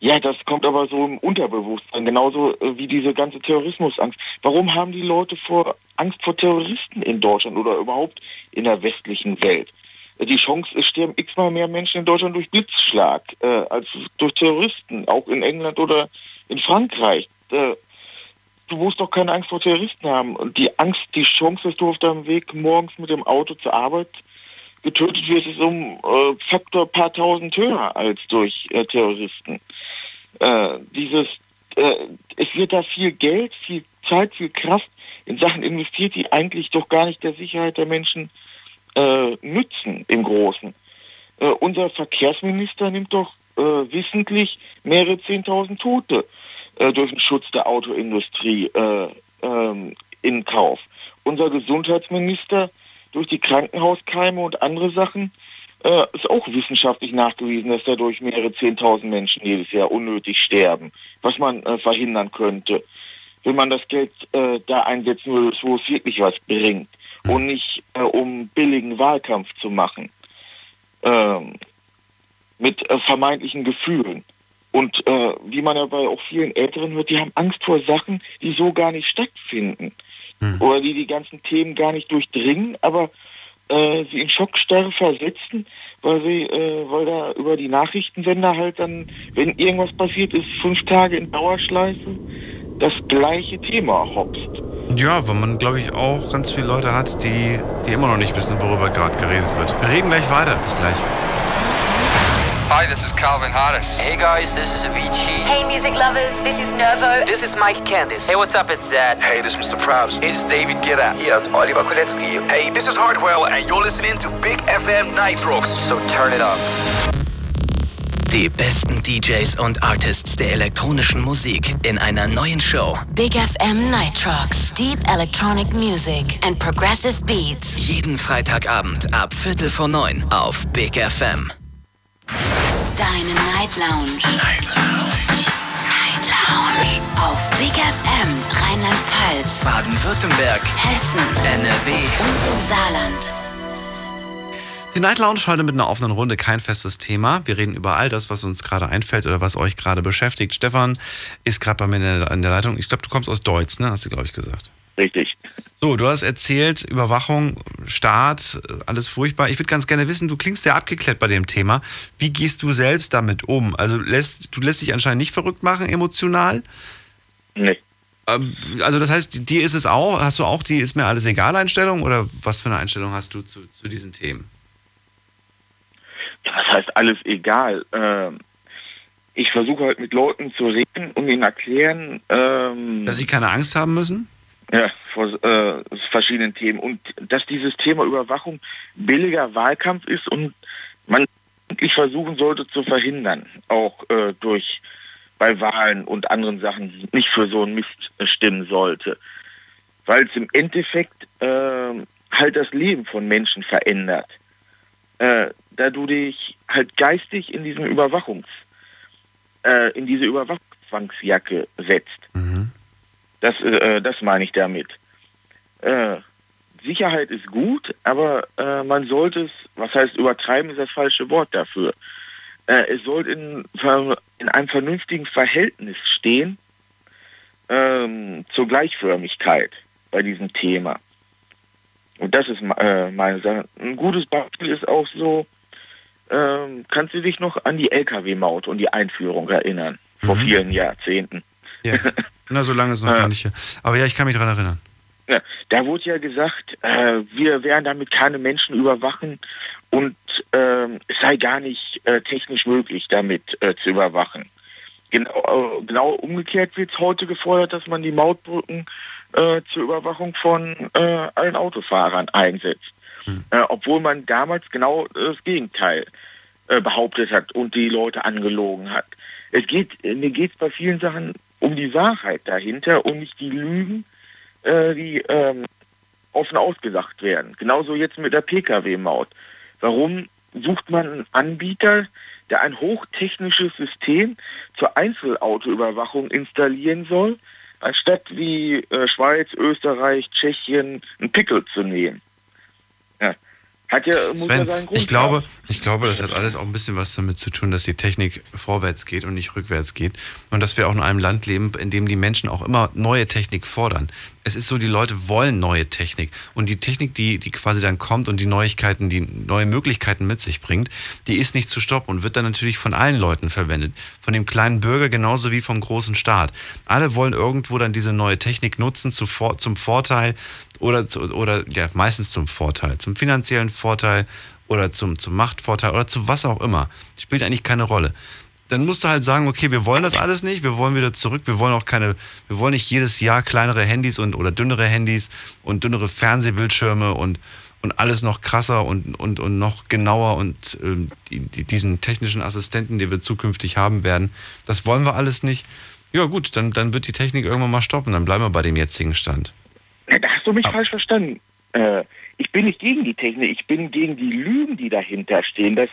Ja, das kommt aber so im Unterbewusstsein, genauso äh, wie diese ganze Terrorismusangst. Warum haben die Leute vor Angst vor Terroristen in Deutschland oder überhaupt in der westlichen Welt? Die Chance ist, sterben x-mal mehr Menschen in Deutschland durch Blitzschlag äh, als durch Terroristen, auch in England oder in Frankreich. Äh, Du musst doch keine Angst vor Terroristen haben. Und die Angst, die Chance, dass du auf deinem Weg morgens mit dem Auto zur Arbeit getötet wirst, ist um äh, Faktor paar tausend höher als durch äh, Terroristen. Äh, dieses, äh, es wird da viel Geld, viel Zeit, viel Kraft in Sachen investiert, die eigentlich doch gar nicht der Sicherheit der Menschen äh, nützen im Großen. Äh, unser Verkehrsminister nimmt doch äh, wissentlich mehrere zehntausend Tote durch den Schutz der Autoindustrie äh, ähm, in Kauf. Unser Gesundheitsminister durch die Krankenhauskeime und andere Sachen äh, ist auch wissenschaftlich nachgewiesen, dass dadurch mehrere zehntausend Menschen jedes Jahr unnötig sterben, was man äh, verhindern könnte, wenn man das Geld äh, da einsetzen würde, wo es wirklich was bringt und nicht äh, um billigen Wahlkampf zu machen ähm, mit äh, vermeintlichen Gefühlen. Und äh, wie man ja bei auch vielen Älteren hört, die haben Angst vor Sachen, die so gar nicht stattfinden. Hm. Oder die die ganzen Themen gar nicht durchdringen, aber äh, sie in Schockstarre versetzen, weil sie, äh, weil da über die Nachrichtensender halt dann, wenn irgendwas passiert ist, fünf Tage in Dauerschleife das gleiche Thema hopst. Ja, weil man, glaube ich, auch ganz viele Leute hat, die, die immer noch nicht wissen, worüber gerade geredet wird. Wir reden gleich weiter. Bis gleich. Hi, this is Calvin Harris. Hey guys, this is Avicii. Hey music lovers, this is Nervo. This is Mike Candice. Hey, what's up, it's Zed. Hey, this is Mister Probst. It's David Guetta. Here's Oliver Kolecki. Hey, this is Hardwell and you're listening to Big F M Nitrox. So turn it up. Die besten D Js und Artists der elektronischen Musik in einer neuen Show. Big F M Nitrox. Deep Electronic Music and Progressive Beats. Jeden Freitagabend ab Viertel vor neun auf Big F M. Deine Night Lounge. Night Lounge. Night Lounge. Auf Big F M Rheinland-Pfalz, Baden-Württemberg, Hessen, N R W und im Saarland. Die Night Lounge heute mit einer offenen Runde, kein festes Thema. Wir reden über all das, was uns gerade einfällt oder was euch gerade beschäftigt. Stefan ist gerade bei mir in der Leitung. Ich glaube, du kommst aus Deutsch, ne? Hast du, glaube ich, gesagt. Richtig. So, du hast erzählt, Überwachung, Staat, alles furchtbar. Ich würde ganz gerne wissen, du klingst sehr abgeklärt bei dem Thema. Wie gehst du selbst damit um? Also lässt, du lässt dich anscheinend nicht verrückt machen, emotional? Nee. Also das heißt, dir ist es auch, hast du auch die ist mir alles egal Einstellung oder was für eine Einstellung hast du zu, zu diesen Themen? Das heißt alles egal. Ähm ich versuche halt mit Leuten zu reden und ihnen erklären. Ähm Dass sie keine Angst haben müssen? Ja, vor äh, verschiedenen Themen. Und dass dieses Thema Überwachung billiger Wahlkampf ist und man wirklich versuchen sollte zu verhindern, auch äh, durch bei Wahlen und anderen Sachen nicht für so einen Mist stimmen sollte. Weil es im Endeffekt äh, halt das Leben von Menschen verändert. Äh, da du dich halt geistig in diesen Überwachungs, äh, in diese Überwachungsjacke setzt. Mhm. Das, äh, das meine ich damit. Äh, Sicherheit ist gut, aber äh, man sollte es, was heißt übertreiben, ist das falsche Wort dafür. Äh, es sollte in, in einem vernünftigen Verhältnis stehen ähm, zur Gleichförmigkeit bei diesem Thema. Und das ist äh, meine Sache. Ein gutes Beispiel ist auch so, ähm, kannst du dich noch an die L K W-Maut und die Einführung erinnern, mhm. vor vielen Jahrzehnten? Ja. Na, so lange ist noch äh, gar nicht hier. Aber ja, ich kann mich daran erinnern. Ja, da wurde ja gesagt, äh, wir werden damit keine Menschen überwachen und äh, es sei gar nicht äh, technisch möglich, damit äh, zu überwachen. Genau, äh, genau umgekehrt wird heute gefordert, dass man die Mautbrücken äh, zur Überwachung von äh, allen Autofahrern einsetzt. Hm. Äh, obwohl man damals genau das Gegenteil äh, behauptet hat und die Leute angelogen hat. Es geht, mir geht es bei vielen Sachen um die Wahrheit dahinter und nicht die Lügen, äh, die ähm, offen ausgesagt werden. Genauso jetzt mit der P K W-Maut. Warum sucht man einen Anbieter, der ein hochtechnisches System zur Einzelautoüberwachung installieren soll, anstatt wie äh, Schweiz, Österreich, Tschechien einen Pickel zu nehmen? Ja. Hat ja, muss Sven, ja seinen Grund ich glaube, haben. ich glaube, das hat alles auch ein bisschen was damit zu tun, dass die Technik vorwärts geht und nicht rückwärts geht. Und dass wir auch in einem Land leben, in dem die Menschen auch immer neue Technik fordern. Es ist so, die Leute wollen neue Technik. Und die Technik, die, die quasi dann kommt und die Neuigkeiten, die neue Möglichkeiten mit sich bringt, die ist nicht zu stoppen und wird dann natürlich von allen Leuten verwendet. Von dem kleinen Bürger genauso wie vom großen Staat. Alle wollen irgendwo dann diese neue Technik nutzen zu, zum Vorteil oder, oder ja, meistens zum Vorteil, zum finanziellen Vorteil. Vorteil oder zum, zum Machtvorteil oder zu was auch immer. Spielt eigentlich keine Rolle. Dann musst du halt sagen, okay, wir wollen das alles nicht, wir wollen wieder zurück, wir wollen auch keine, wir wollen nicht jedes Jahr kleinere Handys und oder dünnere Handys und dünnere Fernsehbildschirme und, und alles noch krasser und, und, und noch genauer und äh, die, die, diesen technischen Assistenten, den wir zukünftig haben werden, das wollen wir alles nicht. Ja gut, dann, dann wird die Technik irgendwann mal stoppen, dann bleiben wir bei dem jetzigen Stand. Ja, da hast du mich Aber, falsch verstanden. Äh, Ich bin nicht gegen die Technik, ich bin gegen die Lügen, die dahinter stehen, dass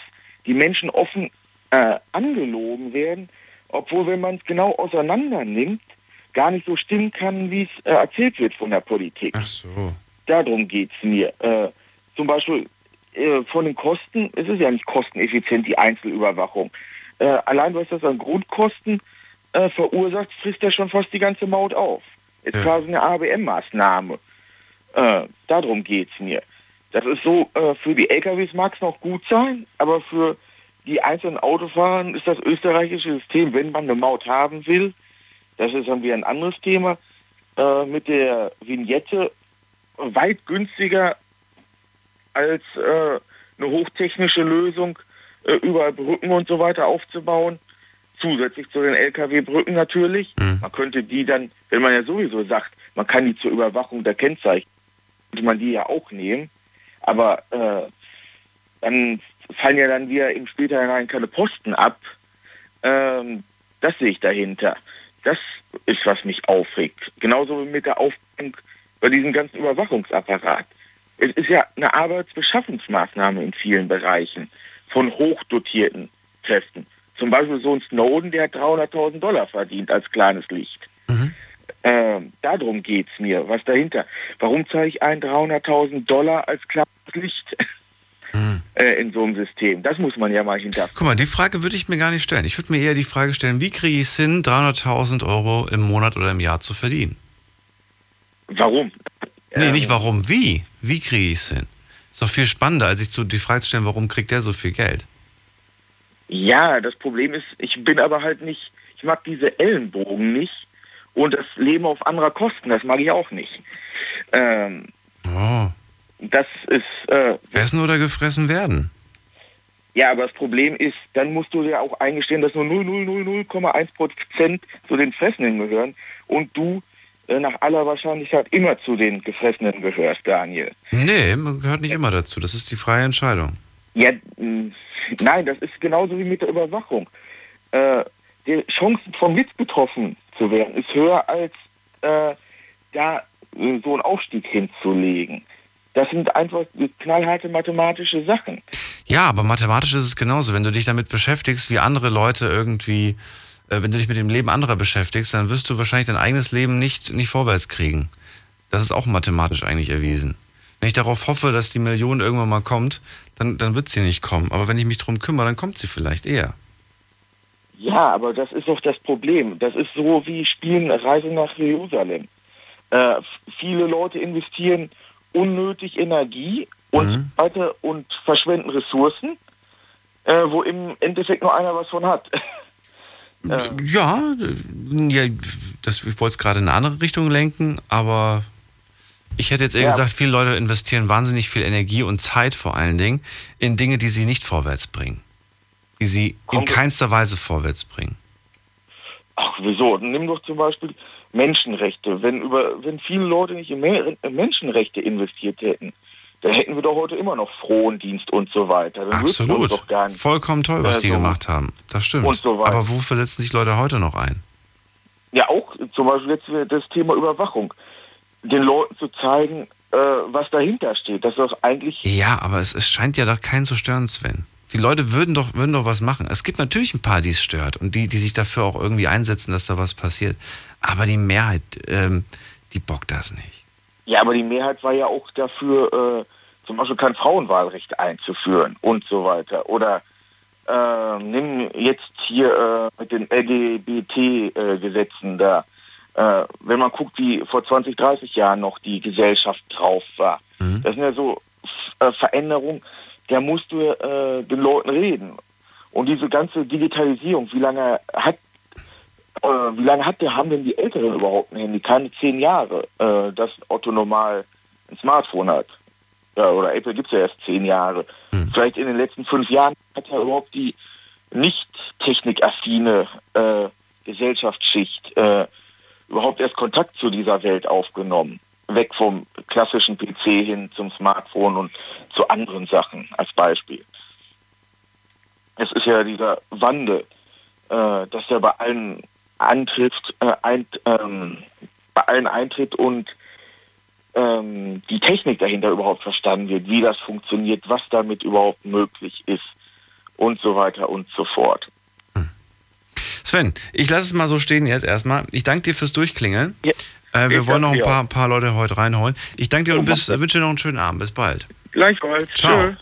die Menschen offen äh, angelogen werden, obwohl, wenn man es genau auseinander nimmt, gar nicht so stimmen kann, wie es äh, erzählt wird von der Politik. Ach so. Darum geht es mir. Äh, zum Beispiel äh, von den Kosten, es ist ja nicht kosteneffizient, die Einzelüberwachung. Äh, allein, was das an Grundkosten äh, verursacht, frisst ja schon fast die ganze Maut auf. Ist ja quasi eine A B M-Maßnahme. Äh, darum geht es mir. Das ist so, äh, für die L K Ws mag es noch gut sein, aber für die einzelnen Autofahrer ist das österreichische System, wenn man eine Maut haben will, das ist dann wieder ein anderes Thema, äh, mit der Vignette weit günstiger als äh, eine hochtechnische Lösung, äh, überall Brücken und so weiter aufzubauen. Zusätzlich zu den L K W-Brücken natürlich. Mhm. Man könnte die dann, wenn man ja sowieso sagt, man kann die zur Überwachung der Kennzeichen, könnte man die ja auch nehmen, aber äh, dann fallen ja dann wieder im Späteren keine Posten ab. Ähm, das sehe ich dahinter. Das ist, was mich aufregt. Genauso mit der Aufbringung bei diesem ganzen Überwachungsapparat. Es ist ja eine Arbeitsbeschaffungsmaßnahme in vielen Bereichen von hochdotierten Kräften. Zum Beispiel so ein Snowden, der hat dreihunderttausend Dollar verdient als kleines Licht. Mhm. Ähm, darum geht es mir, was dahinter. Warum zahle ich einen dreihunderttausend Dollar als klares Licht mhm. äh, in so einem System? Das muss man ja mal hinterfragen. Guck mal, die Frage würde ich mir gar nicht stellen. Ich würde mir eher die Frage stellen, wie kriege ich es hin, dreihunderttausend Euro im Monat oder im Jahr zu verdienen? Warum? Nee, ähm, nicht warum, wie? Wie kriege ich es hin? Ist doch viel spannender, als ich zu die Frage zu stellen, warum kriegt der so viel Geld? Ja, das Problem ist, ich bin aber halt nicht, ich mag diese Ellenbogen nicht. Und das Leben auf anderer Kosten, das mag ich auch nicht. Ähm, oh. Das ist... Äh, Fressen oder gefressen werden? Ja, aber das Problem ist, dann musst du dir auch eingestehen, dass nur null Komma null null null Komma eins Prozent zu den Fressenden gehören und du äh, nach aller Wahrscheinlichkeit immer zu den Gefressenen gehörst, Daniel. Nee, man gehört nicht immer dazu. Das ist die freie Entscheidung. Ja, mh, nein, das ist genauso wie mit der Überwachung. Äh, die Chancen vom Mitbetroffenen zu werden, ist höher als äh, da äh, so einen Aufstieg hinzulegen. Das sind einfach knallharte mathematische Sachen. Ja, aber mathematisch ist es genauso. Wenn du dich damit beschäftigst, wie andere Leute irgendwie, äh, wenn du dich mit dem Leben anderer beschäftigst, dann wirst du wahrscheinlich dein eigenes Leben nicht, nicht vorwärts kriegen. Das ist auch mathematisch eigentlich erwiesen. Wenn ich darauf hoffe, dass die Million irgendwann mal kommt, dann, dann wird sie nicht kommen. Aber wenn ich mich drum kümmere, dann kommt sie vielleicht eher. Ja, aber das ist doch das Problem. Das ist so wie Spielen Reise nach Jerusalem. Äh, viele Leute investieren unnötig Energie und, mhm. weiter und verschwenden Ressourcen, äh, wo im Endeffekt nur einer was von hat. äh. Ja, ja, das, ich wollte es gerade in eine andere Richtung lenken, aber Ich hätte jetzt eher ja. gesagt, viele Leute investieren wahnsinnig viel Energie und Zeit vor allen Dingen in Dinge, die sie nicht vorwärts bringen. Die sie in keinster Weise vorwärts bringen. Ach, wieso? Nimm doch zum Beispiel Menschenrechte. Wenn, über, wenn viele Leute nicht in Menschenrechte investiert hätten, dann hätten wir doch heute immer noch Frondienst und so weiter. Dann absolut. Doch gar nicht. Vollkommen toll, was die so gemacht haben. Das stimmt. Und so weiter. Aber wofür setzen sich Leute heute noch ein? Ja, auch zum Beispiel jetzt das Thema Überwachung. Den Leuten zu zeigen, äh, was dahinter steht. Das ist doch eigentlich... Ja, aber es, es scheint ja doch keinen zu stören, Sven. Die Leute würden doch, würden doch was machen. Es gibt natürlich ein paar, die es stört und die, die sich dafür auch irgendwie einsetzen, dass da was passiert. Aber die Mehrheit, ähm, die bockt das nicht. Ja, aber die Mehrheit war ja auch dafür, äh, zum Beispiel kein Frauenwahlrecht einzuführen und so weiter. Oder äh, nimm jetzt hier äh, mit den L G B T-Gesetzen äh, da. Äh, wenn man guckt, wie vor zwanzig, dreißig Jahren noch die Gesellschaft drauf war. Mhm. Das sind ja so äh, Veränderungen, da musst du äh, den Leuten reden. Und diese ganze Digitalisierung, wie lange hat äh, wie lange hat der, haben denn die Älteren überhaupt ein Handy? Keine zehn Jahre, äh, dass Otto normal ein Smartphone hat. Ja, oder Apple gibt es ja erst zehn Jahre. Mhm. Vielleicht in den letzten fünf Jahren hat ja überhaupt die nicht technikaffine äh, Gesellschaftsschicht äh, überhaupt erst Kontakt zu dieser Welt aufgenommen. Weg vom klassischen P C hin zum Smartphone und zu anderen Sachen als Beispiel. Es ist ja dieser Wandel, äh, dass der bei allen antrifft, äh, ein, ähm, bei allen eintritt und ähm, die Technik dahinter überhaupt verstanden wird, wie das funktioniert, was damit überhaupt möglich ist und so weiter und so fort. Sven, ich lasse es mal so stehen jetzt erstmal. Ich danke dir fürs Durchklingeln. Ja. Äh, wir ich wollen noch ein paar, paar Leute heute reinholen. Ich danke dir und bis, äh, wünsche dir noch einen schönen Abend. Bis bald. Gleichfalls. Ciao. Tschö.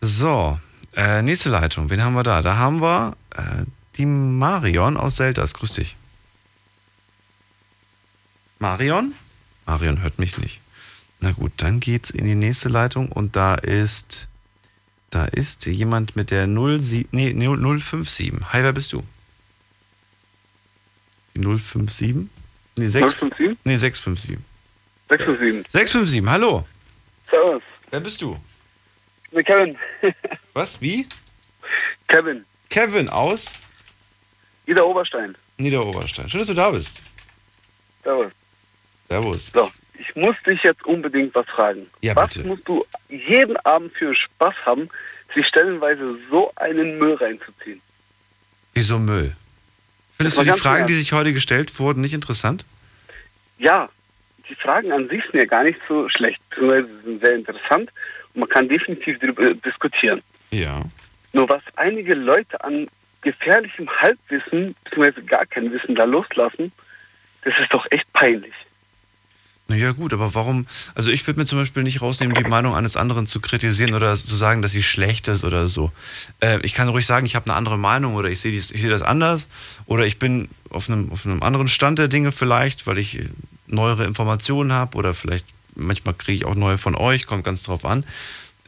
So, äh, nächste Leitung. Wen haben wir da? Da haben wir äh, die Marion aus Selters. Grüß dich. Marion? Marion hört mich nicht. Na gut, dann geht's in die nächste Leitung und da ist da ist jemand mit der null sieben, nee, null fünf sieben. Hi, wer bist du? Die null fünf sieben? Nee, sechs fünf sieben? Nee, sechs fünf sieben. sechs fünf sieben. sechs fünf sieben, hallo. Servus. Wer bist du? Ich bin Kevin. Was, wie? Kevin. Kevin aus? Niederoberstein. Niederoberstein. Schön, dass du da bist. Servus. Servus. So, ich muss dich jetzt unbedingt was fragen. Ja, was bitte. Musst du jeden Abend für Spaß haben, sich stellenweise so einen Müll reinzuziehen? Wieso Müll? Findest du die Fragen, klar. die sich heute gestellt wurden, nicht interessant? Ja, die Fragen an sich sind ja gar nicht so schlecht, beziehungsweise sind sehr interessant und man kann definitiv darüber diskutieren. Ja. Nur was einige Leute an gefährlichem Halbwissen, beziehungsweise gar kein Wissen da loslassen, das ist doch echt peinlich. Naja gut, aber warum, also ich würde mir zum Beispiel nicht rausnehmen, die Meinung eines anderen zu kritisieren oder zu sagen, dass sie schlecht ist oder so. Äh, ich kann ruhig sagen, ich habe eine andere Meinung oder ich sehe ich seh das anders oder ich bin auf einem, auf einem anderen Stand der Dinge vielleicht, weil ich neuere Informationen habe oder vielleicht manchmal kriege ich auch neue von euch, kommt ganz drauf an.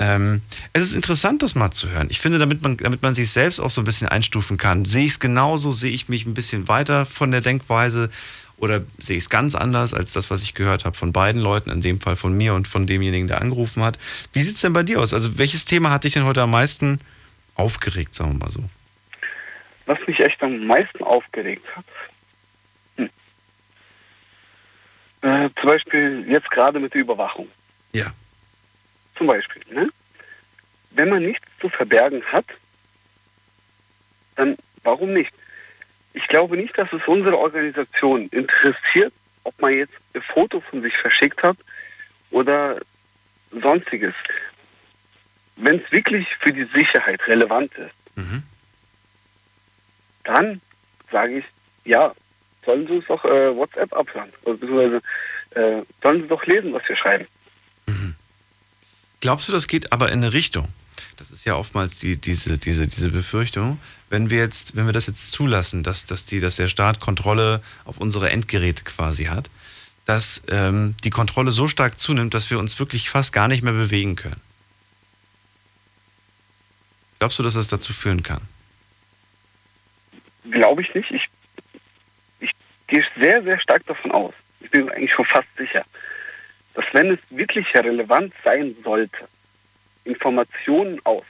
Ähm, es ist interessant, das mal zu hören. Ich finde, damit man, damit man sich selbst auch so ein bisschen einstufen kann. Sehe ich es genauso, sehe ich mich ein bisschen weiter von der Denkweise oder sehe ich es ganz anders als das, was ich gehört habe von beiden Leuten, in dem Fall von mir und von demjenigen, der angerufen hat. Wie sieht es denn bei dir aus? Also welches Thema hat dich denn heute am meisten aufgeregt, sagen wir mal so? Was mich echt am meisten aufgeregt hat? Hm. Äh, zum Beispiel jetzt gerade mit der Überwachung. Ja. Zum Beispiel, ne? Wenn man nichts zu verbergen hat, dann warum nicht? Ich glaube nicht, dass es unsere Organisation interessiert, ob man jetzt ein Foto von sich verschickt hat oder sonstiges. Wenn es wirklich für die Sicherheit relevant ist, mhm. dann sage ich, ja, sollen Sie uns doch äh, WhatsApp abladen, beziehungsweise äh, sollen Sie doch lesen, was wir schreiben. Mhm. Glaubst du, das geht aber in eine Richtung? Das ist ja oftmals die, diese, diese, diese Befürchtung, wenn wir jetzt, wenn wir das jetzt zulassen, dass, dass, die, dass der Staat Kontrolle auf unsere Endgeräte quasi hat, dass ähm, die Kontrolle so stark zunimmt, dass wir uns wirklich fast gar nicht mehr bewegen können. Glaubst du, dass das dazu führen kann? Glaube ich nicht. Ich, ich gehe sehr, sehr stark davon aus. Ich bin eigentlich schon fast sicher, dass wenn es wirklich relevant sein sollte, Informationen aus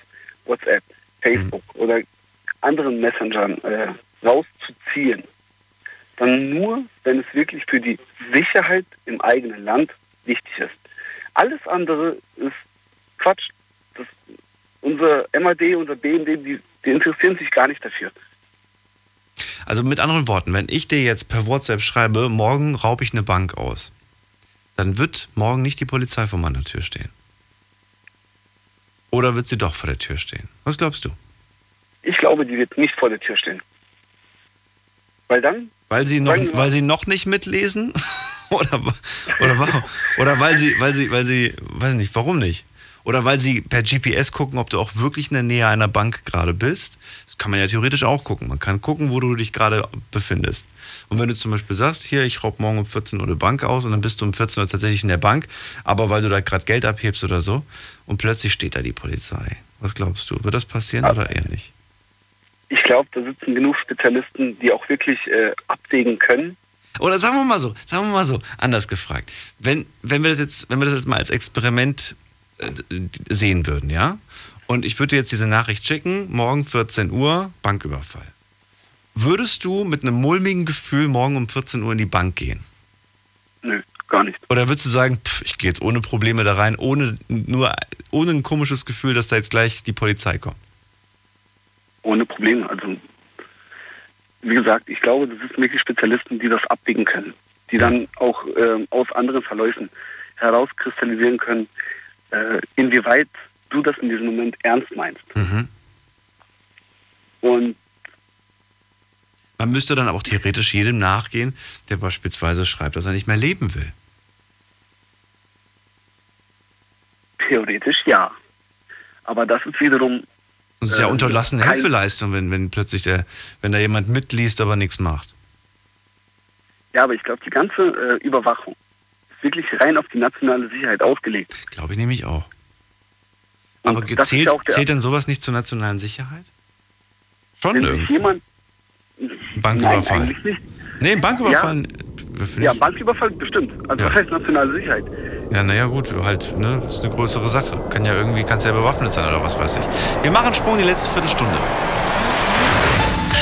WhatsApp, Facebook mhm. oder anderen Messengern äh, rauszuziehen, dann nur, wenn es wirklich für die Sicherheit im eigenen Land wichtig ist. Alles andere ist Quatsch. Das, unser M A D, unser B N D, die, die interessieren sich gar nicht dafür. Also mit anderen Worten, wenn ich dir jetzt per WhatsApp schreibe, morgen raub ich eine Bank aus, dann wird morgen nicht die Polizei vor meiner Tür stehen. Oder wird sie doch vor der Tür stehen? Was glaubst du? Ich glaube, die wird nicht vor der Tür stehen. Weil dann... Weil sie noch, weil sie noch nicht mitlesen? oder oder, warum? oder weil sie, weil sie, weil sie, weiß nicht, warum nicht? Oder weil sie per G P S gucken, ob du auch wirklich in der Nähe einer Bank gerade bist. Das kann man ja theoretisch auch gucken. Man kann gucken, wo du dich gerade befindest. Und wenn du zum Beispiel sagst, hier, ich raub morgen um vierzehn Uhr eine Bank aus und dann bist du um vierzehn Uhr tatsächlich in der Bank, aber weil du da gerade Geld abhebst oder so und plötzlich steht da die Polizei. Was glaubst du? Wird das passieren okay. oder eher nicht? Ich glaube, da sitzen genug Spezialisten, die auch wirklich äh, abwägen können. Oder sagen wir mal so, sagen wir mal so, anders gefragt. Wenn, wenn wir das jetzt, wenn wir das jetzt mal als Experiment äh, sehen würden, ja? Und ich würde jetzt diese Nachricht schicken, morgen vierzehn Uhr, Banküberfall. Würdest du mit einem mulmigen Gefühl morgen um vierzehn Uhr in die Bank gehen? Nö, gar nicht. Oder würdest du sagen, pff, ich gehe jetzt ohne Probleme da rein, ohne, nur, ohne ein komisches Gefühl, dass da jetzt gleich die Polizei kommt? Ohne Probleme. Also, wie gesagt, ich glaube, das sind wirklich Spezialisten, die das abwägen können, die dann auch äh, aus anderen Verläufen herauskristallisieren können, äh, inwieweit du das in diesem Moment ernst meinst. Mhm. Und man müsste dann auch theoretisch jedem nachgehen, der beispielsweise schreibt, dass er nicht mehr leben will. Theoretisch ja. Aber das ist wiederum... Das ist ja unterlassene Hilfeleistung, wenn, wenn plötzlich der, wenn da jemand mitliest, aber nichts macht. Ja, aber ich glaube, die ganze äh, Überwachung ist wirklich rein auf die nationale Sicherheit ausgelegt. Glaube ich nämlich auch. Und aber gezählt, auch zählt denn sowas nicht zur nationalen Sicherheit? Schon irgendwie. Jemand... Banküberfall. Nein, eigentlich nicht. Nee, Banküberfall. Ja, ja, Banküberfall bestimmt. Also ja. Das heißt nationale Sicherheit. Ja, naja, gut, halt, ne, ist eine größere Sache. Kann ja irgendwie, kannst ja bewaffnet sein oder was weiß ich. Wir machen Sprung die letzte Viertelstunde.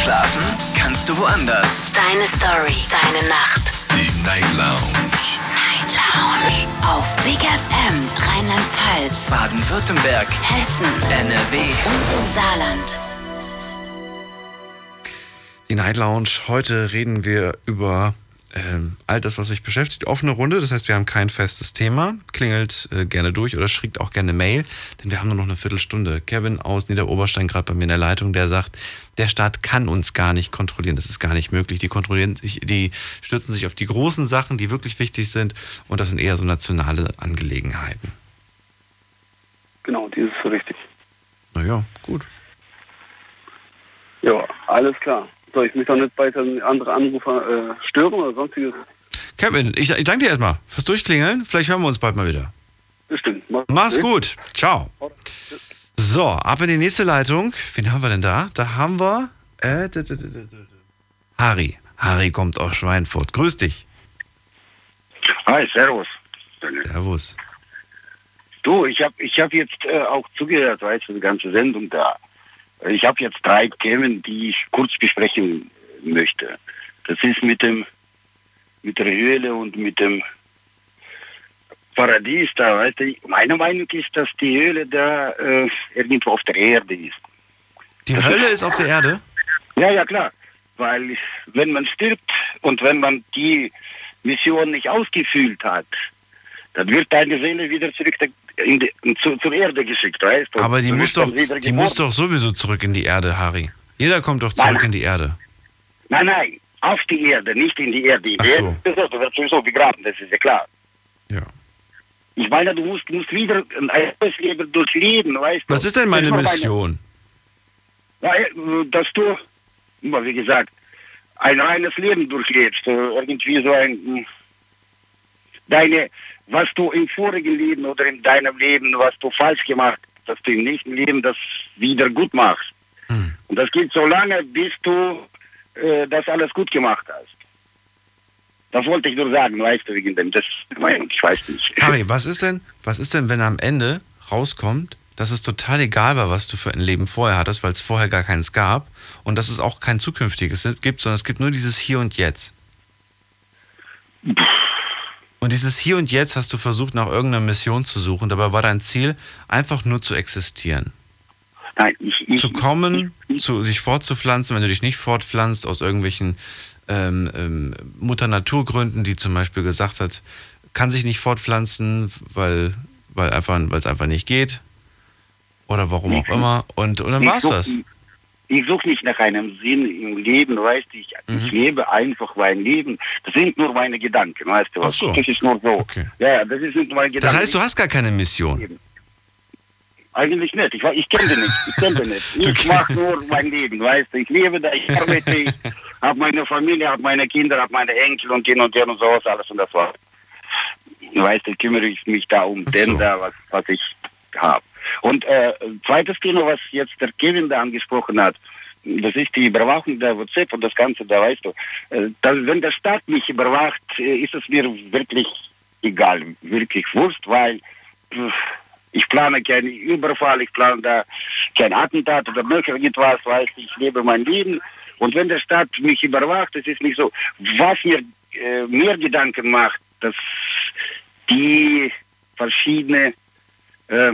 Schlafen kannst du woanders. Deine Story, deine Nacht. Die Night Lounge. Night Lounge. Auf Big F M, Rheinland-Pfalz, Baden-Württemberg, Hessen, N R W und im Saarland. Die Night Lounge, heute reden wir über... Ähm, all das, was euch beschäftigt. Offene Runde, das heißt, wir haben kein festes Thema. Klingelt äh, gerne durch oder schickt auch gerne Mail, denn wir haben nur noch eine Viertelstunde. Kevin aus Niederoberstein, gerade bei mir in der Leitung, der sagt, der Staat kann uns gar nicht kontrollieren. Das ist gar nicht möglich. Die kontrollieren sich, die stürzen sich auf die großen Sachen, die wirklich wichtig sind, und das sind eher so nationale Angelegenheiten. Genau, das ist so richtig. Naja, gut. Ja, alles klar. Soll ich mich doch nicht weiter andere Anrufer äh, stören oder sonstiges? Kevin, ich, ich danke dir erstmal fürs Durchklingeln. Vielleicht hören wir uns bald mal wieder. Bestimmt. Mach's, Mach's gut. Ciao. So, ab in die nächste Leitung. Wen haben wir denn da? Da haben wir äh, Harry. Harry kommt aus Schweinfurt. Grüß dich. Hi, servus. Servus. Du, ich habe ich hab jetzt äh, auch zugehört, weißt du, die ganze Sendung da. Ich habe jetzt drei Themen, die ich kurz besprechen möchte. Das ist mit dem, mit der Höhle und mit dem Paradies da, weißt du. Meine Meinung ist, dass die Höhle da äh, irgendwo auf der Erde ist. Die das Hölle ist, ist auf der Erde? Ja, ja, klar. Weil wenn man stirbt und wenn man die Mission nicht ausgefüllt hat, dann wird deine Seele wieder zurück in die, zu, zur Erde geschickt, weißt du? Aber die, muss doch, die muss doch sowieso zurück in die Erde, Harry. Jeder kommt doch zurück nein, in die Erde. Nein, nein, auf die Erde, nicht in die Erde. Die Ach Erde so. Ist, du wirst sowieso begraben, das ist ja klar. Ja. Ich meine, du musst, musst wieder ein neues Leben durchleben, weißt du? Was ist denn meine Mission? Meine, dass du, wie gesagt, ein reines Leben durchlebst. Irgendwie so ein... Deine... Was du im vorigen Leben oder in deinem Leben, was du falsch gemacht hast, dass du im nächsten Leben das wieder gut machst. Hm. Und das geht so lange, bis du äh, das alles gut gemacht hast. Das wollte ich nur sagen, weißt du, wegen dem, das, ich weiß nicht. Harry, was ist denn, was ist denn, wenn am Ende rauskommt, dass es total egal war, was du für ein Leben vorher hattest, weil es vorher gar keins gab und dass es auch kein zukünftiges gibt, sondern es gibt nur dieses Hier und Jetzt. Pff. Und dieses Hier und Jetzt hast du versucht, nach irgendeiner Mission zu suchen, dabei war dein Ziel, einfach nur zu existieren. Nein, ich, ich, zu kommen, ich, ich, zu, sich fortzupflanzen, wenn du dich nicht fortpflanzt, aus irgendwelchen ähm, ähm, Mutter-Natur-Gründen, die zum Beispiel gesagt hat, kann sich nicht fortpflanzen, weil weil einfach, weil es einfach nicht geht. Oder warum auch immer. Und, und dann war's das. Ich suche nicht nach einem Sinn im Leben, weißt du, ich, mhm. ich lebe einfach mein Leben. Das sind nur meine Gedanken, weißt du was? Ach so. Das ist nur so. Okay. Ja, das ist nur meine Gedanken. Das heißt, du hast gar keine Mission. Eigentlich nicht. Ich, ich kenne den nicht. Ich kenne den nicht. Ich okay. mache nur mein Leben, weißt du. Ich lebe da, ich arbeite, ich habe meine Familie, habe meine Kinder, habe meine Enkel und hin und her und sowas, alles und das war's. Weißt du, kümmere ich mich da um den so. da, was, was ich habe. Und äh, zweites Thema, was jetzt der Kevin da angesprochen hat, das ist die Überwachung der WhatsApp und das Ganze, da weißt du, äh, dass, wenn der Staat mich überwacht, äh, ist es mir wirklich egal, wirklich wurscht, weil pff, ich plane keinen Überfall, ich plane da kein Attentat oder noch irgendwas, weißt du, ich lebe mein Leben. Und wenn der Staat mich überwacht, das ist nicht so. Was mir äh, mehr Gedanken macht, dass die verschiedene äh,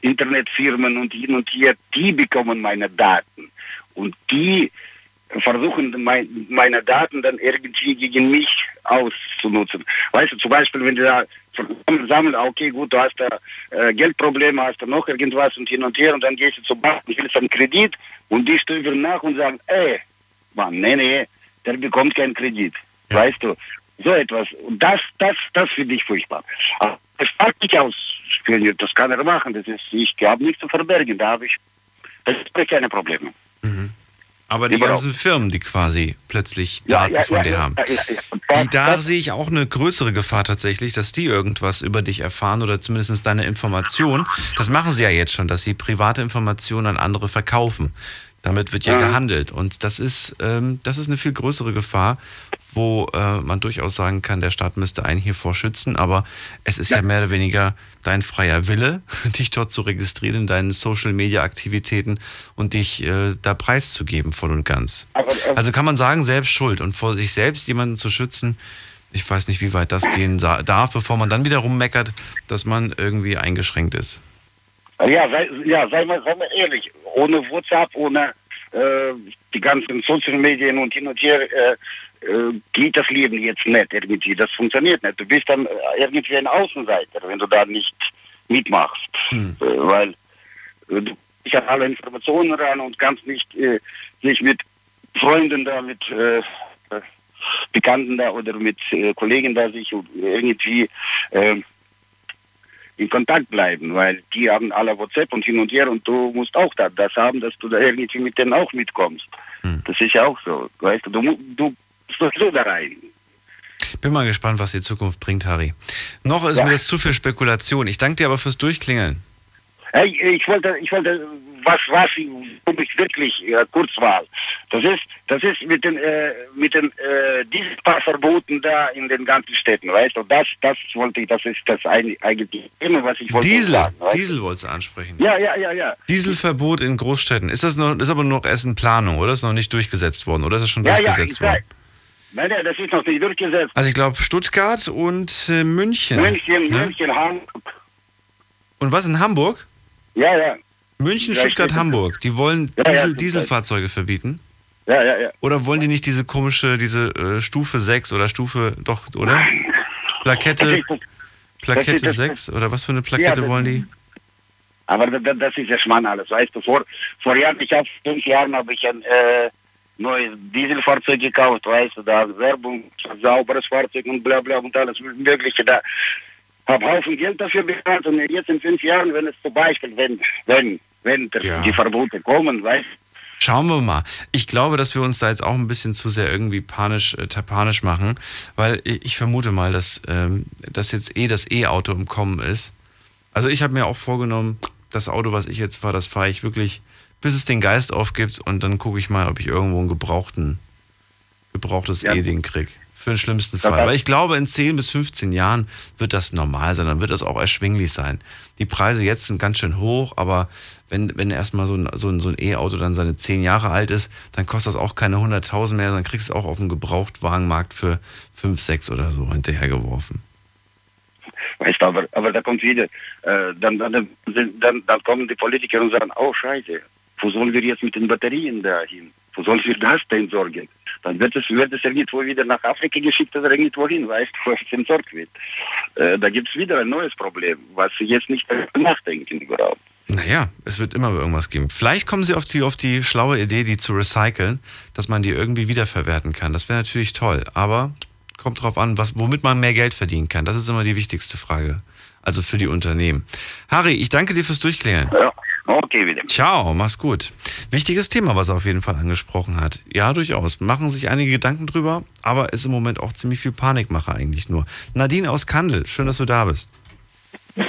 Internetfirmen und hin und her, die bekommen meine Daten und die versuchen mein, meine Daten dann irgendwie gegen mich auszunutzen. Weißt du, zum Beispiel, wenn die da sammeln, okay, gut, du hast da äh, Geldprobleme, hast da noch irgendwas und hin und her und dann gehst du zur Bank und willst einen Kredit und die stöbern nach und sagen, ey, Mann, nee, nee, der bekommt keinen Kredit. Ja. Weißt du, so etwas. Und das, das, das finde ich furchtbar. Aber das packt mich aus. Das kann er machen, das ist, ich habe nichts zu verbergen, da habe ich, das ist keine Probleme. Mhm. Aber die Überhaupt. ganzen Firmen, die quasi plötzlich Daten ja, ja, von ja, dir ja, haben, ja, ja, ja. Das, die, da das, sehe ich auch eine größere Gefahr tatsächlich, dass die irgendwas über dich erfahren oder zumindest deine Informationen, das machen sie ja jetzt schon, dass sie private Informationen an andere verkaufen. Damit wird ja mhm. gehandelt und das ist, ähm, das ist eine viel größere Gefahr, wo äh, man durchaus sagen kann, der Staat müsste einen hier vorschützen, aber es ist ja. ja mehr oder weniger dein freier Wille, dich dort zu registrieren in deinen Social-Media-Aktivitäten und dich äh, da preiszugeben voll und ganz. Aber, äh, also kann man sagen, selbst schuld und vor sich selbst jemanden zu schützen, ich weiß nicht, wie weit das gehen darf, bevor man dann wieder rummeckert, dass man irgendwie eingeschränkt ist. Ja, sei, ja, sei mal, sei mal ehrlich, ohne WhatsApp, ohne äh, die ganzen Social-Medien und hin und her, äh, äh, geht das Leben jetzt nicht irgendwie, das funktioniert nicht. Du bist dann irgendwie ein Außenseiter, wenn du da nicht mitmachst, hm. äh, weil äh, du ich an alle Informationen ran und kannst nicht äh, sich mit Freunden da, mit äh, Bekannten da oder mit äh, Kollegen da sich irgendwie... Äh, in Kontakt bleiben, weil die haben alle WhatsApp und hin und her und du musst auch da, das haben, dass du da irgendwie mit denen auch mitkommst. Hm. Das ist ja auch so, weißt du, du, du bist doch so da rein. Bin mal gespannt, was die Zukunft bringt, Harry. Noch ist ja. mir das zu viel Spekulation. Ich danke dir aber fürs Durchklingeln. Hey, ich wollte, ich wollte, was, was, um ich wirklich ja, kurz war. Das ist, das ist mit den, äh, mit den, äh, diesen paar Verboten da in den ganzen Städten, weißt du? Das, das wollte ich, das ist das eigentlich immer, was ich wollte Diesel, sagen. Diesel, Diesel wolltest du ansprechen. Ja, ja, ja, ja. Dieselverbot in Großstädten. Ist das noch, ist aber noch erst in Planung, oder? Ist noch nicht durchgesetzt worden, oder ist das schon ja, durchgesetzt ja, worden? Ja. Nein, nein, das ist noch nicht durchgesetzt. Also ich glaube Stuttgart und äh, München. München, ne? München, Hamburg. Und was in Hamburg? Ja, ja. München, ja, Stuttgart, Hamburg. Die wollen ja, Diesel, ja, Dieselfahrzeuge verbieten. Ja, ja, ja. Oder wollen die nicht diese komische, diese äh, Stufe sechs oder Stufe, doch, oder? Plakette, Plakette das das, sechs oder was für eine Plakette ja, das, wollen die? Aber das, das ist ja Schmarrn alles, weißt du, vor, vor Jahren, ich habe fünf Jahren habe ich ein äh, neues Dieselfahrzeug gekauft, weißt du, da Werbung, sauberes Fahrzeug und bla bla und alles Mögliche da. Habe Haufen Geld dafür bezahlt und jetzt in fünf Jahren, wenn es zum Beispiel, wenn, wenn, wenn ja. die Verbote kommen, weißt du. Schauen wir mal. Ich glaube, dass wir uns da jetzt auch ein bisschen zu sehr irgendwie panisch, äh, panisch machen, weil ich, ich vermute mal, dass, ähm, dass jetzt eh das E-Auto im Kommen ist. Also ich habe mir auch vorgenommen, das Auto, was ich jetzt fahre, das fahre ich wirklich, bis es den Geist aufgibt und dann gucke ich mal, ob ich irgendwo ein gebrauchten, gebrauchtes ja. E-Ding kriege. Für den schlimmsten Fall. Okay. Aber ich glaube, in zehn bis fünfzehn Jahren wird das normal sein, dann wird das auch erschwinglich sein. Die Preise jetzt sind ganz schön hoch, aber wenn, wenn erstmal so ein, so ein, so ein E-Auto dann seine zehn Jahre alt ist, dann kostet das auch keine hunderttausend mehr, dann kriegst du es auch auf dem Gebrauchtwagenmarkt für fünf, sechs oder so hinterhergeworfen. Weißt du, aber, aber da kommt wieder, äh, dann, dann, dann, dann kommen die Politiker und sagen, oh Scheiße, wo sollen wir jetzt mit den Batterien dahin? Wo sollen wir das denn sorgen? Dann wird es, wird es irgendwo wieder nach Afrika geschickt oder irgendwo hin, weißt du, wo es entsorgt wird. Äh, da gibt es wieder ein neues Problem, was Sie jetzt nicht nachdenken überhaupt. Naja, es wird immer irgendwas geben. Vielleicht kommen Sie auf die, auf die schlaue Idee, die zu recyceln, dass man die irgendwie wiederverwerten kann. Das wäre natürlich toll, aber kommt drauf an, was, womit man mehr Geld verdienen kann. Das ist immer die wichtigste Frage, also für die Unternehmen. Harry, ich danke dir fürs Durchklären. Ja. Okay, wieder. Ciao, mach's gut. Wichtiges Thema, was er auf jeden Fall angesprochen hat. Ja, durchaus. Machen sich einige Gedanken drüber, aber ist im Moment auch ziemlich viel Panikmache eigentlich nur. Nadine aus Kandel, schön, dass du da bist. Ja,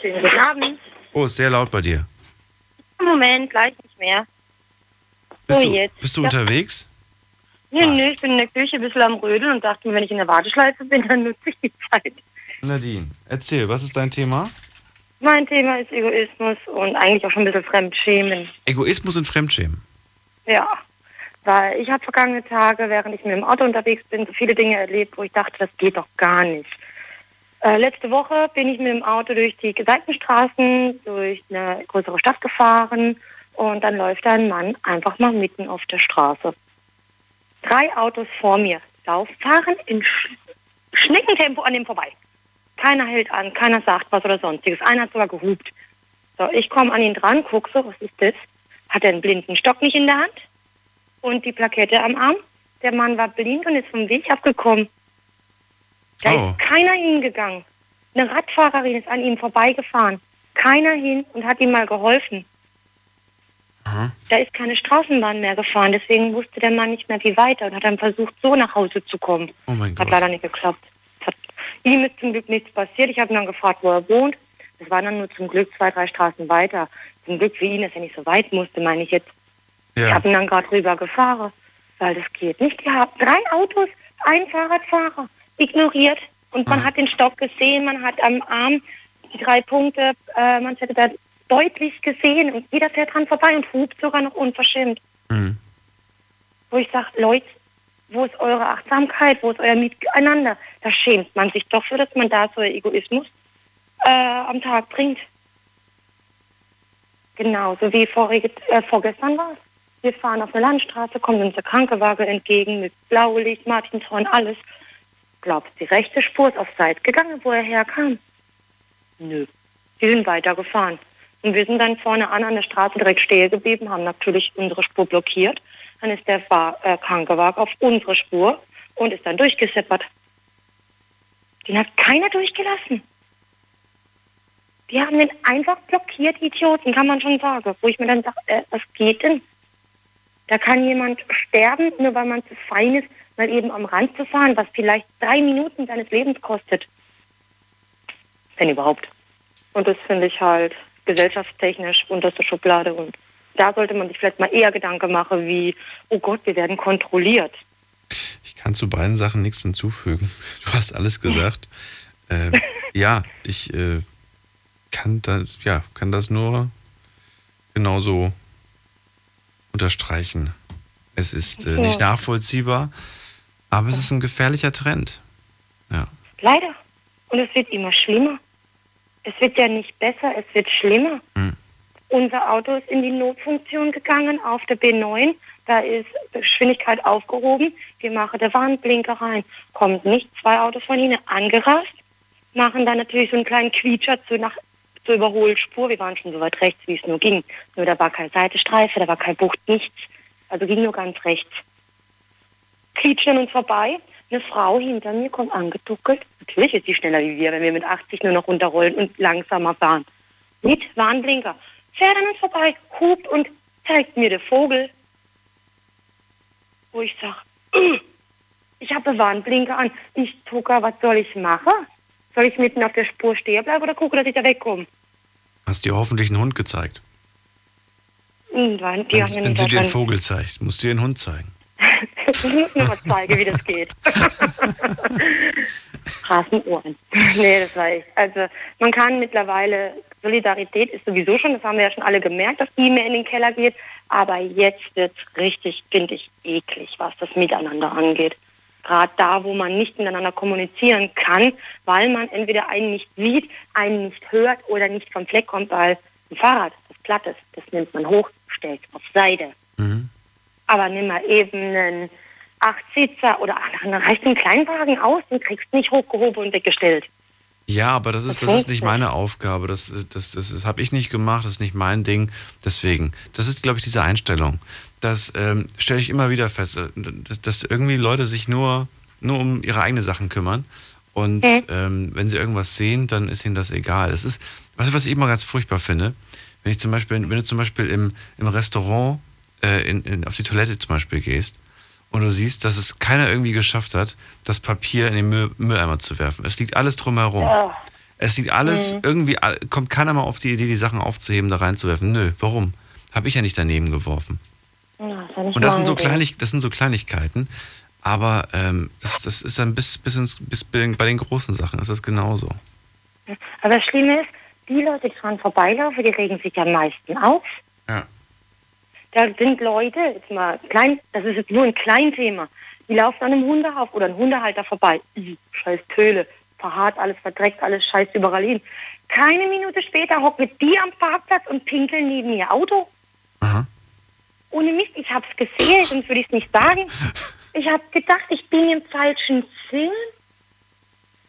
schönen guten Abend. Oh, ist sehr laut bei dir. Moment, gleich nicht mehr. So bist du, jetzt. Bist du ja. unterwegs? Nee, ah. nee, ich bin in der Küche ein bisschen am Rödeln und dachte mir, wenn ich in der Warteschleife bin, dann nutze ich die Zeit. Nadine, erzähl, was ist dein Thema? Mein Thema ist Egoismus und eigentlich auch schon ein bisschen Fremdschämen. Egoismus und Fremdschämen? Ja, weil ich habe vergangene Tage, während ich mit dem Auto unterwegs bin, so viele Dinge erlebt, wo ich dachte, das geht doch gar nicht. Äh, letzte Woche bin ich mit dem Auto durch die Seitenstraßen, durch eine größere Stadt gefahren und dann läuft ein Mann einfach mal mitten auf der Straße. Drei Autos vor mir laufen, fahren in Sch- Schneckentempo an dem vorbei. Keiner hält an, keiner sagt was oder sonstiges. Einer hat sogar gehupt. So, ich komme an ihn dran, gucke so, was ist das? Hat er einen blinden Stock nicht in der Hand? Und die Plakette am Arm? Der Mann war blind und ist vom Weg abgekommen. Da oh. ist keiner hingegangen. Eine Radfahrerin ist an ihm vorbeigefahren. Keiner hin und hat ihm mal geholfen. Aha. Da ist keine Straßenbahn mehr gefahren, deswegen wusste der Mann nicht mehr wie weiter und hat dann versucht, so nach Hause zu kommen. Oh mein Gott. Hat leider nicht geklappt. Ihm ist zum Glück nichts passiert. Ich habe ihn dann gefragt, wo er wohnt. Das waren dann nur zum Glück zwei, drei Straßen weiter. Zum Glück für ihn, dass er nicht so weit musste, meine ich jetzt. Ja. Ich habe ihn dann gerade rüber gefahren, weil das geht nicht. Ich habe drei Autos, ein Fahrradfahrer ignoriert und man mhm. hat den Stock gesehen, man hat am Arm die drei Punkte, äh, man hätte da deutlich gesehen und jeder fährt dran vorbei und hupt sogar noch unverschämt. Mhm. Wo ich sage, Leute, wo ist eure Achtsamkeit, wo ist euer Miteinander? Da schämt man sich doch für, dass man da so Egoismus äh, am Tag bringt. Genauso wie vor, äh, vorgestern war es. Wir fahren auf eine Landstraße, kommt unser Krankenwagen entgegen mit Blaulicht, Martinshorn, alles. Glaubt, die rechte Spur ist auf Seite gegangen, wo er herkam? Nö. Wir sind weitergefahren. Und wir sind dann vorne an, an der Straße direkt stehen geblieben, haben natürlich unsere Spur blockiert. Dann ist der Fahr- äh, Krankenwagen auf unsere Spur und ist dann durchgeseppert. Den hat keiner durchgelassen. Die haben den einfach blockiert, Idioten, kann man schon sagen. Wo ich mir dann sage, äh, was geht denn? Da kann jemand sterben, nur weil man zu fein ist, mal eben am Rand zu fahren, was vielleicht drei Minuten seines Lebens kostet. Wenn überhaupt. Und das finde ich halt gesellschaftstechnisch unterste Schublade und da sollte man sich vielleicht mal eher Gedanken machen wie, oh Gott, wir werden kontrolliert. Ich kann zu beiden Sachen nichts hinzufügen. Du hast alles gesagt. ähm, ja, ich äh, kann das, ja, kann das nur genauso unterstreichen. Es ist äh, nicht nachvollziehbar, aber es ist ein gefährlicher Trend. Ja. Leider. Und es wird immer schlimmer. Es wird ja nicht besser, es wird schlimmer. Hm. Unser Auto ist in die Notfunktion gegangen auf der B neun. Da ist Geschwindigkeit aufgehoben. Wir machen der Warnblinker rein. Kommt nicht zwei Autos von ihnen angerast. Machen dann natürlich so einen kleinen Quietscher zu, nach, zur Überholspur. Wir waren schon so weit rechts, wie es nur ging. Nur da war keine Seitenstreife, da war keine Bucht, nichts. Also ging nur ganz rechts. Quietschen uns vorbei. Eine Frau hinter mir kommt angeduckelt. Natürlich ist sie schneller wie wir, wenn wir mit achtzig nur noch runterrollen und langsamer fahren. Mit Warnblinker. Fährt an uns vorbei, hupt und zeigt mir den Vogel. Wo ich sage, ich habe Warnblinker an. Ich tucker, was soll ich machen? Soll ich mitten auf der Spur stehen bleiben oder gucke, dass ich da wegkomme? Hast dir hoffentlich einen Hund gezeigt? Nein, die wenn haben wenn sie dir einen Vogel zeigt, musst du ihr einen Hund zeigen. Linken zeige, wie das geht. Straßenuhren. Nee, das war echt. Also man kann mittlerweile, Solidarität ist sowieso schon, das haben wir ja schon alle gemerkt, dass die mehr in den Keller geht. Aber jetzt wird es richtig, finde ich, eklig, was das Miteinander angeht. Gerade da, wo man nicht miteinander kommunizieren kann, weil man entweder einen nicht sieht, einen nicht hört oder nicht vom Fleck kommt, weil ein Fahrrad, das platt ist, das nimmt man hoch, stellt auf Seite. Mhm. Aber nimm mal eben einen Acht-Sitzer oder ach, dann reicht einen Kleinwagen aus und kriegst nicht hochgehoben und weggestellt. Ja, aber das ist, das das ist nicht meine Aufgabe. Das, das, das, das habe ich nicht gemacht, das ist nicht mein Ding. Deswegen, das ist, glaube ich, diese Einstellung. Das ähm, stelle ich immer wieder fest, dass, dass irgendwie Leute sich nur, nur um ihre eigenen Sachen kümmern. Und okay. ähm, wenn sie irgendwas sehen, dann ist ihnen das egal. Das ist, was, was ich immer ganz furchtbar finde, wenn ich zum Beispiel, wenn du zum Beispiel im, im Restaurant äh, in, in, auf die Toilette zum Beispiel gehst, und du siehst, dass es keiner irgendwie geschafft hat, das Papier in den Müll, Mülleimer zu werfen. Es liegt alles drumherum. Oh. Es liegt alles, mhm. irgendwie kommt keiner mal auf die Idee, die Sachen aufzuheben, da reinzuwerfen. Nö, warum? Hab ich ja nicht daneben geworfen. Ja, das nicht und das sind, so Kleinlich, das sind so Kleinigkeiten, aber ähm, das, das ist dann bis, bis, ins, bis bei den großen Sachen ist das genauso. Aber das Schlimme ist, die Leute, die dran vorbeilaufen, die regen sich am meisten auf. Ja. Da sind Leute, jetzt mal klein, das ist jetzt nur ein Kleinthema, die laufen an einem Hundehauf oder einem Hundehalter vorbei. Scheiß Töle, verharrt alles, verdreckt alles, scheiß überall hin. Keine Minute später hocken die am Parkplatz und pinkeln neben ihr Auto. Aha. Ohne Mist, ich hab's gesehen, sonst würde ich es nicht sagen. Ich habe gedacht, ich bin im falschen Film.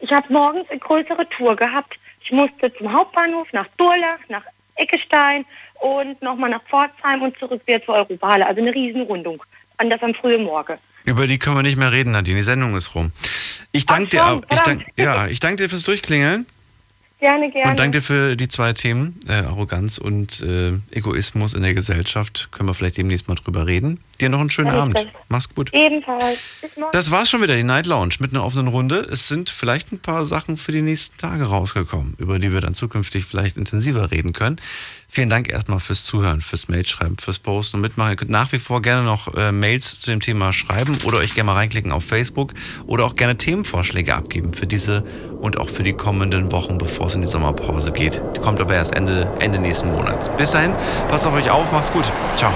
Ich habe morgens eine größere Tour gehabt. Ich musste zum Hauptbahnhof, nach Durlach, nach Eckestein und nochmal nach Pforzheim und zurück wieder zur Europahalle. Also eine Riesenrundung. Anders am frühen Morgen. Über die können wir nicht mehr reden, Nadine. Die Sendung ist rum. Ich danke dir auch. Ich dank, ja, ich danke dir fürs Durchklingeln. Gerne, gerne. Und danke dir für die zwei Themen. Äh, Arroganz und äh, Egoismus in der Gesellschaft. Können wir vielleicht demnächst mal drüber reden. Dir noch einen schönen ja, Abend. Mach's gut. Ebenfalls. Bis morgen. Das war's schon wieder, die Night Lounge mit einer offenen Runde. Es sind vielleicht ein paar Sachen für die nächsten Tage rausgekommen, über die wir dann zukünftig vielleicht intensiver reden können. Vielen Dank erstmal fürs Zuhören, fürs Mailschreiben, fürs Posten und Mitmachen. Ihr könnt nach wie vor gerne noch äh, Mails zu dem Thema schreiben oder euch gerne mal reinklicken auf Facebook oder auch gerne Themenvorschläge abgeben für diese und auch für die kommenden Wochen, bevor es in die Sommerpause geht. Die kommt aber erst Ende, Ende nächsten Monats. Bis dahin, passt auf euch auf, macht's gut. Ciao.